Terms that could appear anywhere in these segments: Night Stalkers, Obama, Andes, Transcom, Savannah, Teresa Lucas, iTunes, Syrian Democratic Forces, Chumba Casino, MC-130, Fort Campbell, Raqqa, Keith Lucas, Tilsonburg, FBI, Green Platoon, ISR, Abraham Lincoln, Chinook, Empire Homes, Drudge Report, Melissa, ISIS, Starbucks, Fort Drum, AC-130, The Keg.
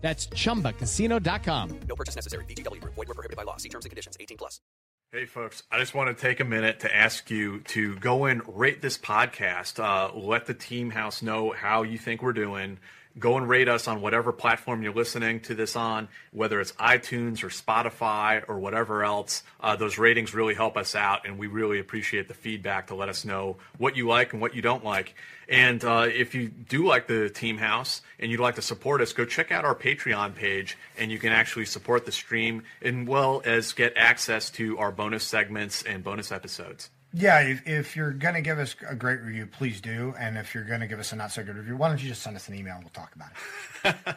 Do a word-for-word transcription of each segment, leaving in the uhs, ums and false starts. That's chumba casino dot com. No purchase necessary. V G W Group. Void where prohibited by law. See terms and conditions. eighteen plus. Hey, folks. I just want to take a minute to ask you to go and rate this podcast. Uh, let the Team House know how you think we're doing. Go and rate us on whatever platform you're listening to this on, whether it's iTunes or Spotify or whatever else. Uh, those ratings really help us out, and we really appreciate the feedback to let us know what you like and what you don't like. And uh, if you do like the Team House and you'd like to support us, go check out our Patreon page, and you can actually support the stream as well as get access to our bonus segments and bonus episodes. Yeah, if, if you're going to give us a great review, please do. And if you're going to give us a not-so-good review, why don't you just send us an email and we'll talk about it.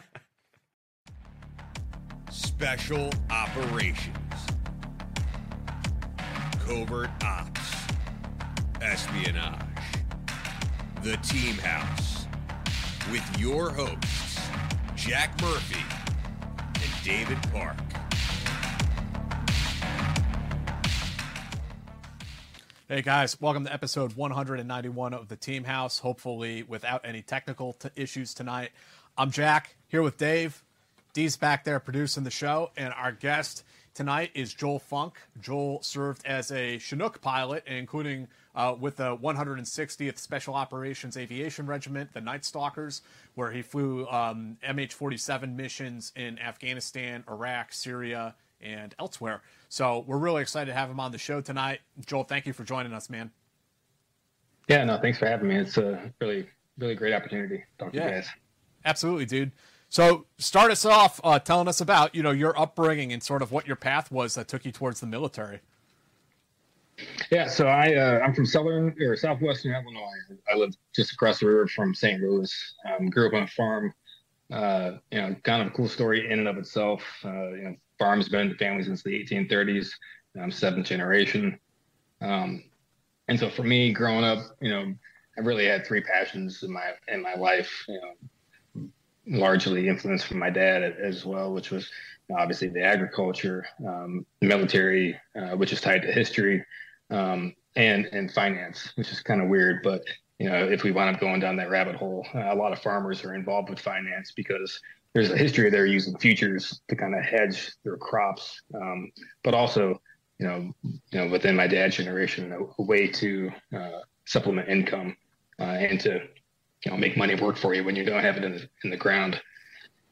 Special Operations, Covert Ops, Espionage, The Team House, with your hosts, Jack Murphy and David Park. Hey guys, welcome to episode one hundred ninety-one of the Team House, hopefully without any technical t- issues tonight. I'm Jack, here with Dave. D's back there producing the show, and our guest tonight is Joel Funk. Joel served as a Chinook pilot, including uh, with the one hundred sixtieth Special Operations Aviation Regiment, the Night Stalkers, where he flew um, M H forty-seven missions in Afghanistan, Iraq, Syria, and elsewhere. So we're really excited to have him on the show tonight. Joel, thank you for joining us, man. Yeah, no, thanks for having me. It's a really, really great opportunity. Talk to yeah, you guys. Absolutely, dude. So start us off uh, telling us about, you know, your upbringing and sort of what your path was that took you towards the military. Yeah, so I, uh, I'm from southern or southwestern Illinois. I lived just across the river from Saint Louis. Um, grew up on a farm. Uh, you know, kind of a cool story in and of itself. Uh, you know, farm's been in the family since the eighteen thirties. I'm seventh generation. Um, and so for me growing up, you know, I really had three passions in my, in my life, you know, largely influenced from my dad as well, which was obviously the agriculture, um, the military, uh, which is tied to history, um, and, and finance, which is kind of weird, but you know, if we wound up going down that rabbit hole, uh, a lot of farmers are involved with finance because there's a history of they're using futures to kind of hedge their crops. Um, but also, you know, you know, within my dad's generation, a, a way to uh, supplement income uh, and to, you know, make money work for you when you don't have it in the, in the ground.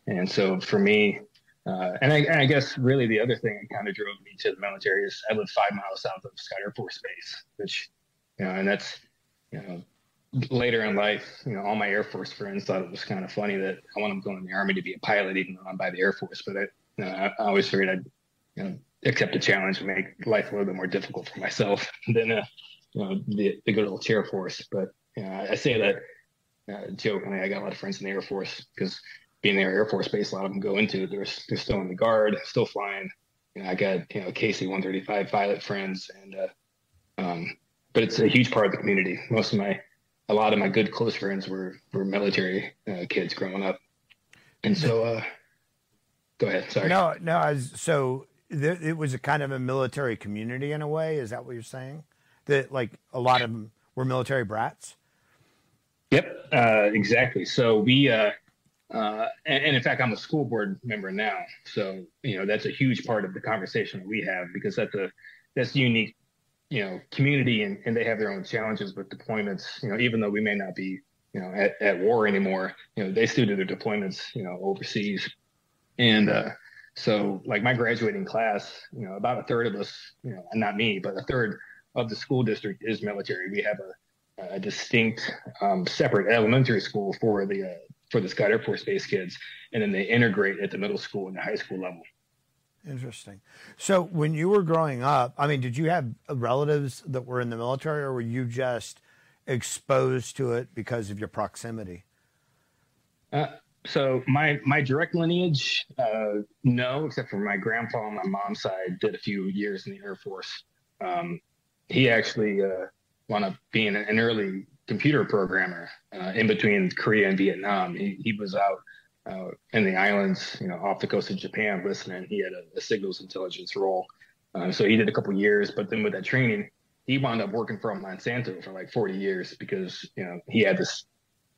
And so for me, uh, and, I, and I guess really the other thing that kind of drove me to the military is I live five miles south of Scott Air Force Base, which, you know, and that's, you know, later in life, you know, all my Air Force friends thought it was kind of funny that I wanted to go in the Army to be a pilot, even though I'm by the Air Force. But I, you know, I, I always figured I'd, you know, accept the challenge and make life a little bit more difficult for myself than, uh, you know, the, the good old Air Force. But you know, I say that uh, jokingly. I got a lot of friends in the Air Force because being their Air Force Base, a lot of them go into. They're they're still in the Guard, still flying. You know, I got you know K C one thirty-five pilot friends, and uh, um, but it's a huge part of the community. Most of my A lot of my good close friends were were military uh, kids growing up, and so uh, go ahead. Sorry. No, no. I was, so th- it was a kind of a military community in a way. Is that what you're saying? That like a lot of them were military brats. Yep, uh, exactly. So we, uh, uh, and, and in fact, I'm a school board member now. So you know that's a huge part of the conversation that we have because that's a that's unique. You know, community and, and they have their own challenges with deployments, you know, even though we may not be, you know, at, at war anymore, you know, they still do their deployments, you know, overseas. And uh, so like my graduating class, you know, about a third of us, you know, not me, but a third of the school district is military. We have a, a distinct um, separate elementary school for the, uh, for the Scott Air Force Base kids. And then they integrate at the middle school and the high school level. Interesting. So when you were growing up, I mean, did you have relatives that were in the military or were you just exposed to it because of your proximity? Uh, So my, my direct lineage, uh, no, except for my grandpa on my mom's side did a few years in the Air Force. Um, he actually uh, wound up being an early computer programmer uh, in between Korea and Vietnam. He, he was out uh, in the islands, you know, off the coast of Japan listening. He had a, a signals intelligence role. Uh, so he did a couple years, but then with that training, he wound up working for Monsanto for like forty years because, you know, he had this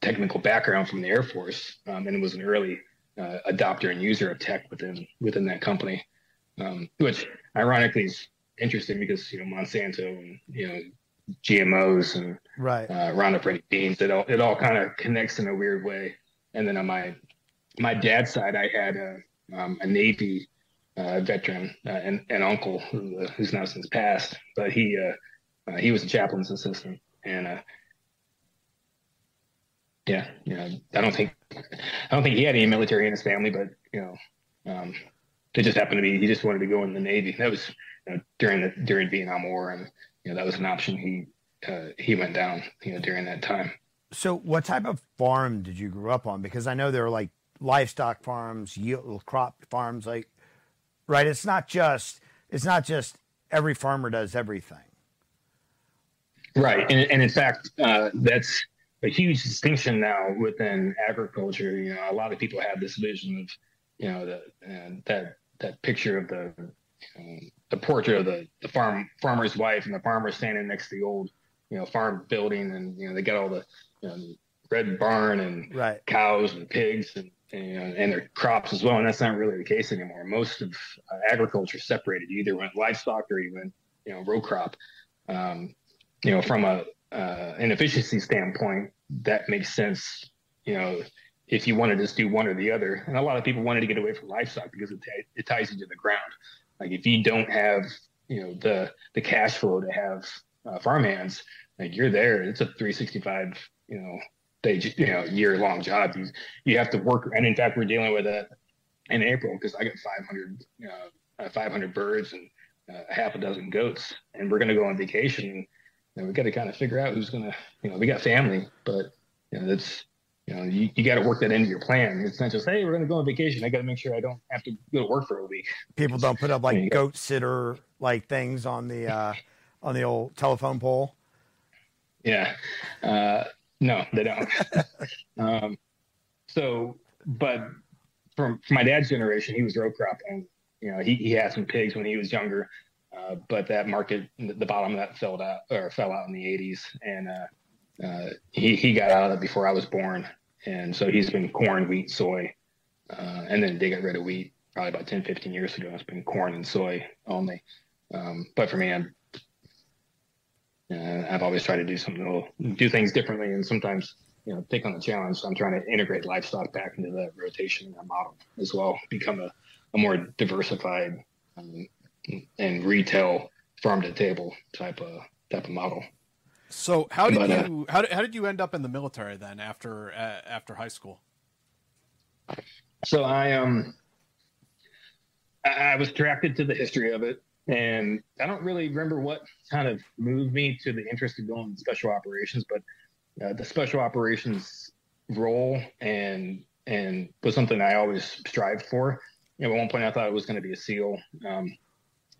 technical background from the Air Force um, and was an early uh, adopter and user of tech within within that company, um, which ironically is interesting because, you know, Monsanto and, you know, G M Os and right. uh, Roundup Ready beans, it all, it all kind of connects in a weird way. And then on my my dad's side, I had a, um, a Navy uh, veteran, uh, and an uncle who, uh, who's now since passed, but he uh, uh, he was a chaplain's assistant. And uh, yeah, you know, I don't think I don't think he had any military in his family, but, you know, um, it just happened to be he just wanted to go in the Navy. That was, you know, during the during Vietnam War, and, you know, that was an option. He uh, he went down, you know, during that time. So what type of farm did you grow up on? Because I know there are like livestock farms, yield crop farms, like, right? It's not just it's not just every farmer does everything. Right, and and in fact, uh, that's a huge distinction now within agriculture. You know, a lot of people have this vision of, you know, the, uh, that that picture of the um, the portrait of the, the farm farmer's wife and the farmer standing next to the old, you know, farm building, and, you know, they got all the, you know, the red barn and right. cows and pigs and, and, you know, and their crops as well. And that's not really the case anymore. Most of uh, agriculture separated. You either went livestock or you went, you know, row crop. Um, you know, from a Uh, an efficiency standpoint, that makes sense, you know, if you want to just do one or the other. And a lot of people wanted to get away from livestock because it, t- it ties you to the ground. Like if you don't have, you know, the the cash flow to have uh, farmhands, like you're there. It's a three sixty-five, you know, day, you know, year long job. You you have to work. And in fact, we're dealing with that in April because I got five hundred, you know, five hundred birds and uh, half a dozen goats, and we're going to go on vacation. And, and we got to kind of figure out who's going to, you know, we got family, but, you know, that's, you know, you, you got to work that into your plan. It's not just, hey, we're going to go on vacation. I got to make sure I don't have to go to work for a week. People don't put up like yeah. goat sitter, like things on the, uh, on the old telephone pole. Yeah. Uh, no, they don't. um, so, but from, from my dad's generation, he was row crop, and, you know, he, he had some pigs when he was younger. Uh, but that market, the bottom of that fell out or fell out in the eighties, and uh, uh, he he got out of it before I was born, and so he's been corn, wheat, soy, uh, and then they got rid of wheat probably about ten, fifteen years ago. It's been corn and soy only. Um, but for me, I'm, uh, I've always tried to do something, little, do things differently, and sometimes, you know, take on the challenge. So I'm trying to integrate livestock back into that rotation and that model as well, become a, a more diversified. Um, and retail farm to table type of type of model. So how did but, you uh, how, did, how did you end up in the military then after uh, after high school? So I um I, I was attracted to the history of it, and I don't really remember what kind of moved me to the interest of going to special operations, but uh, the special operations role and and was something I always strived for. You know, at one point I thought I was going to be a SEAL. Um,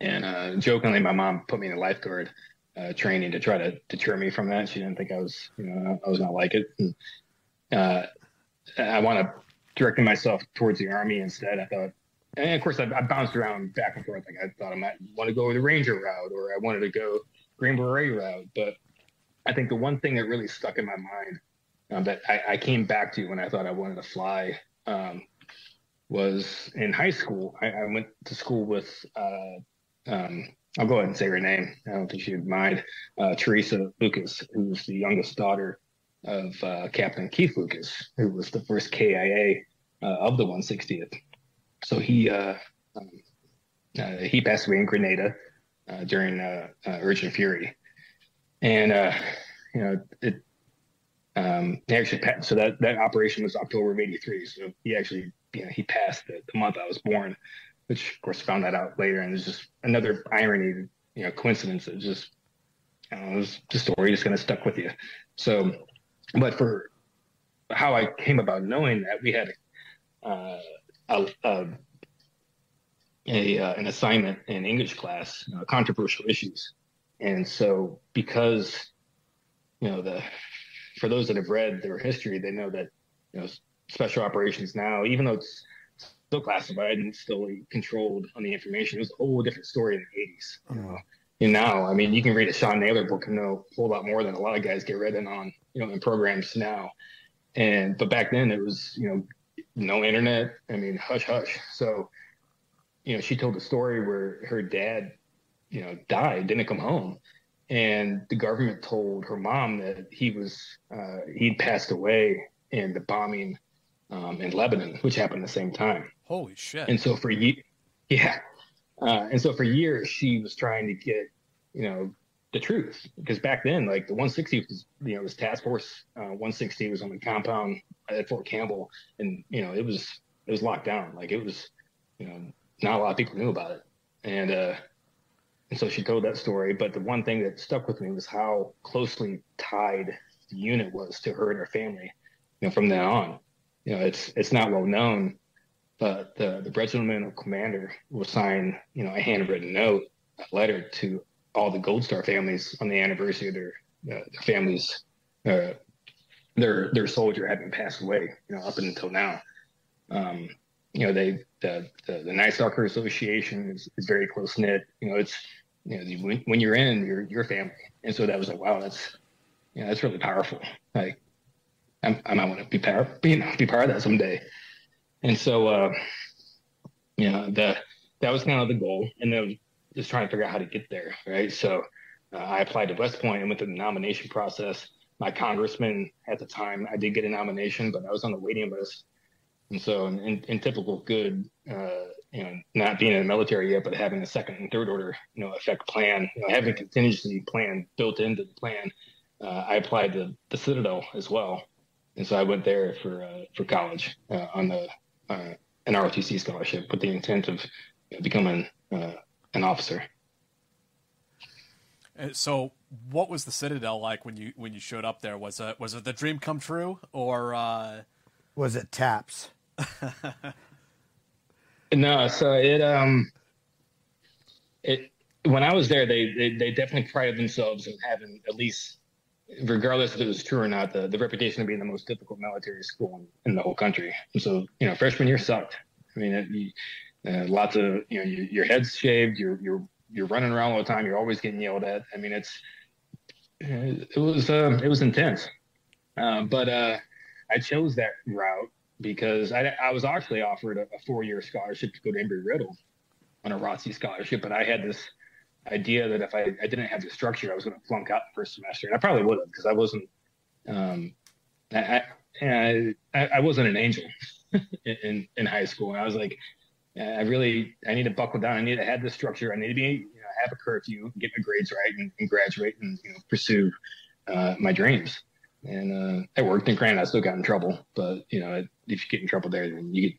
And uh, jokingly, my mom put me in a lifeguard uh, training to try to deter me from that. She didn't think I was, you know, I was going to like it. And, uh, I wound up directing myself towards the Army instead. I thought, and of course, I, I bounced around back and forth. Like I thought I might want to go the Ranger route, or I wanted to go Green Beret route. But I think the one thing that really stuck in my mind um, that I, I came back to when I thought I wanted to fly um, was in high school. I, I went to school with. Uh, Um, I'll go ahead and say her name. I don't think she would mind. Uh, Teresa Lucas, who was the youngest daughter of uh, Captain Keith Lucas, who was the first K I A uh, of the one sixtieth. So he uh, um, uh, he passed away in Grenada uh, during uh, uh, Urgent Fury, and uh, you know it. Um, he actually passed, so that, that operation was October of eighty-three. So he actually you know he passed the, the month I was born. Which of course found that out later, and it's just another irony, you know, coincidence. It just, you know, it was the story just kind of stuck with you. So, but for how I came about knowing that, we had uh, a, a, a uh, an assignment in English class, you know, controversial issues. And so, because, you know, the for those that have read their history, they know that, you know, special operations now, even though it's still classified and still controlled on the information, it was a whole different story in the eighties. You know, and now, I mean, you can read a Sean Naylor book and know a whole lot more than a lot of guys get read in on, you know, in programs now. And but back then it was, you know, no internet. I mean, hush hush. So, you know, she told a story where her dad, you know, died, didn't come home. And the government told her mom that he was, uh, he'd passed away in the bombing um, in Lebanon, which happened at the same time. Holy shit. And so for ye- yeah. Uh, and so for years, she was trying to get, you know, the truth. Because back then, like the one sixtieth was, you know, was Task Force uh, one sixty was on the compound at Fort Campbell. And, you know, it was, it was locked down. Like it was, you know, not a lot of people knew about it. And, uh, And so she told that story, but the one thing that stuck with me was how closely tied the unit was to her and her family, you know, from then on. You know, it's it's not well known, but the, the regimental commander will sign, you know, a handwritten note, a letter to all the Gold Star families on the anniversary of their, uh, their families, uh, their their soldier having passed away, you know, up until now. Um, you know, they the the, the Night Stalker Association is, is very close knit. You know, it's you know when, when you're in your your family, and so that was like, wow, that's you know that's really powerful. Like, I'm, I might want to be power, you know, be part of that someday. And so, uh, you know, that that was kind of the goal, and then just trying to figure out how to get there, right? So, uh, I applied to West Point and went through the nomination process. My congressman at the time, I did get a nomination, but I was on the waiting list. And so, in, in, in typical good, uh, you know, not being in the military yet, but having a second and third order, you know, effect plan, you know, having a contingency plan built into the plan, uh, I applied to the Citadel as well, and so I went there for uh, for college uh, on the uh, an R O T C scholarship with the intent of you know, becoming uh, an officer. So, what was the Citadel like when you when you showed up there? Was it was it the dream come true, or uh... was it TAPS? No, so it um it when I was there they, they they definitely prided themselves in having, at least regardless if it was true or not, the, the reputation of being the most difficult military school in, in the whole country. And so, you know, freshman year sucked. I mean, it, you, uh, lots of you know you, your head's shaved, you're you're you're running around all the time, you're always getting yelled at. I mean, it's it was uh, it was intense. Uh, but uh I chose that route because I, I was actually offered a, a four-year scholarship to go to Embry-Riddle on a R O T C scholarship, but I had this idea that if I, I didn't have the structure, I was going to flunk out the first semester, and I probably would have because I wasn't um, I, I I wasn't an angel in in high school, and I was like, I really I need to buckle down, I need to have the structure, I need to be you know, have a curfew, get my grades right, and, and graduate, and you know pursue uh, my dreams. And uh, it worked. And granted, I still got in trouble. But you know, if you get in trouble there, then you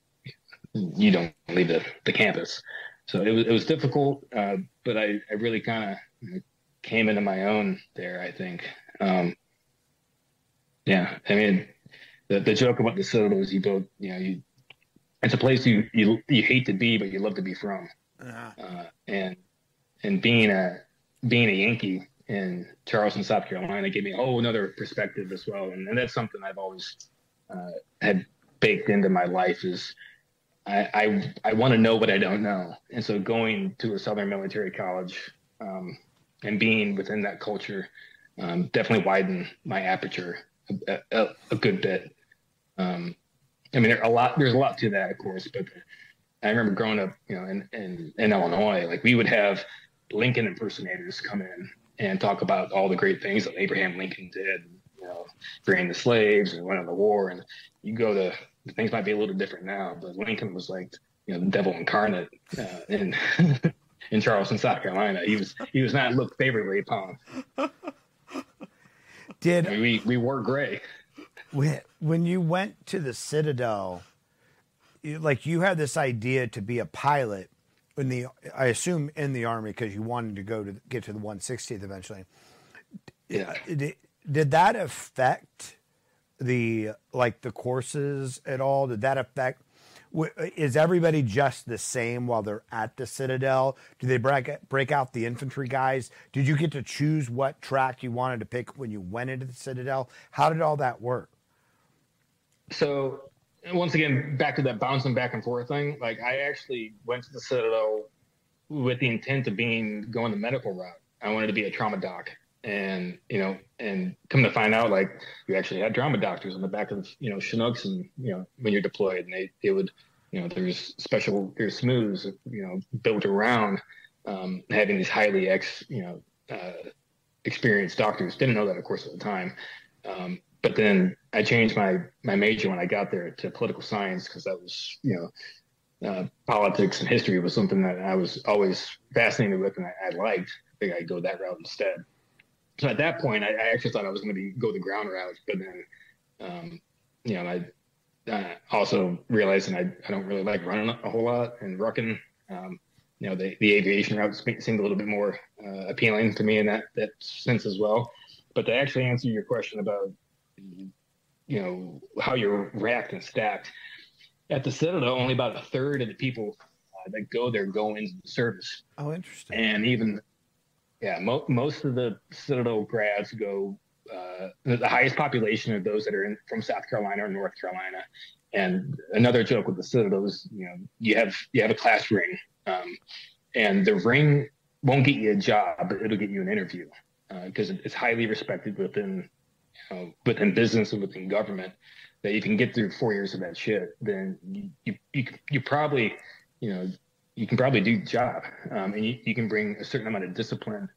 you don't leave the, the campus. So it was it was difficult. Uh, but I, I really kind of you know, came into my own there. I think. Um, yeah, I mean, the the joke about the Citadel is you build. You know, you it's a place you you you hate to be, but you love to be from. Uh-huh. Uh, and and being a being a Yankee in Charleston, South Carolina, gave me a whole another perspective as well. And, and that's something I've always uh, had baked into my life is I I, I want to know what I don't know. And so going to a Southern military college um, and being within that culture um, definitely widened my aperture a, a, a good bit. Um, I mean, there a lot, there's a lot to that, of course, but I remember growing up, you know, in, in, in Illinois, like we would have Lincoln impersonators come in and talk about all the great things that Abraham Lincoln did, you know, freeing the slaves and went on the war. And you go to, things might be a little different now, but Lincoln was like, you know, the devil incarnate uh, in in Charleston, South Carolina. He was he was not looked favorably upon. Did I mean, we we wore gray when you went to the Citadel? Like you had this idea to be a pilot. In the, I assume in the Army because you wanted to go to get to the one sixtieth eventually. Yeah. Did, did that affect the like the courses at all? Did that affect W- is everybody just the same while they're at the Citadel? Do they break break out the infantry guys? Did you get to choose what track you wanted to pick when you went into the Citadel? How did all that work? So once again, back to that bouncing back and forth thing, like I actually went to the Citadel with the intent of being going the medical route. I wanted to be a trauma doc. And, you know, and come to find out, like, we actually had trauma doctors on the back of, you know, Chinooks and, you know, when you're deployed and they, they would, you know, there's special, there's S M Us, you know, built around um, having these highly ex, you know, uh, experienced doctors. Didn't know that, of course, at the time. Um, but then I changed my, my major when I got there to political science because that was, you know, Uh, politics and history was something that I was always fascinated with and I, I liked. I think I'd go that route instead. So at that point, I, I actually thought I was going to be go the ground route, but then, um, you know, I uh, also realized and I, I don't really like running a whole lot and rucking. Um, you know, the, the aviation route seemed a little bit more uh, appealing to me in that, that sense as well. But to actually answer your question about, you know, how you're racked and stacked, at the Citadel, only about a third of the people uh, that go there go into the service. Oh, interesting. And even, yeah, mo- most of the Citadel grads go, uh, the, the highest population are those that are in, from South Carolina or North Carolina. And another joke with the Citadel is, you know, you have you have a class ring, um, and the ring won't get you a job, but it'll get you an interview because uh, it's highly respected within, you know, within business and within government. That you can get through four years of that shit, then you you you, you probably, you know, you can probably do the job, um, and you, you can bring a certain amount of discipline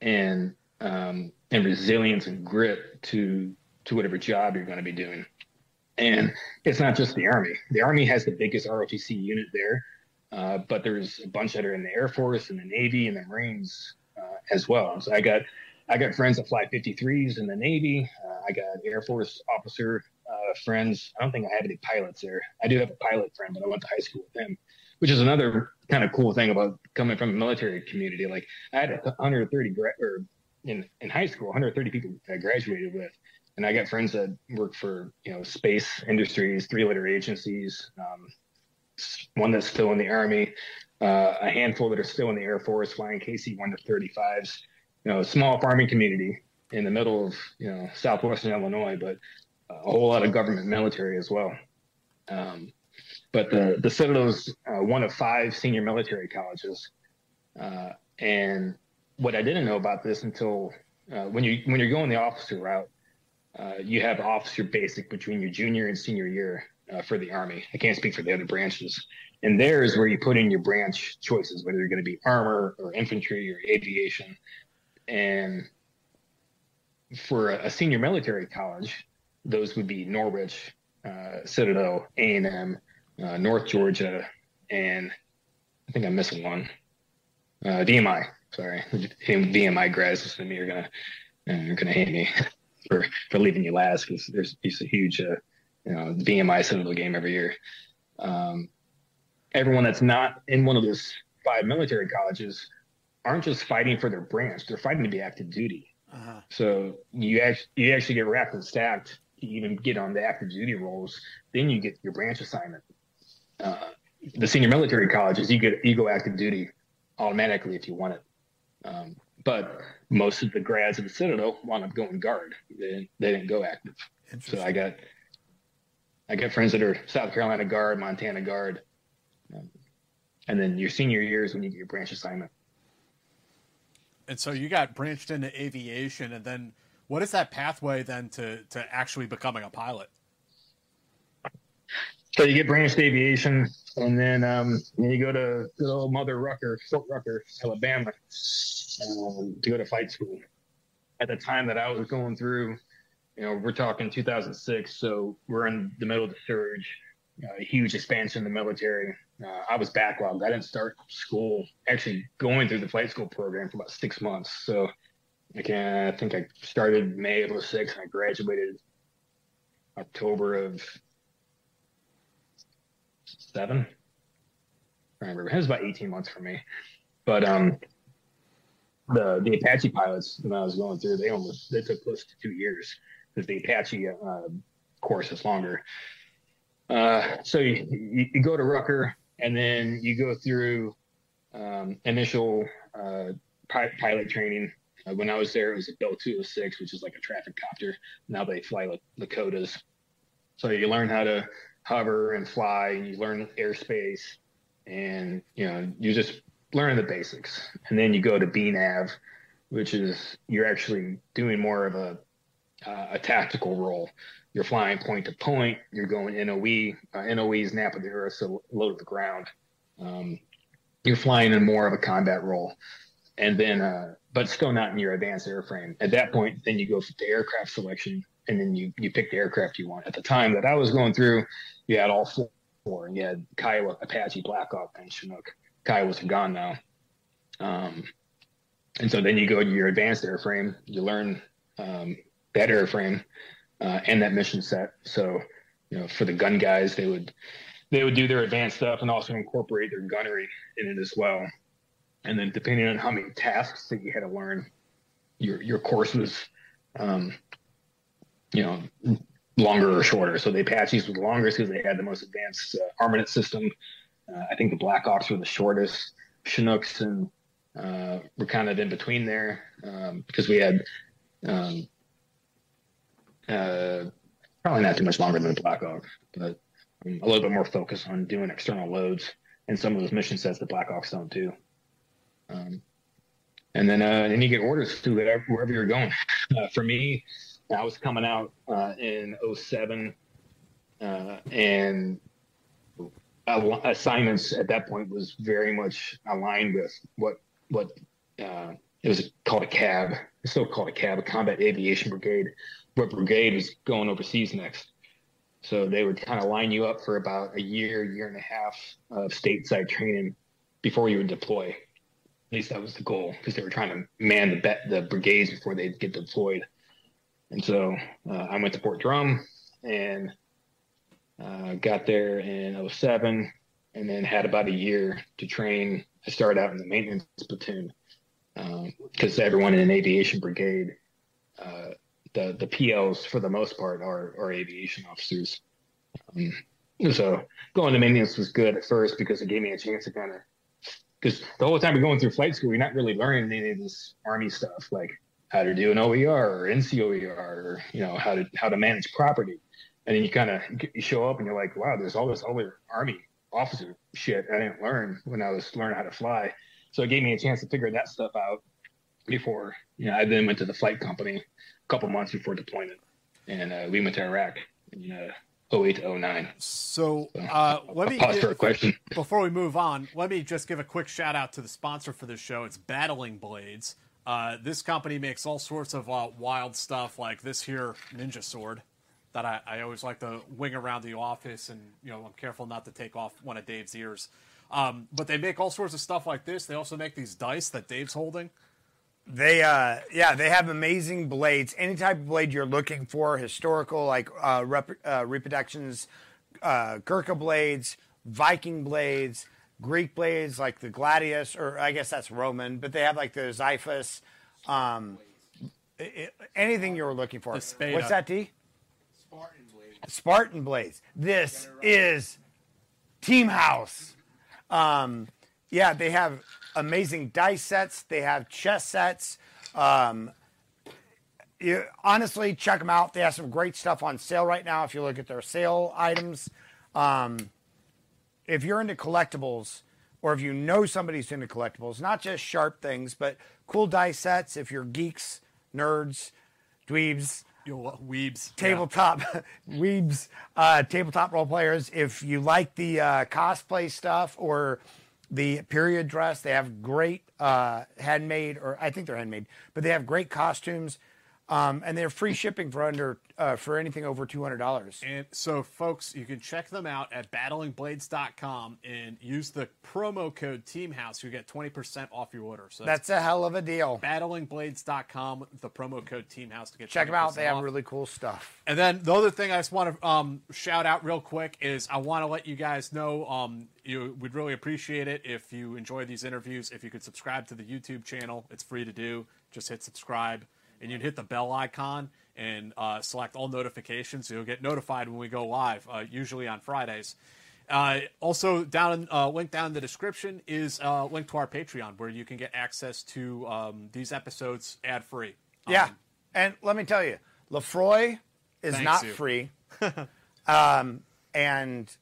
and um, and resilience and grit to to whatever job you're going to be doing. And it's not just the Army. The Army has the biggest R O T C unit there, uh, but there's a bunch that are in the Air Force and the Navy and the Marines uh, as well. So I got I got friends that fly fifty-threes in the Navy. Uh, I got Air Force officer. Uh, friends. I don't think I have any pilots there. I do have a pilot friend, but I went to high school with him, which is another kind of cool thing about coming from a military community. Like I had one hundred thirty gra- or in, in high school, one hundred thirty people I graduated with. And I got friends that work for, you know, space industries, three letter agencies, um, one that's still in the Army, uh, a handful that are still in the Air Force flying K C one to thirty-fives, you know, a small farming community in the middle of, you know, Southwestern Illinois, but a whole lot of government military as well. Um, but the, the Citadel's uh, one of five senior military colleges. Uh, and what I didn't know about this until uh, when, you, when you're going the officer route, uh, you have officer basic between your junior and senior year uh, for the Army. I can't speak for the other branches. And there is where you put in your branch choices, whether you're going to be armor or infantry or aviation. And for a, a senior military college, those would be Norwich, uh, Citadel, A and M, uh, North Georgia, and I think I'm missing one. Uh, D M I, sorry. D M I grads listening to me are gonna are gonna hate me for, for leaving you last because there's it's a huge uh, you know D M I Citadel game every year. Um, everyone that's not in one of those five military colleges aren't just fighting for their branch; they're fighting to be active duty. Uh-huh. So you actually you actually get wrapped and stacked. You even get on the active duty roles, then you get your branch assignment. Uh, the senior military colleges, you get you go active duty automatically if you want it. Um, but most of the grads of the Citadel wound up going guard. They, they didn't go active. So I got I got friends that are South Carolina guard, Montana guard, um, and then your senior year is when you get your branch assignment. And so you got branched into aviation, and then. What is that pathway then to, to actually becoming a pilot? So you get branched aviation, and then um, you go to good old Mother Rucker, Fort Rucker, Alabama, um, to go to flight school. At the time that I was going through, you know, we're talking two thousand six, so we're in the middle of the surge, uh, huge expansion in the military. Uh, I was backlogged. I didn't start school, actually going through the flight school program for about six months, so... I, can, I think I started May of oh six and I graduated October of seven. I don't remember. It was about eighteen months for me. But um, the the Apache pilots that I was going through, they almost they took close to two years. The Apache uh, course is longer. Uh, so you, you, you go to Rucker, and then you go through um, initial uh, pi- pilot training. Uh, when I was there, it was a Bell two oh six, which is like a traffic copter. Now they fly like Lakotas. So you learn how to hover and fly, and you learn airspace, and you know you just learn the basics. And then you go to B NAV, which is you're actually doing more of a uh, a tactical role. You're flying point to point. You're going N O E. Uh, N O E is nap of the earth, so low to the ground. Um, you're flying in more of a combat role, and then uh, but still not in your advanced airframe. At that point, then you go to aircraft selection, and then you you pick the aircraft you want. At the time that I was going through, you had all four. You had Kiowa, Apache, Black Hawk, and Chinook. Kiowa's gone now, um, and so then you go to your advanced airframe. You learn um, that airframe. Uh, and that mission set. So, you know, for the gun guys, they would they would do their advanced stuff and also incorporate their gunnery in it as well. And then depending on how many tasks that you had to learn, your your course was, um, you know, longer or shorter. So the Apaches were the longest because they had the most advanced uh, armament system. Uh, I think the Black Hawks were the shortest. Chinooks and uh, were kind of in between there um, because we had um, – Uh, probably not too much longer than the Black Hawk, but um, a little bit more focus on doing external loads and some of those mission sets the Black Hawks don't do. Um, and then, uh, and you get orders to whatever, wherever you're going. Uh, for me, I was coming out uh, in oh seven, uh, and al- assignments at that point was very much aligned with what what uh, it was called a C A B. It's still called a C A B, a Combat Aviation Brigade. What brigade was going overseas next. So they would kind of line you up for about a year, year and a half of stateside training before you would deploy. At least that was the goal, because they were trying to man the be- the brigades before they'd get deployed. And so uh, I went to Fort Drum and uh, got there in oh seven and then had about a year to train. I started out in the maintenance platoon because um, everyone in an aviation brigade uh, The, the P Ls, for the most part, are, are aviation officers. Um, so going to maintenance was good at first because it gave me a chance to kind of – because the whole time you're going through flight school, you're not really learning any of this Army stuff, like how to do an O E R or N C O E R or, you know, how to how to manage property. And then you kind of you show up and you're like, wow, there's all this other Army officer shit I didn't learn when I was learning how to fly. So it gave me a chance to figure that stuff out before – you know, I then went to the flight company couple months before deployment, and uh, we went to Iraq in uh, oh eight to oh nine. So, uh, so let me pause for a question before we move on. Let me just give a quick shout out to the sponsor for this show. It's Battling Blades. Uh, this company makes all sorts of uh, wild stuff, like this here ninja sword that I, I always like to wing around the office, and you know I'm careful not to take off one of Dave's ears. Um, but they make all sorts of stuff like this. They also make these dice that Dave's holding. They, uh, yeah, they have amazing blades. Any type of blade you're looking for, historical, like uh, rep, uh, reproductions, uh, Gurkha blades, Viking blades, Greek blades, like the Gladius, or I guess that's Roman, but they have like the Xyphus, um, it, anything you were looking for. What's that, D? Spartan blades. Spartan blades. This is Team House. Um, yeah, they have amazing dice sets. They have chess sets. Um, you, honestly, check them out. They have some great stuff on sale right now. If you look at their sale items, um, if you're into collectibles, or if you know somebody's into collectibles, not just sharp things, but cool dice sets. If you're geeks, nerds, dweebs, Yo, weebs, tabletop yeah. weebs, uh, tabletop role players. If you like the uh, cosplay stuff or the period dress, they have great uh, handmade, or I think they're handmade, but they have great costumes, um, and they're free shipping for under uh, for anything over two hundred dollars. And so, folks, you can check them out at battling blades dot com and use the promo code TEAMHOUSE. You get twenty percent off your order. So that's, that's a hell of a deal. battling blades dot com, the promo code TEAMHOUSE to get check them out. They off. have really cool stuff. And then the other thing I just want to um, shout out real quick is I want to let you guys know. Um, You, we'd really appreciate it if you enjoy these interviews. If you could subscribe to the YouTube channel, it's free to do. Just hit subscribe. and you'd hit the bell icon and uh, select all notifications. So you'll get notified when we go live, uh, usually on Fridays. Uh, also, down uh, link down in the description is a uh, link to our Patreon, where you can get access to um, these episodes ad-free. Um, yeah, and let me tell you, Lefroy is not you. free. um, and,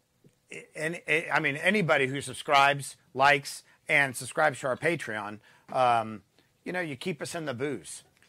and, and I mean, anybody who subscribes, likes, and subscribes to our Patreon, um, you know, you keep us in the booze,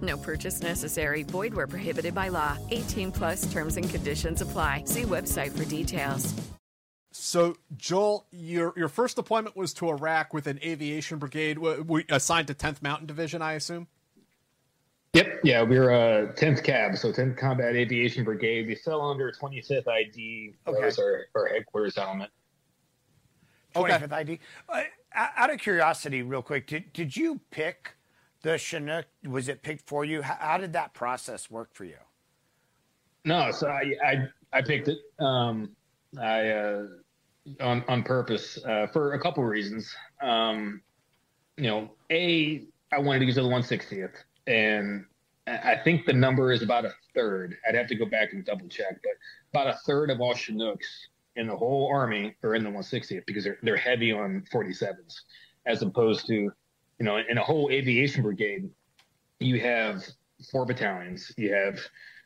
No purchase necessary. Void where prohibited by law. eighteen plus terms and conditions apply. See website for details. So, Joel, your your first deployment was to Iraq with an aviation brigade assigned to tenth Mountain Division, I assume? Yep. Yeah, we were uh, tenth C A B, so tenth Combat Aviation Brigade. We fell under twenty-fifth I D. Okay. That was our, our headquarters element. Okay. twenty-fifth I D. Uh, out of curiosity, real quick, did, did you pick the Chinook? Was it picked for you? How, how did that process work for you? No, so I, I, I picked it. Um, I... Uh, On, on purpose uh, for a couple of reasons. Um, you know, A, I wanted to get to the one sixtieth, and I think the number is about a third. I'd have to go back and double check, but about a third of all Chinooks in the whole Army are in the one sixtieth, because they're they're heavy on forty-sevens, as opposed to, you know, in a whole aviation brigade, you have four battalions. You have,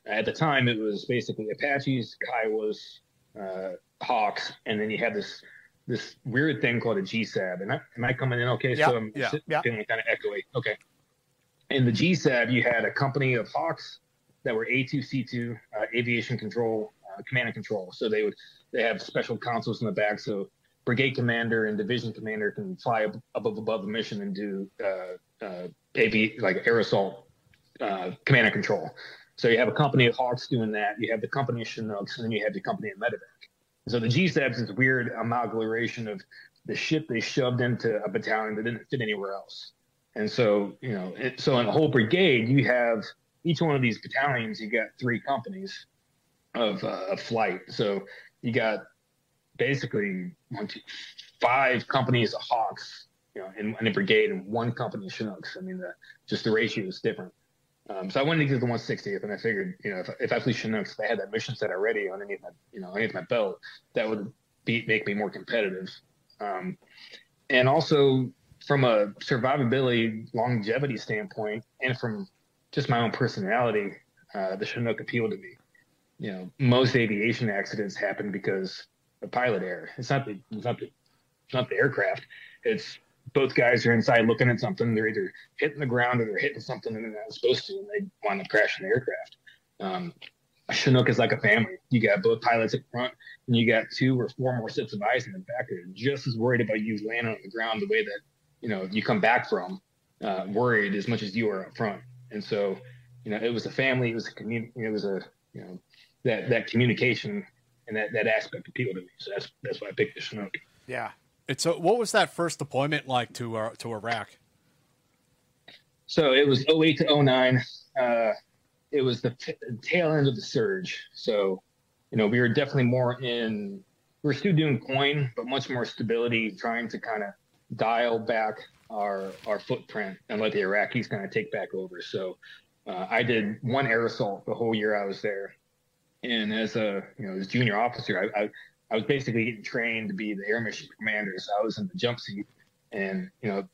at the time, it was basically Apaches, Kiowas, uh, Hawks, and then you have this this weird thing called a G S A B. And I, am I coming in okay? Yep, so I'm yeah, yeah. feeling kind of echoey. Okay. In the G S A B, you had a company of Hawks that were A two C two, uh, aviation control, uh, command and control. So they would they have special consoles in the back, so brigade commander and division commander can fly ab- above above the mission and do uh, uh, A V like air assault uh, command and control. So you have a company of Hawks doing that. You have the company of Chinooks, and then you have the company of Medevac. So the G S A Bs is a weird amalgamation of the ship they shoved into a battalion that didn't fit anywhere else. And so, you know, it, so in a whole brigade, you have each one of these battalions, you got three companies of, uh, of flight. So you got basically one, two, five companies of Hawks, you know, in, in a brigade, and one company of Chinooks. I mean, the, just the ratio is different. Um, so I wanted to get to the one sixtieth, and I figured, you know, if, if I flew Chinooks, if I had that mission set already on any of my, you know, any of my belt, that would be, make me more competitive. Um, and also from a survivability, longevity standpoint, and from just my own personality, uh, the Chinook appealed to me. You know, most aviation accidents happen because of pilot error. It's not the, it's not the, it's not the aircraft. It's both guys are inside looking at something. They're either hitting the ground or they're hitting something that they're not supposed to, and they wind up crashing the aircraft. Um, a Chinook is like a family. You got both pilots at front, and you got two or four more sets of eyes in the back. They're just as worried about you landing on the ground the way that, you know, you come back from uh, worried as much as you are up front. And so, you know, it was a family. It was a community. It was a, you know, that, that communication and that, that aspect appealed to me. So that's, that's why I picked the Chinook. Yeah. It's a, what was that first deployment like to uh, to Iraq? So it was oh eight to oh nine. Uh, it was the t- tail end of the surge. So, you know, we were definitely more in, we were still doing coin, but much more stability, trying to kind of dial back our our footprint and let the Iraqis kind of take back over. So uh, I did one air assault the whole year I was there. And as a, you know, as junior officer, I, I I was basically getting trained to be the air mission commander, so I was in the jump seat. And, you know,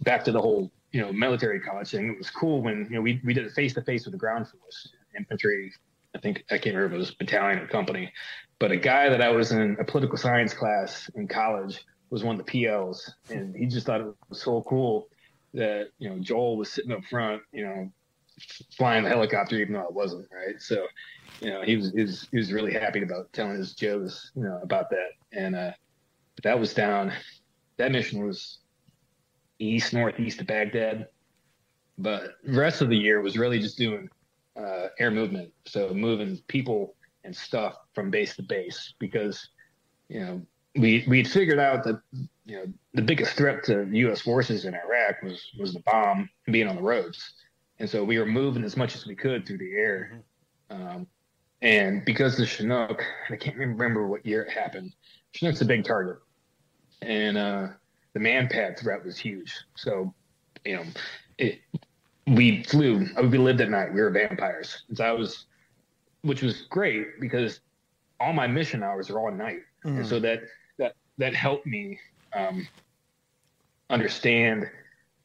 back to the whole, you know, military college thing, it was cool when, you know, we, we did it face-to-face with the ground force, infantry, I think, I can't remember if it was battalion or company, but a guy that I was in a political science class in college was one of the P Ls, and he just thought it was so cool that, you know, Joel was sitting up front, you know, flying the helicopter, even though I wasn't, right? So, you know, he was, he was, he was really happy about telling his jokes, you know, about that. And, uh, but that was down, that mission was east, northeast of Baghdad. But the rest of the year was really just doing, uh, air movement. So moving people and stuff from base to base, because, you know, we we'd figured out that, you know, the biggest threat to U S forces in Iraq was was the bomb being on the roads, and so we were moving as much as we could through the air. Um, and because the Chinook, I can't remember what year it happened. Chinook's a big target, and uh, the man-pad threat was huge. So, you know, it, we flew. We lived at night. We were vampires. So I was, which was great because all my mission hours are all night, mm. and so that that that helped me um, understand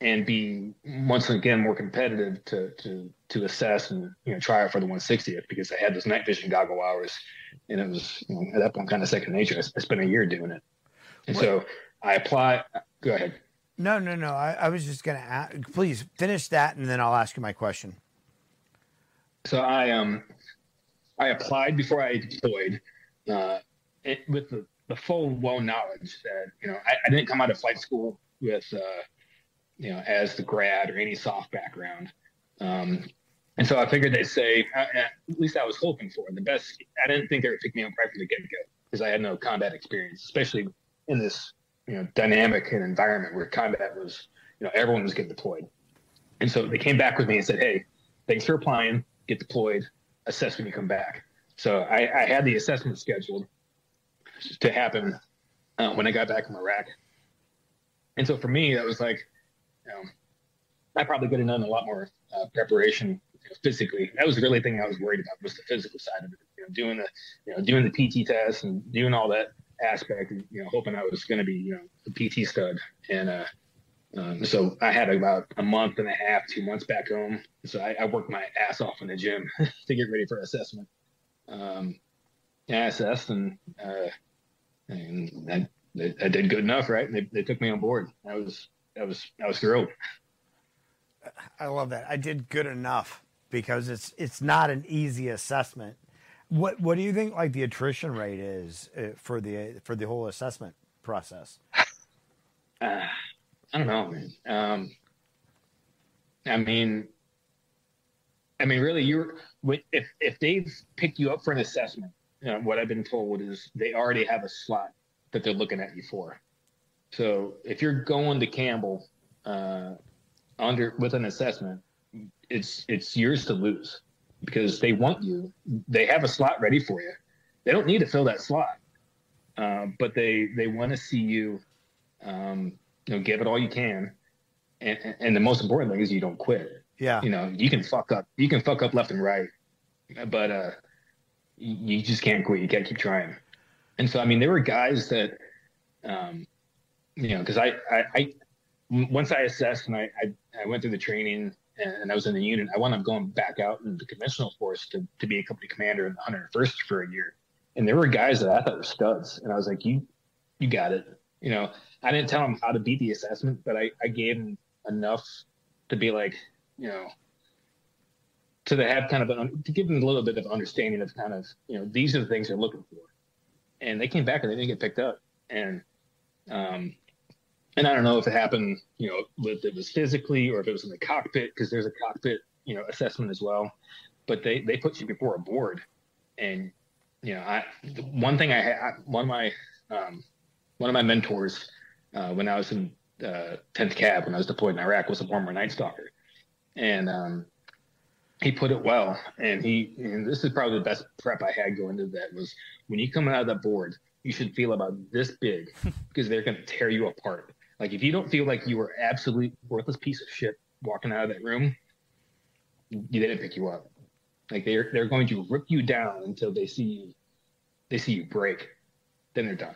and be once again more competitive to to to assess and, you know, try out for the one sixtieth, because I had those night vision goggle hours, and it was, you know, at that point kind of second nature. I spent a year doing it, and what? so I applied. Go ahead. No, no, no. I, I was just going to ask, please finish that, and then I'll ask you my question. So I um I applied before I deployed, uh, it, with the, the full well knowledge that, you know, I, I didn't come out of flight school with, uh, you know, as the grad or any soft background. Um, and so I figured they'd say, uh, at least I was hoping for the best. I didn't think they would pick me up right from the get-go because I had no combat experience, especially in this, you know, dynamic and environment where combat was, you know, everyone was getting deployed. And so they came back with me and said, hey, thanks for applying, get deployed, assess when you come back. So I, I had the assessment scheduled to happen uh, when I got back from Iraq. And so for me, that was like, you know, I probably could have done a lot more uh, preparation, you know, physically. That was really the thing I was worried about, was the physical side of it, you know, doing the, you know, doing the P T test and doing all that aspect, and, you know, hoping I was going to be, you know, the P T stud. And uh, um, so I had about a month and a half, two months back home. So I, I worked my ass off in the gym to get ready for assessment. Um, and I assessed, and, uh, and I, I did good enough, right? And they, they took me on board. I was, I was, I was thrilled. I love that. I did good enough, because it's, it's not an easy assessment. What what do you think, like, the attrition rate is uh, for the for the whole assessment process? Uh, I don't know, man. Um, I mean, I mean, really, you're if if they've picked you up for an assessment, you know, what I've been told is they already have a slot that they're looking at you for. So if you're going to Campbell uh, under with an assessment, it's it's yours to lose. Because they want you, they have a slot ready for you. They don't need to fill that slot, um, but they they want to see you, um, you know, give it all you can. And, and the most important thing is you don't quit. Yeah, you know, you can fuck up, you can fuck up left and right, but uh, you just can't quit. You gotta keep trying. And so, I mean, there were guys that, um, you know, because I, I I once I assessed and I I, I went through the training. And I was in the unit. I wound up going back out in the conventional force to, to be a company commander in the one hundred first for a year. And there were guys that I thought were studs. And I was like, you, you got it. You know, I didn't tell them how to beat the assessment, but I, I gave them enough to be like, you know, to have kind of an, to give them a little bit of understanding of kind of, you know, these are the things they're looking for. And they came back and they didn't get picked up. And, um, And I don't know if it happened, you know, if it was physically or if it was in the cockpit, because there's a cockpit, you know, assessment as well. But they, they put you before a board. And, you know, I the one thing I had, one of my um, one of my mentors uh, when I was in uh, tenth Cab, when I was deployed in Iraq, was a former Night Stalker. And um, he put it well. And he, and this is probably the best prep I had going into that, was when you come out of that board, you should feel about this big, because they're going to tear you apart. Like, if you don't feel like you were absolute worthless piece of shit walking out of that room, they didn't pick you up. Like, they're they're going to rip you down until they see you, they see you break. Then they're done.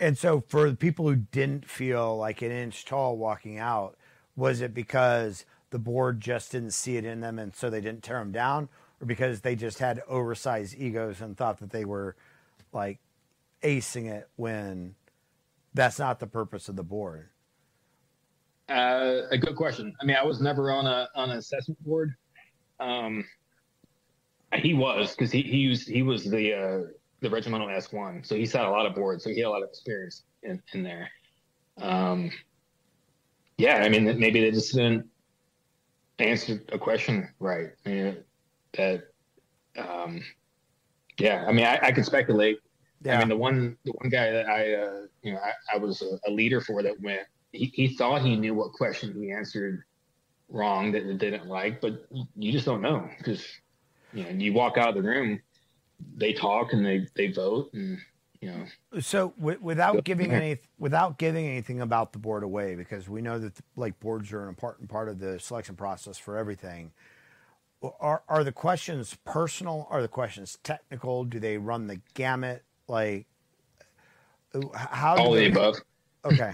And so, for the people who didn't feel like an inch tall walking out, was it because the board just didn't see it in them, and so they didn't tear them down, or because they just had oversized egos and thought that they were like acing it when that's not the purpose of the board? Uh, a good question. I mean, I was never on a on an assessment board. Um, he was, because he he, used, he was the uh, the regimental S one, so he sat a lot of boards, so he had a lot of experience in, in there. Um, yeah, I mean, maybe they just didn't answer a question right. I mean, that um, Yeah, I mean, I, I could speculate. Yeah. I mean, the one the one guy that I, uh, you know, I, I was a, a leader for that went, he, he thought he knew what question he answered wrong that they didn't like, but you just don't know because, you know, you walk out of the room, they talk and they, they vote and, you know. So w- without giving any without giving anything about the board away, because we know that the, like boards are an important part of the selection process for everything. Are are the questions personal? Are the questions technical? Do they run the gamut? Like, how? All the above. Okay.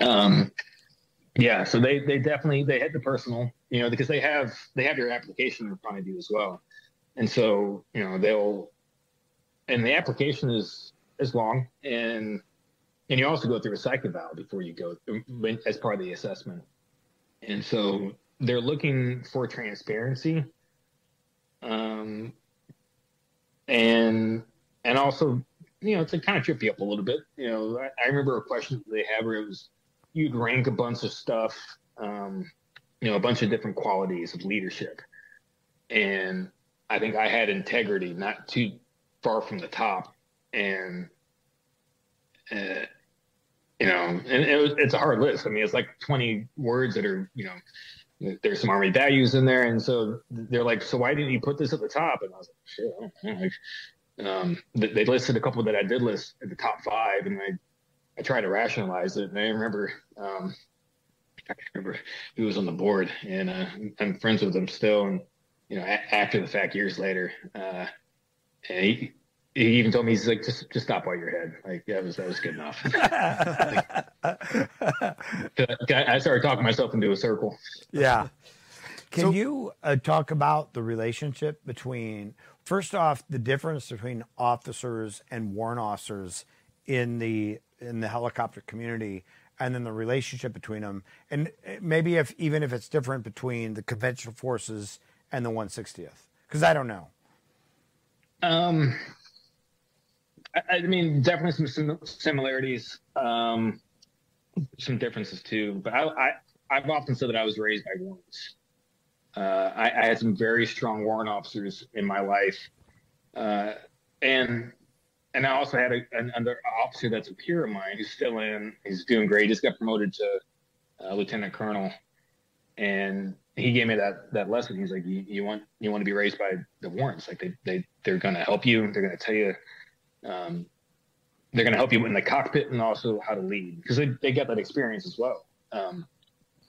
Um, yeah. So they, they definitely they had the personal, you know, because they have they have your application in front of you as well, and so you know they'll, and the application is is long, and and you also go through a psych eval before you go as part of the assessment, and so they're looking for transparency. Um. And, and also, you know, to kind of trip you up a little bit, you know, I, I remember a question that they had where it was, you'd rank a bunch of stuff, um, you know, a bunch of different qualities of leadership. And I think I had integrity, not too far from the top. And, uh, you know, and it was, it's a hard list. I mean, it's like twenty words that are, you know, there's some Army values in there. And so they're like, so why didn't you put this at the top? And I was like, shit, I don't know. Like, um, th- they listed a couple that I did list at the top five. And I, I tried to rationalize it. And I remember, um, I remember who was on the board, and uh, I'm friends with him still. And, you know, a- after the fact, years later, uh, and he, he even told me, he's like, just just stop while you're ahead. Like, yeah, that was that was good enough. Like, I started talking myself into a circle. Yeah. Can so, you uh, talk about the relationship between, first off, the difference between officers and warrant officers in the in the helicopter community, and then the relationship between them, and maybe if even if it's different between the conventional forces and the one sixtieth, because I don't know. Um. I mean, definitely some similarities, um, some differences too. But I, I, I've often said that I was raised by warrants. Uh, I, I had some very strong warrant officers in my life, uh, and and I also had a, an, another officer that's a peer of mine who's still in. He's doing great. Just got promoted to uh, lieutenant colonel, and he gave me that that lesson. He's like, you, you want you want to be raised by the warrants. Like they they they're going to help you. They're going to tell you. Um, they're going to help you in the cockpit and also how to lead because they, they got that experience as well. Um,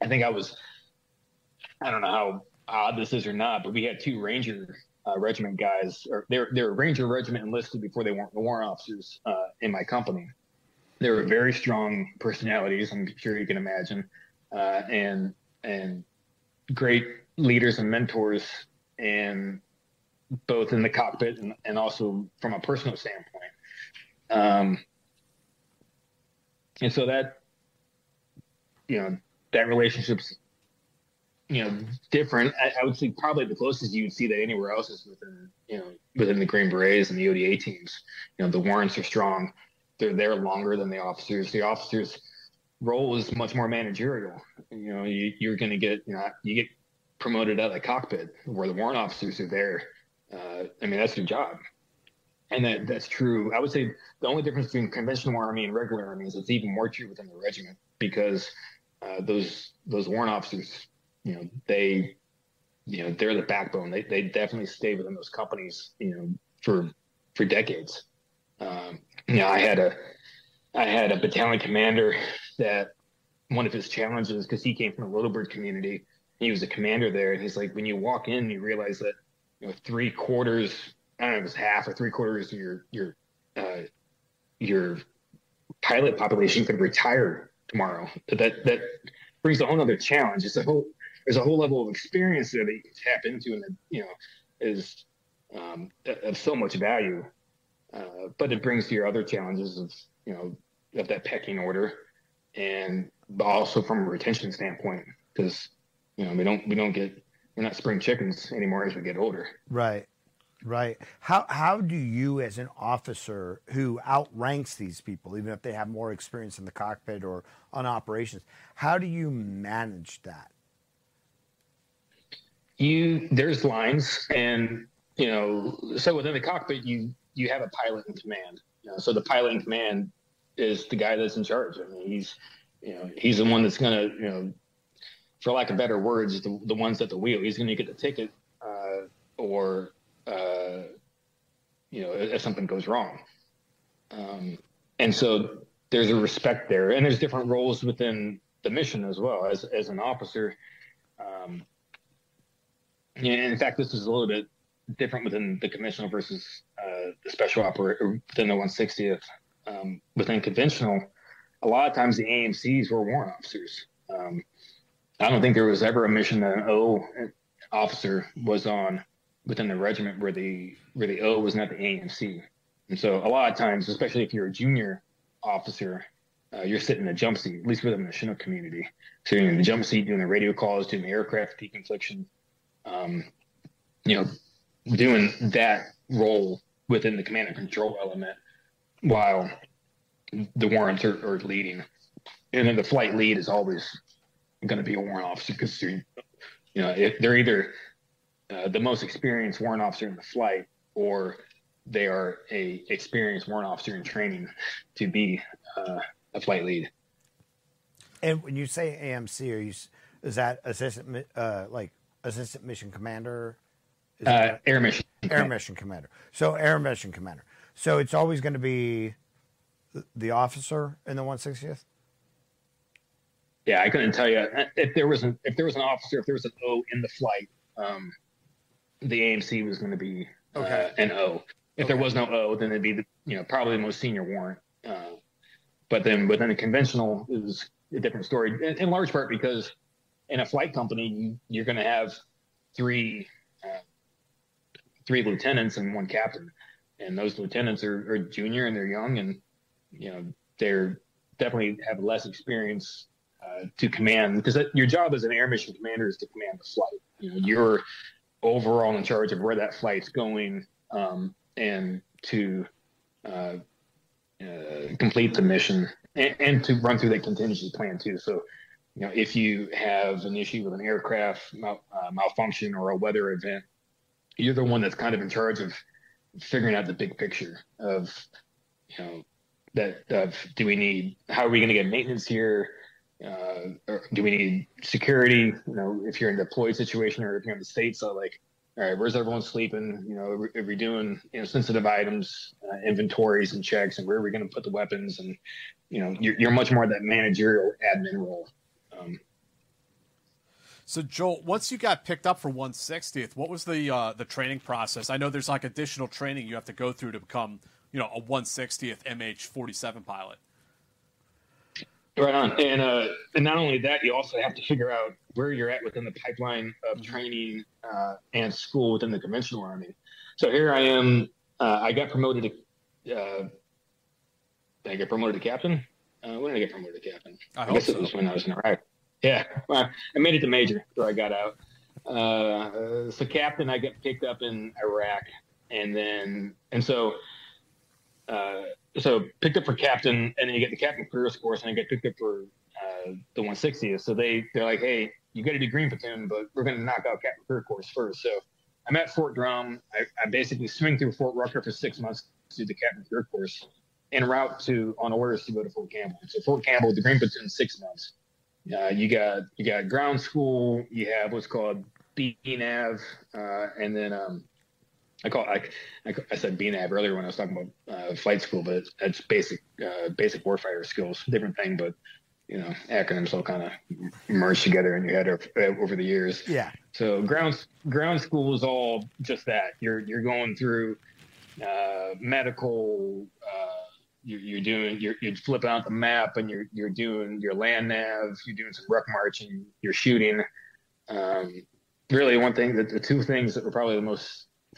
I think I was, I don't know how odd this is or not, but we had two Ranger uh, regiment guys, or they're, they're a Ranger regiment enlisted before they weren't the warrant officers uh, in my company. They were very strong personalities. I'm sure you can imagine, uh, and, and great leaders and mentors, and both in the cockpit and, and also from a personal standpoint. Um, and so that, you know, that relationship's, you know, different. I, I would say probably the closest you would see that anywhere else is within, you know, within the Green Berets and the O D A teams. You know, the warrants are strong. They're there longer than the officers. The officers' role is much more managerial. You know, you, you're going to get, you know, you get promoted out of the cockpit where the warrant officers are there. Uh, I mean, that's their job. And that, that's true. I would say the only difference between conventional Army and regular Army is it's even more true within the regiment because uh, those those warrant officers, you know, they, you know, they're the backbone. They they definitely stay within those companies, you know, for for decades. Um, you know, I had a I had a battalion commander that one of his challenges, because he came from the Little Bird community, he was a commander there, and he's like, when you walk in, you realize that, you know, three quarters, I don't know if it was half or three quarters of your, your, uh, your pilot population could retire tomorrow. But that, that brings a whole other challenge. It's a whole, there's a whole level of experience there that you can tap into, and that, you know, is, um, of so much value. Uh, but it brings to your other challenges of, you know, of that pecking order, and also from a retention standpoint, because, you know, we don't, we don't get, we're not spring chickens anymore as we get older. Right. Right. How, how do you, as an officer who outranks these people, even if they have more experience in the cockpit or on operations, how do you manage that? You, there's lines, and you know, so within the cockpit, you you have a pilot in command. You know, so the pilot in command is the guy that's in charge. I mean, he's, you know, he's the one that's going to, you know, for lack of better words, the, the one's at the wheel. He's going to get the ticket uh, or, uh, you know, if something goes wrong. Um, and so there's a respect there. And there's different roles within the mission as well as, as an officer. Um, and in fact, this is a little bit different within the conventional versus uh, the special operator within the one sixtieth. Um, within conventional, a lot of times the A M Cs were warrant officers. Um, I don't think there was ever a mission that an O officer was on within the regiment where the where the O was not the A M C. And so a lot of times, especially if you're a junior officer, uh, you're sitting in the jump seat, at least within the Chinook community. So you're in the jump seat doing the radio calls, doing the aircraft deconfliction, um, you know, doing that role within the command and control element, while the warrants are, are leading. And then the flight lead is always going to be a warrant officer because they're, you know, if they're either uh, the most experienced warrant officer in the flight, or they are a experienced warrant officer in training to be uh, a flight lead. And when you say A M C, are you, is that assistant, uh, like assistant mission commander? Is uh, that air mission. Air mission commander. So air mission commander. So it's always going to be the officer in the one sixtieth. Yeah, I couldn't tell you if there was an if there was an officer, if there was an O in the flight, um, the A M C was going to be uh, okay. an O. If okay. there was no O, then it'd be the, you know, probably the most senior warrant. Uh, but then within the conventional, it was a different story, in, in large part because in a flight company, you, you're going to have three uh, three lieutenants and one captain. And those lieutenants are, are junior and they're young, and, you know, they're definitely have less experience uh, to command, because that, your job as an air mission commander is to command the flight. You know, you're overall in charge of where that flight's going um, and to uh, uh, complete the mission and, and to run through that contingency plan too. So, you know, if you have an issue with an aircraft mal uh, malfunction or a weather event, you're the one that's kind of in charge of figuring out the big picture of, you know, that of do we need, how are we going to get maintenance here? Uh, or do we need security? You know, if you're in a deployed situation or if you're in the States, so like, all right, where's everyone sleeping? You know, if we're doing, you know, sensitive items, uh, inventories and checks, and where are we going to put the weapons? And, you know, you're, you're much more that managerial admin role. Um, So, Joel, once you got picked up for one sixtieth, what was the uh, the training process? I know there's like additional training you have to go through to become, you know, a one sixtieth M H forty-seven pilot. Right on. And, uh, and not only that, you also have to figure out where you're at within the pipeline of training uh, and school within the conventional Army. So here I am. Uh, I got promoted to uh, did I get promoted to captain? Uh, when did I get promoted to captain? I, I guess so. It was when I was in Iraq. Yeah, well, I made it to major, so I got out. Uh, so captain, I got picked up in Iraq, and then and so uh, so picked up for captain, and then you get the captain careers course, and I got picked up for uh, the one sixtieth. So they they're like, hey, you got to do Green Platoon, but we're going to knock out captain career course first. So I'm at Fort Drum. I, I basically swing through Fort Rucker for six months to do the captain career course, en route to on orders to go to Fort Campbell. So Fort Campbell, the Green Platoon, six months. Uh, you got you got ground school. You have what's called B N A V, uh, and then um, I call I, I I said B N A V earlier when I was talking about uh, flight school, but it's, it's basic uh, basic warfighter skills, different thing, but you know acronyms all kind of merge together in your head over, over the years. Yeah. So ground ground school is all just that. You're you're going through uh, medical. Uh, You're, you're doing, you're, you're flipping out the map, and you're you're doing your land nav, you're doing some ruck marching, you're shooting. Um, really, one thing that the two things that were probably the most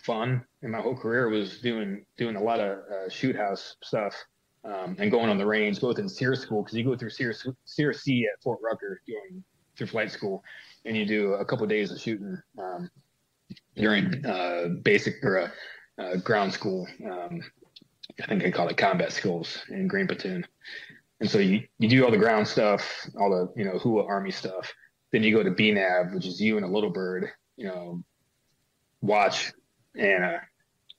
fun in my whole career was doing doing a lot of uh, shoot house stuff um, and going on the range, both in SEER school, because you go through SEER, SEER C at Fort Rucker doing through flight school, and you do a couple of days of shooting um, during uh, basic or uh, uh, ground school. Um, I think they call it combat skills in Green Platoon. And so you, you do all the ground stuff, all the, you know, H U A Army stuff. Then you go to B N A V, which is you and a little bird, you know, watch and a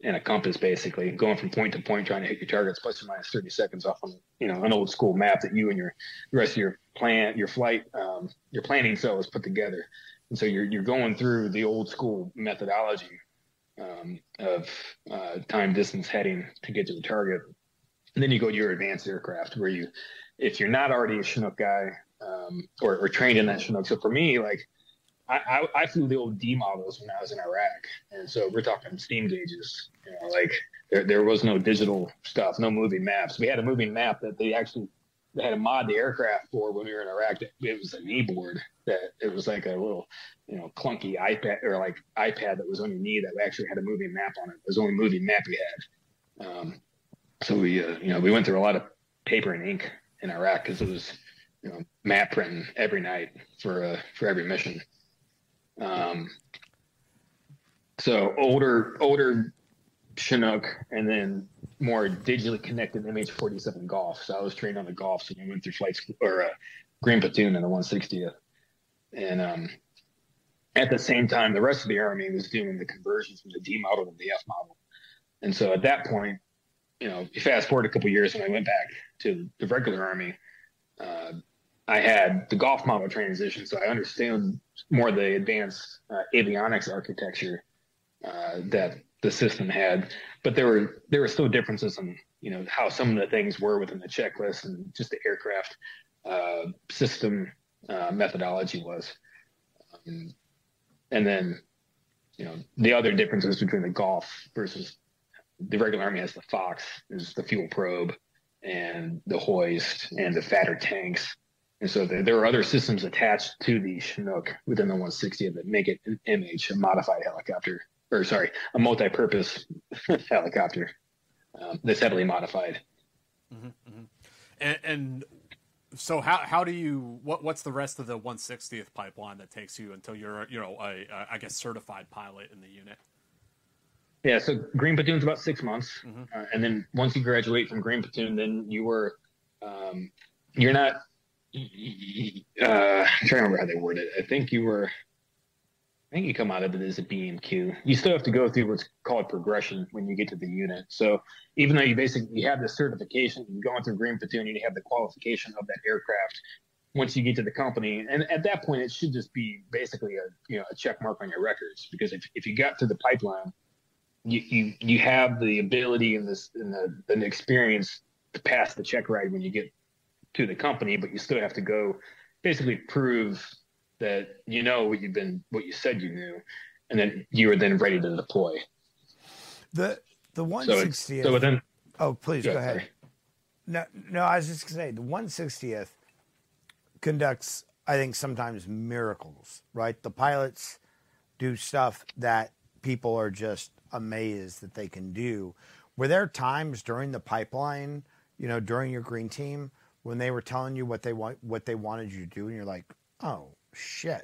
and a compass, basically going from point to point, trying to hit your targets, plus or minus thirty seconds off on, you know, an old school map that you and your the rest of your plan, your flight, um, your planning cells put together. And so you're you're going through the old school methodology um, of uh, time, distance, heading to get to the target. And then you go to your advanced aircraft where you, if you're not already a Chinook guy um, or, or trained in that Chinook. So for me, like I, I, I flew the old D models when I was in Iraq. And so we're talking steam gauges, you know, like there, there was no digital stuff, no moving maps. We had a moving map that they actually they had to mod the aircraft for when we were in Iraq. It was an e-board that it was like a little, you know, clunky iPad or like iPad that was on your knee that actually had a moving map on it. It was the only moving map we had. Um, So we, uh, you know, we went through a lot of paper and ink in Iraq because it was, you know, map printing every night for uh, for every mission. Um, so older, older Chinook, and then more digitally connected M H forty-seven Golf. So I was trained on the Golf, so we went through flights or uh, Green Platoon and the one sixtieth, and um, at the same time, the rest of the Army was doing the conversion from the D model to the F model, and so at that point. You know, you fast forward a couple of years when I went back to the regular Army, uh, I had the Golf model transition. So I understand more the advanced uh, avionics architecture uh, that the system had. But there were there were still differences in, you know, how some of the things were within the checklist and just the aircraft uh, system uh, methodology was. Um, and then, you know, the other differences between the Golf versus the regular Army has the Fox, is the fuel probe and the hoist and the fatter tanks. And so there, there are other systems attached to the Chinook within the one sixtieth that make it an M H, a modified helicopter, or sorry, a multi-purpose helicopter um, that's heavily modified. Mm-hmm, mm-hmm. And, and so how, how do you, what, what's the rest of the one sixtieth pipeline that takes you until you're, you know, a, a, I guess, certified pilot in the unit? Yeah, so Green Platoon's about six months, mm-hmm. uh, and then once you graduate from Green Platoon, then you were, um, you're not. Uh, I'm trying to remember how they worded it. I think you were. I think you come out of it as a B M Q. You still have to go through what's called progression when you get to the unit. So even though you basically you have the certification, you're going through Green Platoon, you have the qualification of that aircraft. Once you get to the company, and at that point, it should just be basically a you know a check mark on your records because if if you got through the pipeline. You, you you have the ability and this and the, the experience to pass the check ride when you get to the company, but you still have to go basically prove that you know what you've been what you said you knew, and then you are then ready to deploy. The the one sixtieth. So, so then, oh please yeah, go ahead. Sorry. No no, I was just gonna say the one sixtieth conducts I think sometimes miracles, right? The pilots do stuff that people are just amazed that they can do. Were there times during the pipeline, you know, during your green team, when they were telling you what they want, what they wanted you to do, and you're like, "Oh shit."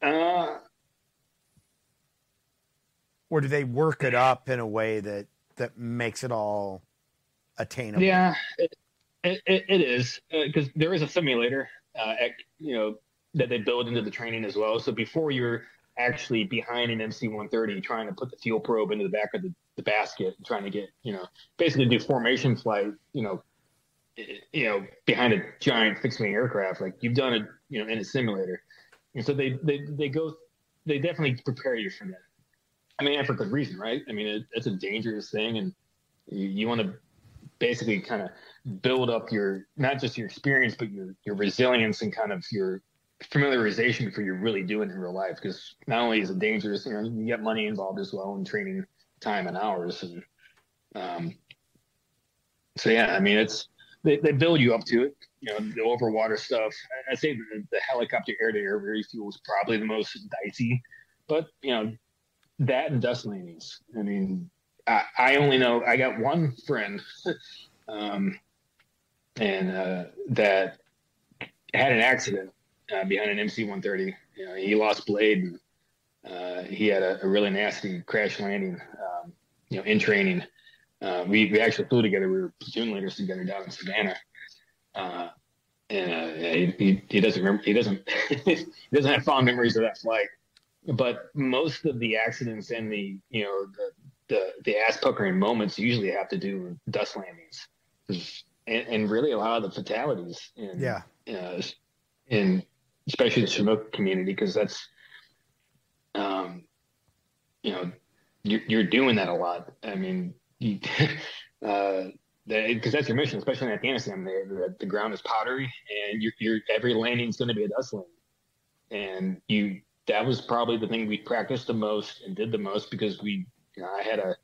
Uh, or do they work it up in a way that that makes it all attainable? Yeah, it it, it is because uh, there is a simulator, uh, at, you know, that they build into the training as well. So before you're actually behind an M C one thirty trying to put the fuel probe into the back of the, the basket and trying to get, you know, basically do formation flight, you know, you know, behind a giant fixed wing aircraft, like you've done it, you know, in a simulator. And so they, they, they go, they definitely prepare you for that. I mean, and for good reason, right? I mean, it, it's a dangerous thing and you, you want to basically kind of build up your, not just your experience, but your, your resilience and kind of your, familiarization before you're really doing in real life, because not only is it dangerous, you know, you get money involved as well in training time and hours. And, um, so yeah, I mean, it's, they, they build you up to it, you know, the overwater stuff. I, I say the, the helicopter air to air refuel is probably the most dicey, but you know, that and dust landings. I mean, I, I only know, I got one friend, um, and, uh, that had an accident. Uh, behind an M C one thirty, you know, he lost blade. And, uh, he had a, a really nasty crash landing. Um, you know, in training, uh, we we actually flew together. We were platoon leaders together down in Savannah, uh, and uh, yeah, he, he he doesn't remember. He doesn't he doesn't have fond memories of that flight. But most of the accidents and the, you know, the the, the ass puckering moments usually have to do with dust landings, and, and really a lot of the fatalities in yeah uh, in especially the Chinook community, because that's um you know you're, you're doing that a lot. I mean, you, uh, because that's your mission, especially in Afghanistan. There, the, the ground is powdery, and you're, you're every landing is going to be a dust landing, and you. That was probably the thing we practiced the most and did the most, because we, you know, I had a,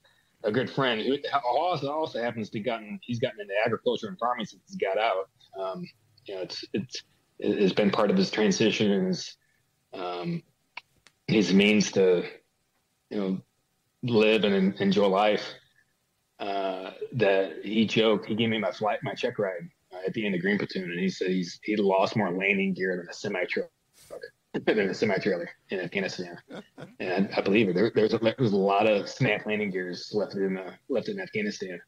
a good friend who also, also happens to gotten, he's gotten into agriculture and farming since he got out. Um, you know, it's, it's, it's been part of his transition and his, um, his means to, you know, live and, and enjoy life. Uh, that he joked, he gave me my flight, my check ride uh, at the end of Green Platoon. And he said, he's, he lost more landing gear than a semi truck. Than a semi-trailer in Afghanistan, and I, I believe it. There, there, was a, there was a lot of snap landing gears left in the, left in Afghanistan,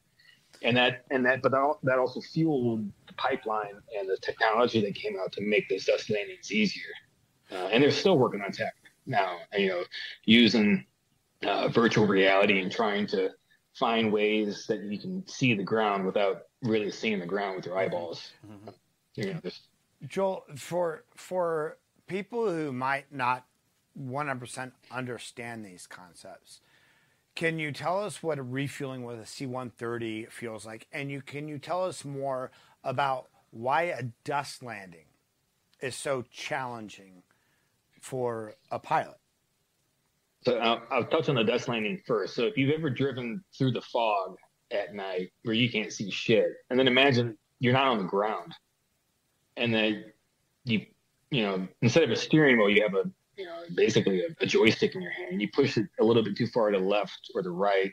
and that and that, but that also fueled the pipeline and the technology that came out to make those dust landings easier. Uh, and they're still working on tech now, you know, using uh, virtual reality and trying to find ways that you can see the ground without really seeing the ground with your eyeballs. Mm-hmm. You know, just... Joel, for for. people who might not one hundred percent understand these concepts, can you tell us what a refueling with a C one thirty feels like? And you can you tell us more about why a dust landing is so challenging for a pilot? So I'll, I'll touch on the dust landing first. So if you've ever driven through the fog at night where you can't see shit, and then imagine you're not on the ground, and then you... you know, instead of a steering wheel, you have a, you know, basically a, a joystick in your hand. You push it a little bit too far to the left or the right,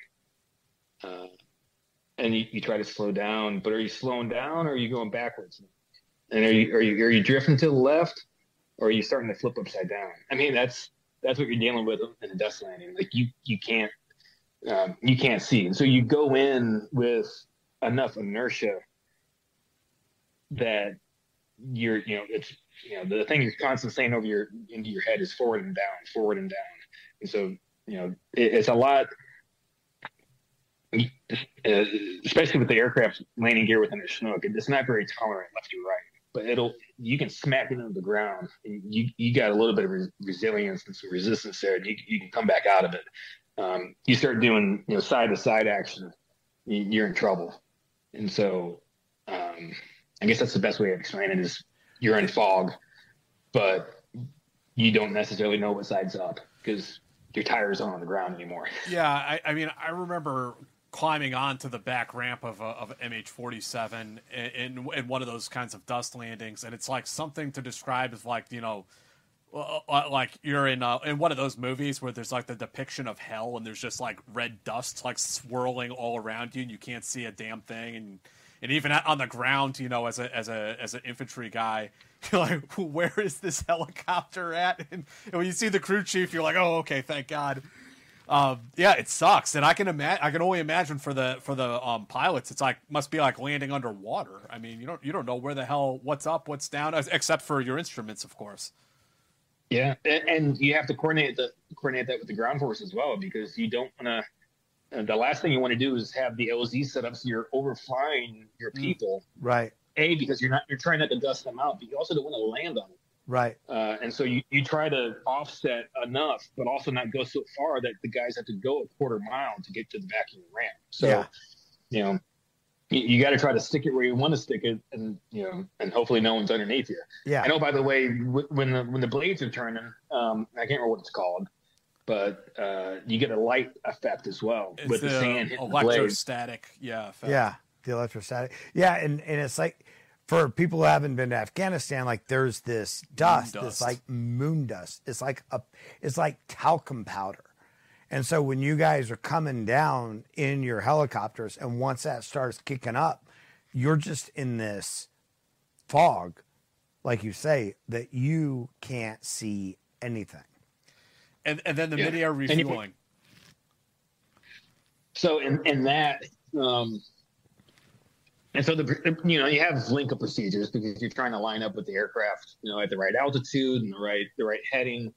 uh, and you, you try to slow down. But are you slowing down, or are you going backwards? And are you are you are you drifting to the left, or are you starting to flip upside down? I mean, that's that's what you're dealing with in a dust landing. Like you you can't um, you can't see, and so you go in with enough inertia that you're you know it's. You know, the thing you're constantly saying over your into your head is forward and down, forward and down. And so, you know, it, it's a lot, especially with the aircraft's landing gear within a Chinook. It's not very tolerant left to right, but it'll you can smack it into the ground. And you you got a little bit of re- resilience and some resistance there, and you you can come back out of it. Um, you start doing you know side to side action, you're in trouble. And so, um, I guess that's the best way of explaining it is. You're in fog, but you don't necessarily know what side's up because your tires aren't on the ground anymore. Yeah, I, I mean, I remember climbing onto the back ramp of a, of an M H forty-seven in, in, in one of those kinds of dust landings, and it's like something to describe as like, you know, like you're in uh, in one of those movies where there's like the depiction of hell and there's just like red dust like swirling all around you and you can't see a damn thing and... And even on the ground, you know, as a as a as an infantry guy, you're like, where is this helicopter at? And, and when you see the crew chief, you're like, oh, okay, thank God. Um, yeah, it sucks, and I can imagine. I can only imagine for the for the um, pilots, it's like must be like landing underwater. I mean, you don't you don't know where the hell what's up, what's down, except for your instruments, of course. Yeah, and you have to coordinate the coordinate that with the ground force as well, because you don't want to. The last thing you want to do is have the L Z set up so you're overflying your people, right? A, because you're not you're trying not to dust them out, but you also don't want to land on them, right? Uh, and so you, you try to offset enough, but also not go so far that the guys have to go a quarter mile to get to the back of your ramp. So, yeah. you know, you, you got to try to stick it where you want to stick it, and you know, and hopefully no one's underneath you. Yeah. I know. By the way, when the when the blades are turning, um, I can't remember what it's called. But uh, you get a light effect as well it's with the, the sand hitting electrostatic, the yeah, effect. yeah, the electrostatic, yeah, and and it's like for people who haven't been to Afghanistan, like there's this dust, it's like moon dust, it's like a, it's like talcum powder, and so when you guys are coming down in your helicopters, and once that starts kicking up, you're just in this fog, like you say, that you can't see anything. And, and then the yeah. mid-air refueling. So in, in that, um, and so the you know you have link-up procedures because you're trying to line up with the aircraft, you know, at the right altitude and the right the right heading,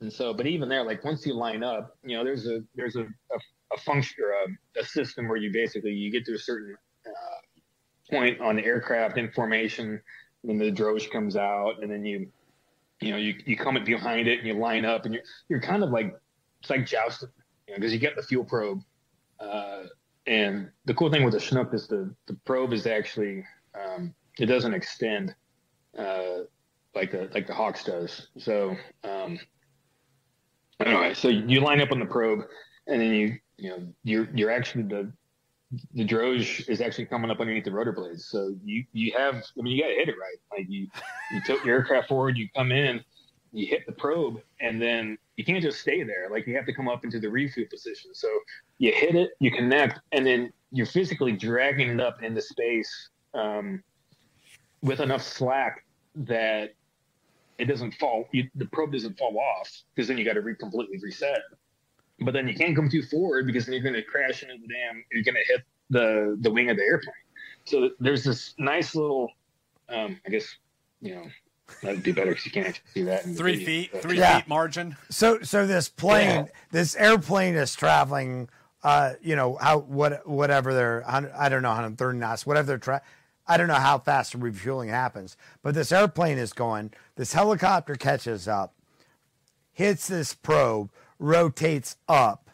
And so, but even there, like once you line up, you know, there's a, there's a, a, a function or a, a system where you basically, you get to a certain uh, point on the aircraft in formation, and the drogue comes out, and then you, you know, you, you come up behind it and you line up, and you're, you're kind of like, it's like jousting, you know, because you get the fuel probe. Uh, and the cool thing with the Chinook is the, the probe is actually, um, it doesn't extend uh, like the, like the Hawks does. So, um, anyway, so you line up on the probe, and then you, you know, you're, you're actually the, the drogue is actually coming up underneath the rotor blades. So you, you have, I mean, you got to hit it right. Like you, you tilt your aircraft forward, you come in, you hit the probe, and then you can't just stay there. Like you have to come up into the refuel position. So you hit it, you connect, and then you're physically dragging it up into space um, with enough slack that it doesn't fall. You, the probe doesn't fall off, because then you got to re- completely reset. But then you can't come too forward, because then you're going to crash into the damn, you're going to hit the, the wing of the airplane. So there's this nice little, um, I guess, you know, that'd be better because you can't do that. In three feet, three yeah. feet margin. So, so this plane, yeah. this airplane is traveling, uh, you know, how, what, whatever they're, I don't know, one hundred thirty knots, whatever they're trying. I don't know how fast the refueling happens, but this airplane is going, this helicopter catches up, hits this probe, rotates up.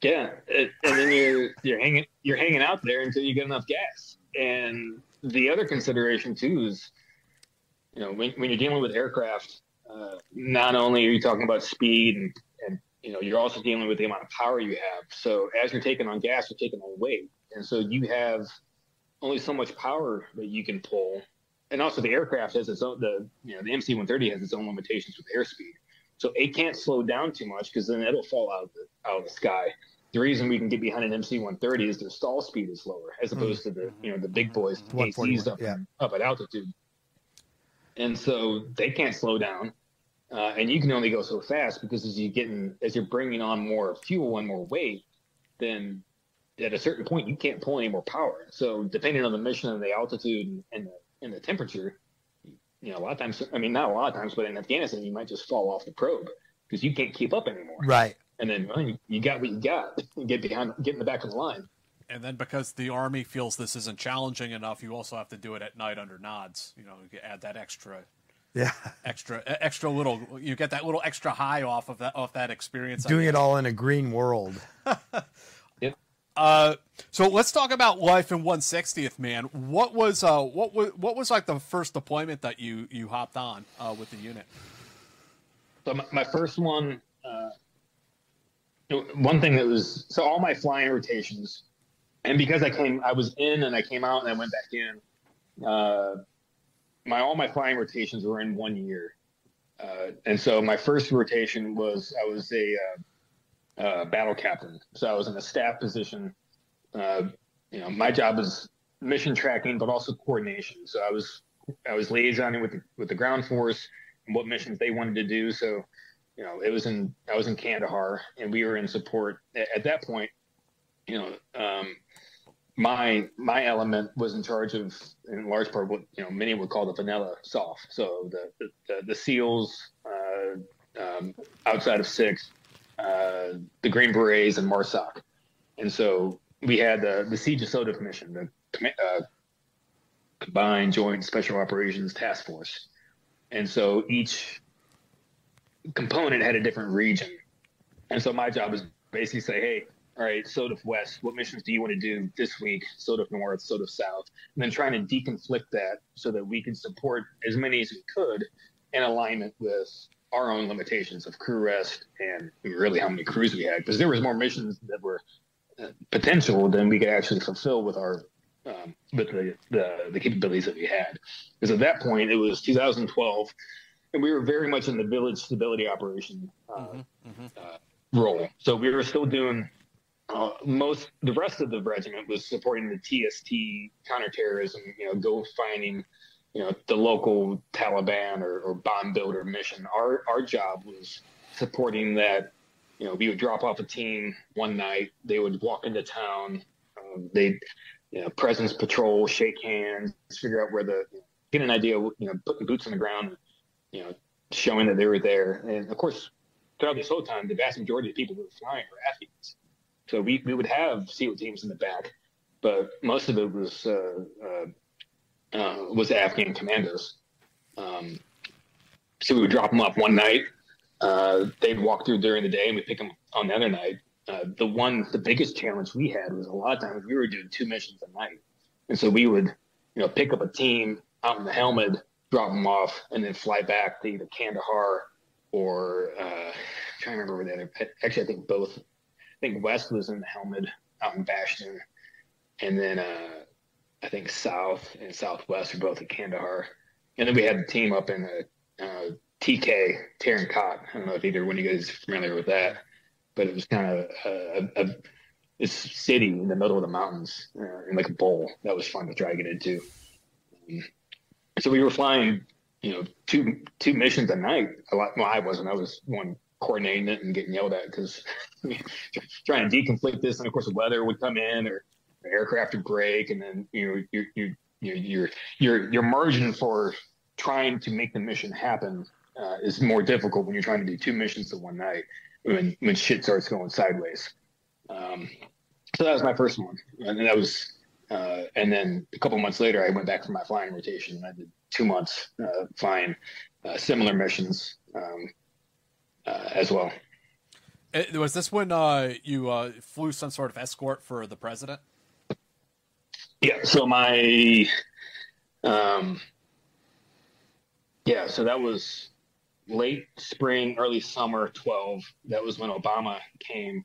Yeah, it, and then you're you're hanging you're hanging out there until you get enough gas. And the other consideration too is, you know, when when you're dealing with aircraft, uh, not only are you talking about speed and, and you know, you're also dealing with the amount of power you have. So as you're taking on gas, you're taking on weight, and so you have only so much power that you can pull. And also the aircraft has its own the you know the M C one thirty has its own limitations with airspeed. So it can't slow down too much, because then it'll fall out of the out of the sky. The reason we can get behind an M C one thirty is their stall speed is lower, as opposed mm-hmm. to the you know the big boys, the A Cs up, yeah. up at altitude. And so they can't slow down, uh, and you can only go so fast, because as you getting as you're bringing on more fuel and more weight, then at a certain point you can't pull any more power. So depending on the mission and the altitude and, and the and the temperature. You know, a lot of times, I mean, not a lot of times, but in Afghanistan, you might just fall off the probe because you can't keep up anymore. Right. And then well, you, you got what you got. You get behind, get in the back of the line. And then because the Army feels this isn't challenging enough, you also have to do it at night under nods. You know, you add that extra, yeah, extra, extra little. You get that little extra high off of that off that experience. Doing I mean. It all in a green world. Yep. Uh, so let's talk about life in one sixtieth, man. What was, uh, what was, what was like the first deployment that you, you hopped on, uh, with the unit? So my, my first one, uh, one thing that was, so all my flying rotations, and because I came, I was in and I came out and I went back in, uh, my, all my flying rotations were in one year. Uh, and so my first rotation was, I was a, uh, Uh, battle captain. So I was in a staff position. Uh, you know, my job was mission tracking, but also coordination. So I was, I was liaisoning with the, with the ground force and what missions they wanted to do. So, you know, it was in, I was in Kandahar, and we were in support at, at that point. You know, um, my, my element was in charge of, in large part, what, you know, many would call the vanilla soft. So the, the, the, the SEALs, uh, um, outside of six, uh, the Green Berets and MARSOC. And so we had the, the Siege of SOTIF mission, the uh, Combined Joint Special Operations Task Force. And so each component had a different region. And so my job was basically say, hey, all right, SOTIF West, what missions do you want to do this week? SOTIF North, SOTIF South. And then trying to deconflict that so that we could support as many as we could in alignment with our own limitations of crew rest and really how many crews we had, because there was more missions that were uh, potential than we could actually fulfill with our um, with the, the the capabilities that we had. Because at that point it was two thousand twelve, and we were very much in the village stability operation uh, mm-hmm, mm-hmm. Uh, role. So we were still doing uh, most. The rest of the regiment was supporting the T S T counterterrorism. You know, go finding. You know, the local Taliban or, or bomb builder mission. Our our job was supporting that. You know, we would drop off a team one night. They would walk into town. Um, they'd, you know, presence patrol, shake hands, figure out where the, you know, get an idea. You know, putting boots on the ground. You know, showing that they were there. And of course, throughout this whole time, the vast majority of people who were flying were Afghans. So we, we would have SEAL teams in the back, but most of it was uh, uh, uh, was Afghan commandos. Um, so we would drop them off one night. Uh, they'd walk through during the day, and we'd pick them on the other night. Uh, the one, the biggest challenge we had was a lot of times we were doing two missions a night. And so we would, you know, pick up a team out in the helmet, drop them off, and then fly back to either Kandahar or uh, I'm trying to remember where the other. Actually, I think both. I think West was in the helmet out in Bastion, and then uh, I think South and Southwest were both at Kandahar. And then we had the team up in a, uh, T K, Tarrant Cot. I don't know if either one of you guys are familiar with that, but it was kind of a, a, a this city in the middle of the mountains, uh, in like a bowl. That was fun to try to get into. Um, so we were flying, you know, two two missions a night. A lot. Well, I wasn't. I was one coordinating it and getting yelled at because I mean, trying to deconflict this, and of course the weather would come in, or, or aircraft would break, and then you know you you you you're you're your margin for trying to make the mission happen uh, is more difficult when you're trying to do two missions in one night. When when shit starts going sideways. Um, so that was my first one, and that was. Uh, and then a couple months later, I went back for my flying rotation. I did two months uh, flying uh, similar missions um, uh, as well. It, was this when uh, you uh, flew some sort of escort for the president? Yeah. So my, um, yeah. So that was late spring, early summer twelve. That was when Obama came.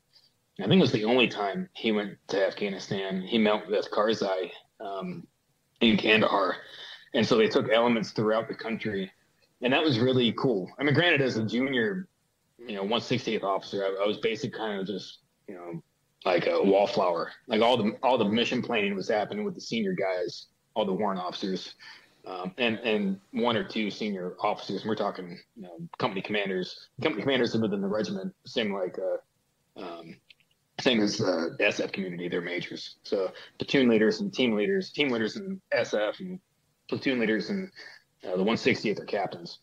I think it was the only time he went to Afghanistan. He met with Karzai um, in Kandahar. And so they took elements throughout the country. And that was really cool. I mean, granted, as a junior, you know, one sixtieth officer, I, I was basically kind of just, you know, like a wallflower. Like all the all the mission planning was happening with the senior guys, all the warrant officers, um, and, and one or two senior officers. And we're talking, you know, company commanders. Company commanders within the regiment seem like uh, um same as uh, the S F community, they're majors. So platoon leaders and team leaders, team leaders in S F, and platoon leaders in uh, the one sixtieth are captains.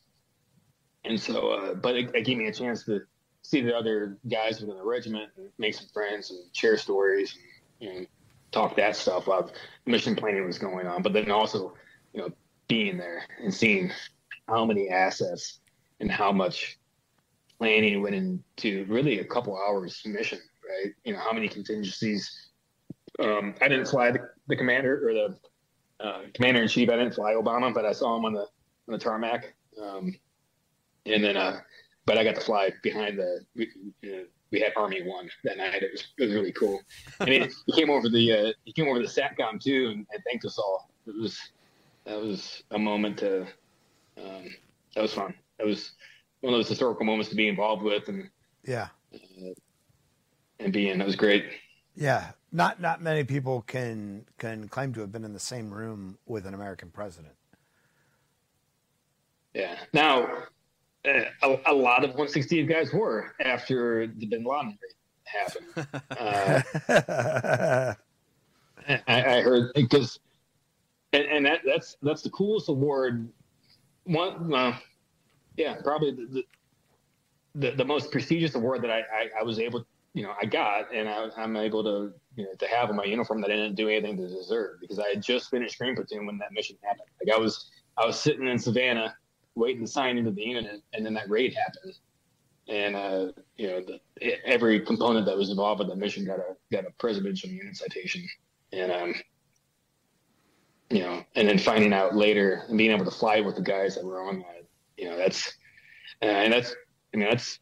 And so, uh, but it, it gave me a chance to see the other guys within the regiment and make some friends and share stories and, and talk that stuff while mission planning was going on. But then also, you know, being there and seeing how many assets and how much planning went into really a couple hours mission. Right? You know, how many contingencies? Um, I didn't fly the, the commander or the uh, commander in chief. I didn't fly Obama, but I saw him on the on the tarmac. Um, and then, uh, but I got to fly behind the. We, you know, we had Army One that night. It was, it was really cool. And he, he came over the uh, he came over the SATCOM too, and, and thanked us all. It was that was a moment to um, that was fun. That was one of those historical moments to be involved with, and yeah. Uh, And being, that was great. Yeah, not not many people can can claim to have been in the same room with an American president. Yeah. Now, a, a lot of one sixtieth guys were after the Bin Laden raid happened. uh, I, I heard because, and, and that that's that's the coolest award. One, uh, yeah, probably the, the the most prestigious award that I I, I was able to. You know, I got, and I, I'm able to, you know, to have on my uniform that I didn't do anything to deserve because I had just finished Green Platoon when that mission happened. Like I was, I was sitting in Savannah waiting to sign into the unit, and then that raid happened, and uh, you know, the, every component that was involved with that mission got a got a presidential unit citation, and um, you know, and then finding out later and being able to fly with the guys that were on that, you know, that's, uh, and that's, I mean, that's.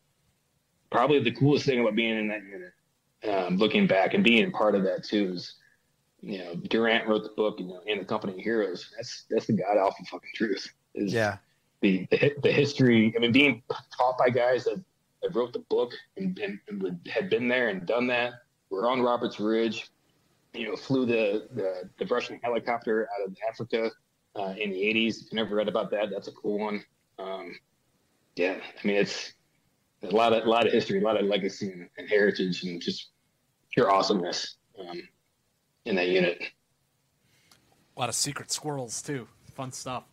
Probably the coolest thing about being in that unit, um, looking back and being part of that too, is, you know, Durant wrote the book, you know, In the Company of Heroes. That's that's the god awful fucking truth. Is yeah. The, the the history. I mean, being taught by guys that, that wrote the book and, and, and had been there and done that. We're on Roberts Ridge, you know, flew the the, the Russian helicopter out of Africa uh, in the eighties. If you never read about that, that's a cool one. Um, yeah, I mean it's. A lot of a lot of history, a lot of legacy and, and heritage, and just pure awesomeness um, in that unit. A lot of secret squirrels too, fun stuff.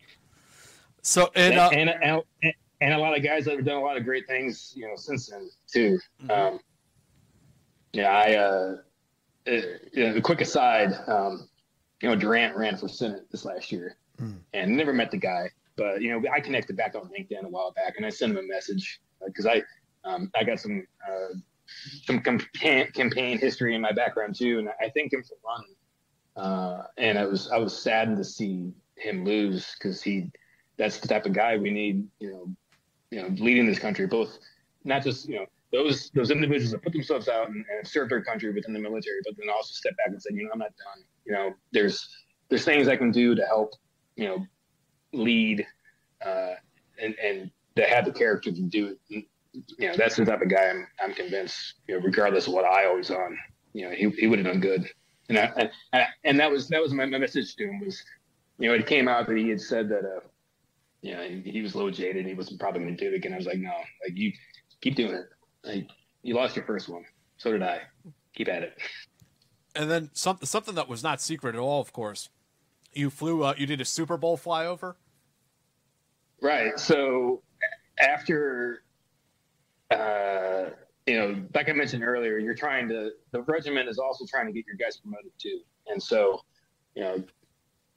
So and uh, and, and, and a lot of guys that have done a lot of great things, you know, since then too. Mm-hmm. Um, yeah, I, uh, it, you know, the quick aside, um, you know, Durant ran for Senate this last year mm. and never met the guy, but you know, I connected back on LinkedIn a while back and I sent him a message because uh, I, um, I got some, uh, some compa- campaign history in my background too. And I thanked him for running. Uh, and I was, I was saddened to see him lose because he, that's the type of guy we need, you know, you know, leading this country, both not just, you know, those, those individuals that put themselves out and, and served their country within the military, but then also step back and say, you know, I'm not done. You know, there's, there's things I can do to help, you know, lead, uh, and, and to have the character to do it. You know, that's the type of guy I'm, I'm convinced, you know, regardless of what I always on, you know, he, he would have done good. And I, and, I, and that was, that was my message to him was, you know, it came out that he had said that, uh, you know, he, he was a little jaded. He wasn't probably going to do it again. I was like, no, like you keep doing it. Like you lost your first one. So did I. Keep at it. And then something, something that was not secret at all, of course, you flew, uh, you did a Super Bowl flyover. Right. So after, Uh, you know, like I mentioned earlier, you're trying to, the regiment is also trying to get your guys promoted too. And so, you know,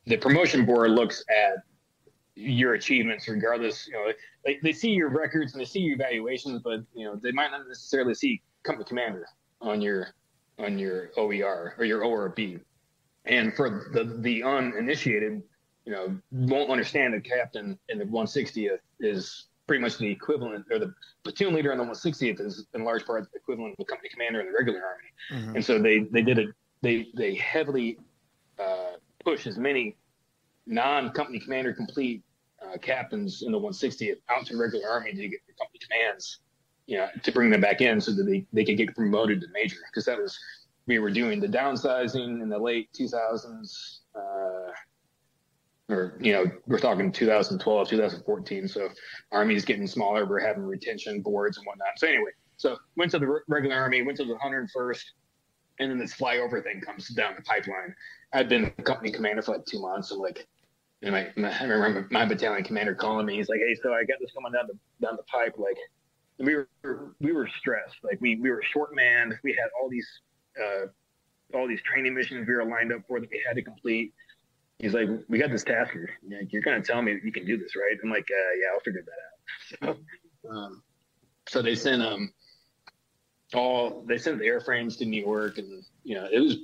the promotion board looks at your achievements regardless, you know, they, they see your records and they see your evaluations, but, you know, they might not necessarily see company commander on your, on your O E R or your O R B. And for the, the uninitiated, you know, won't understand that captain in the one sixtieth is pretty much the equivalent, or the platoon leader on the one sixtieth is in large part the equivalent of the company commander in the regular army. Mm-hmm. And so they, they did a, they, they heavily uh, push as many non-company commander complete uh, captains in the one sixtieth out to the regular army to get the company commands, you know, to bring them back in so that they, they could get promoted to major. Cause that was, we were doing the downsizing in the late two thousands, uh, or, you know, we're talking two thousand twelve, two thousand fourteen. So Army's getting smaller. We're having retention boards and whatnot. So anyway, so went to the regular Army, went to the one hundred first, and then this flyover thing comes down the pipeline. I've been a company commander for like two months. I'm like, and my, my, I remember my battalion commander calling me. He's like, hey, so I got this coming down the, down the pipe. Like, and we were, we were stressed. Like we, we were short manned. We had all these, uh, all these training missions we were lined up for that we had to complete. He's like, we got this task here. You're going to tell me that you can do this, right? I'm like, uh, yeah, I'll figure that out. So, um, so they sent um, all they sent the airframes to New York, and you know it was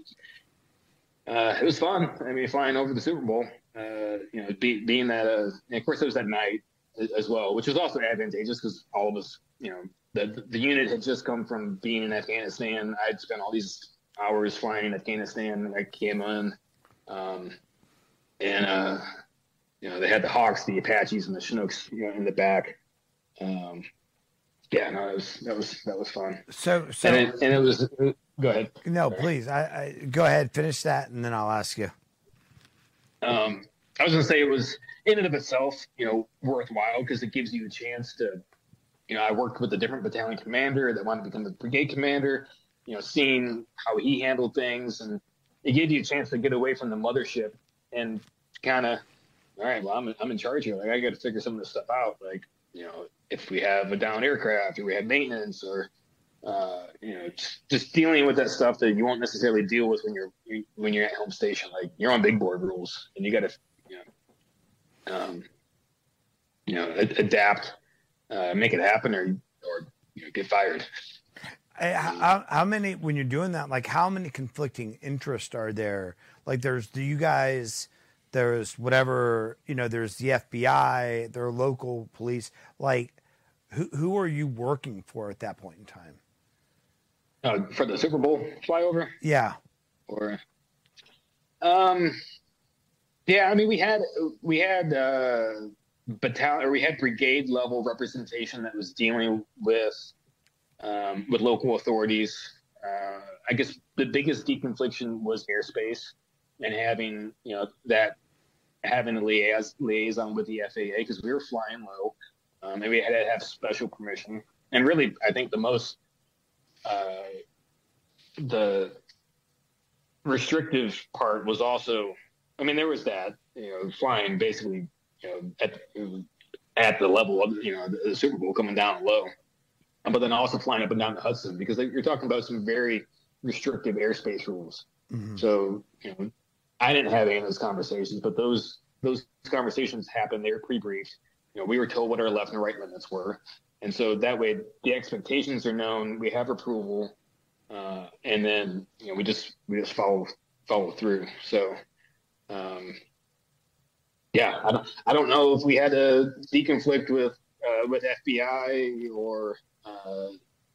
uh, it was fun. I mean, flying over the Super Bowl, uh, you know, be, being that, uh, and of course it was at night as well, which was also advantageous because all of us, you know, the the unit had just come from being in Afghanistan. I'd spent all these hours flying in Afghanistan, and I came in. Um, And, uh, you know, they had the Hawks, the Apaches, and the Chinooks, you know, in the back. Um, yeah, no, that was, that was, that was fun. So, so. And it, and it was, go ahead. No, Sorry. please. I, I go ahead, finish that. And then I'll ask you. Um, I was gonna say it was in and of itself, you know, worthwhile because it gives you a chance to, you know, I worked with a different battalion commander that wanted to become the brigade commander, you know, seeing how he handled things. And it gave you a chance to get away from the mothership and kind of, all right, well, I'm I'm in charge here. Like, I got to figure some of this stuff out. Like, you know, if we have a down aircraft or we have maintenance or, uh, you know, just, just dealing with that stuff that you won't necessarily deal with when you're when you're at home station. Like, you're on big board rules, and you got to, you know, um, you know, ad- adapt, uh, make it happen, or or you know, get fired. How, how many, when you're doing that, like how many conflicting interests are there? Like there's, do you guys, there's whatever, you know, there's the F B I, there are local police, like who, who are you working for at that point in time? Uh, for the Super Bowl flyover? Yeah. Or, um, yeah, I mean, we had, we had, uh, battalion, or we had brigade level representation that was dealing with, Um, with local authorities. Uh, I guess the biggest deconfliction was airspace and having, you know, that having a liais- liaison with the F A A because we were flying low. Um, and we had to have special permission. And really, I think the most, uh, the restrictive part was also, I mean, there was that, you know, flying basically, you know, at, at the level of, you know, the, the Super Bowl, coming down low, but then also flying up and down the Hudson, because they, you're talking about some very restrictive airspace rules. Mm-hmm. So, you know, I didn't have any of those conversations, but those those conversations happened. They were pre-briefed. You know, we were told what our left and right limits were, and so that way the expectations are known. We have approval, uh, and then you know we just we just follow follow through. So, um, yeah, I don't I don't know if we had a deconflict with uh, with F B I or uh,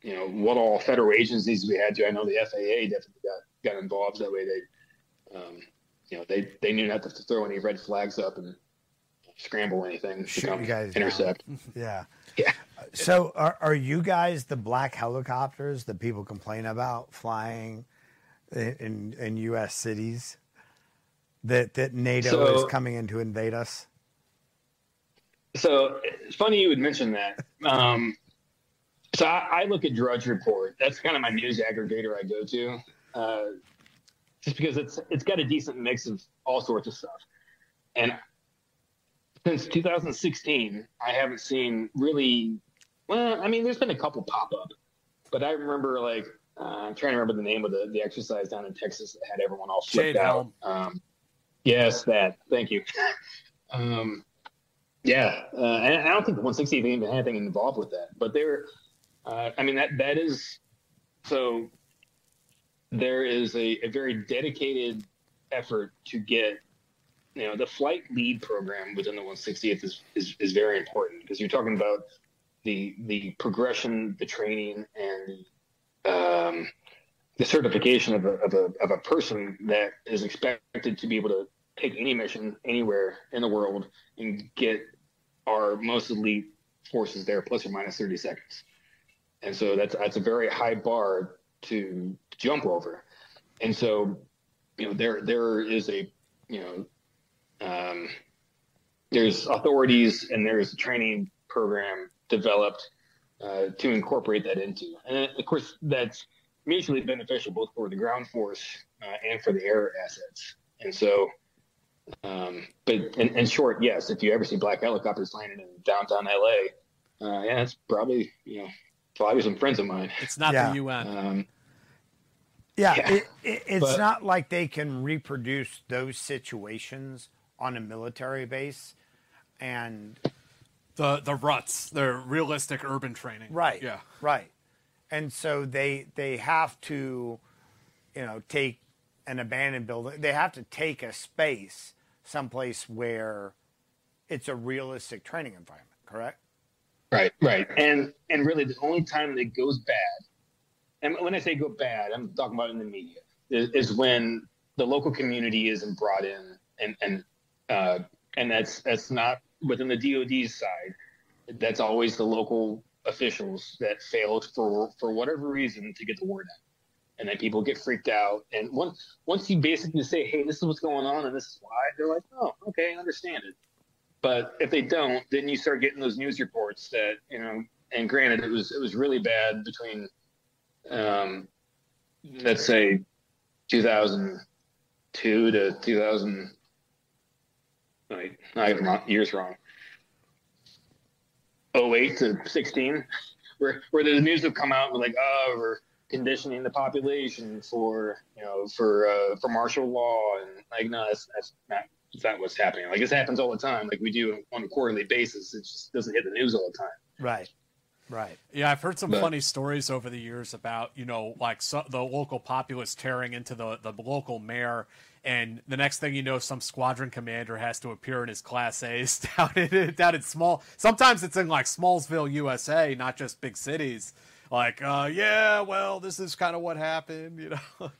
you know what all federal agencies we had to. I know the F A A definitely got got involved. That way they, um, you know, they they knew not to throw any red flags up and scramble anything, shoot you guys, intercept. Yeah. Yeah. So are, are you guys the black helicopters that people complain about flying in, in U S cities that, that NATO so, is coming in to invade us? So it's funny you would mention that. Um, so I, I look at Drudge Report. That's kind of my news aggregator I go to, uh, just because it's, it's got a decent mix of all sorts of stuff. And since two thousand sixteen, I haven't seen really, well, I mean, there's been a couple pop-up, but I remember, like, uh, I'm trying to remember the name of the, the exercise down in Texas that had everyone all flipped out. Um, yes, that. Thank you. um, yeah, uh, and I don't think the one sixtieth even had anything involved with that, but there, uh, I mean, that that is, so there is a, a very dedicated effort to get, you know, the flight lead program within the one sixtieth is, is, is very important, because you're talking about the the progression, the training, and um, the certification of a, of a of a person that is expected to be able to take any mission anywhere in the world and get our most elite forces there, plus or minus thirty seconds. And so that's that's a very high bar to jump over. And so, you know, there there is a, you know, Um, there's authorities and there's a training program developed uh, to incorporate that into. And of course, that's mutually beneficial both for the ground force uh, and for the air assets. And so, um, but in, in short, yes, if you ever see black helicopters landing in downtown L A, uh, yeah, it's probably, you know, probably some friends of mine. It's not yeah. the U N. Um, yeah, yeah. It, it, it's but, not like they can reproduce those situations on a military base, and the the ruts, the realistic urban training, right? Yeah, right. And so they they have to, you know, take an abandoned building. They have to take a space, someplace where it's a realistic training environment. Correct. Right, right. And and really, the only time that it goes bad, and when I say go bad, I'm talking about in the media, is, is when the local community isn't brought in, and and Uh, and that's that's not within the D O D's side. That's always the local officials that failed for for whatever reason to get the word out, and then people get freaked out. And once once you basically say, "Hey, this is what's going on, and this is why," they're like, "Oh, okay, I understand it." But if they don't, then you start getting those news reports that, you know. And granted, it was it was really bad between, um, let's say, two thousand two to two thousand. Like, I have my years wrong. oh eight to sixteen, where where the news would come out with like, oh, we're conditioning the population for, you know, for uh, for martial law, and like, no, that's that's not that's not what's happening. Like, this happens all the time. Like, we do on a quarterly basis. It just doesn't hit the news all the time. Right. Right. Yeah, I've heard some but, funny stories over the years about, you know, like so, the local populace tearing into the, the local mayor, and the next thing you know, some squadron commander has to appear in his Class A's down in, down in small. Sometimes it's in, like, Smallsville, U S A, not just big cities. Like, uh, yeah, well, this is kind of what happened, you know.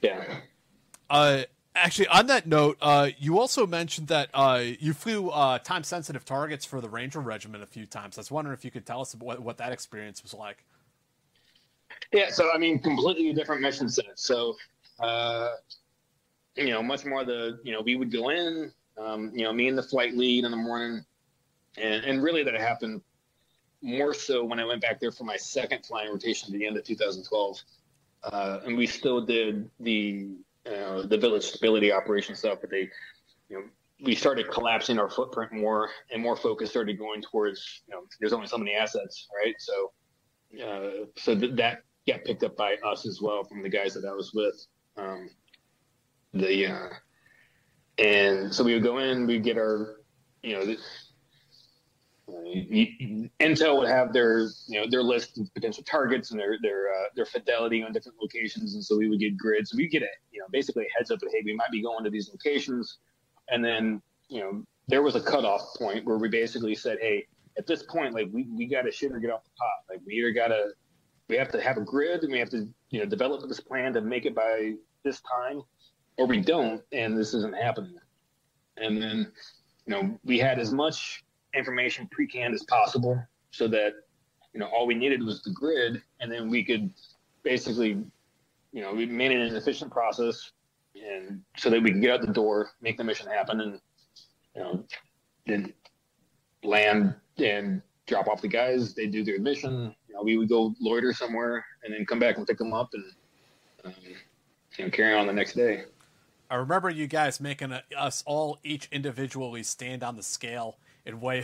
Yeah. Uh, actually, on that note, uh, you also mentioned that uh, you flew uh, time-sensitive targets for the Ranger Regiment a few times. I was wondering if you could tell us what, what that experience was like. Yeah, so, I mean, completely different mission set. So... Uh, you know, much more the, you know, we would go in, um, you know, me and the flight lead in the morning. And, and really that happened more so when I went back there for my second flying rotation at the end of two thousand twelve. Uh, and we still did the, you know, the village stability operation stuff, but they, you know, we started collapsing our footprint more, and more focus started going towards, you know, there's only so many assets, right? So, uh, so th- that got picked up by us as well from the guys that I was with. Um, the uh, and so we would go in, we'd get our, you know, the, uh, Intel would have their, you know, their list of potential targets and their their uh, their fidelity on different locations, and so we would get grids. So we get a, you know, basically a heads up that, hey, we might be going to these locations. And then, you know, there was a cutoff point where we basically said, hey, at this point, like, we, we got to shit or get off the pot. Like, we either got to, we have to have a grid and we have to, you know, develop this plan to make it by this time, or we don't, and this isn't happening. And then, you know, we had as much information pre-canned as possible so that, you know, all we needed was the grid, and then we could basically, you know, we made it an efficient process, and so that we can get out the door, make the mission happen, and, you know, then land and drop off the guys. They do their mission. You know, we would go loiter somewhere and then come back and pick them up and, um, you know, carry on the next day. I remember you guys making a, us all each individually stand on the scale and weigh,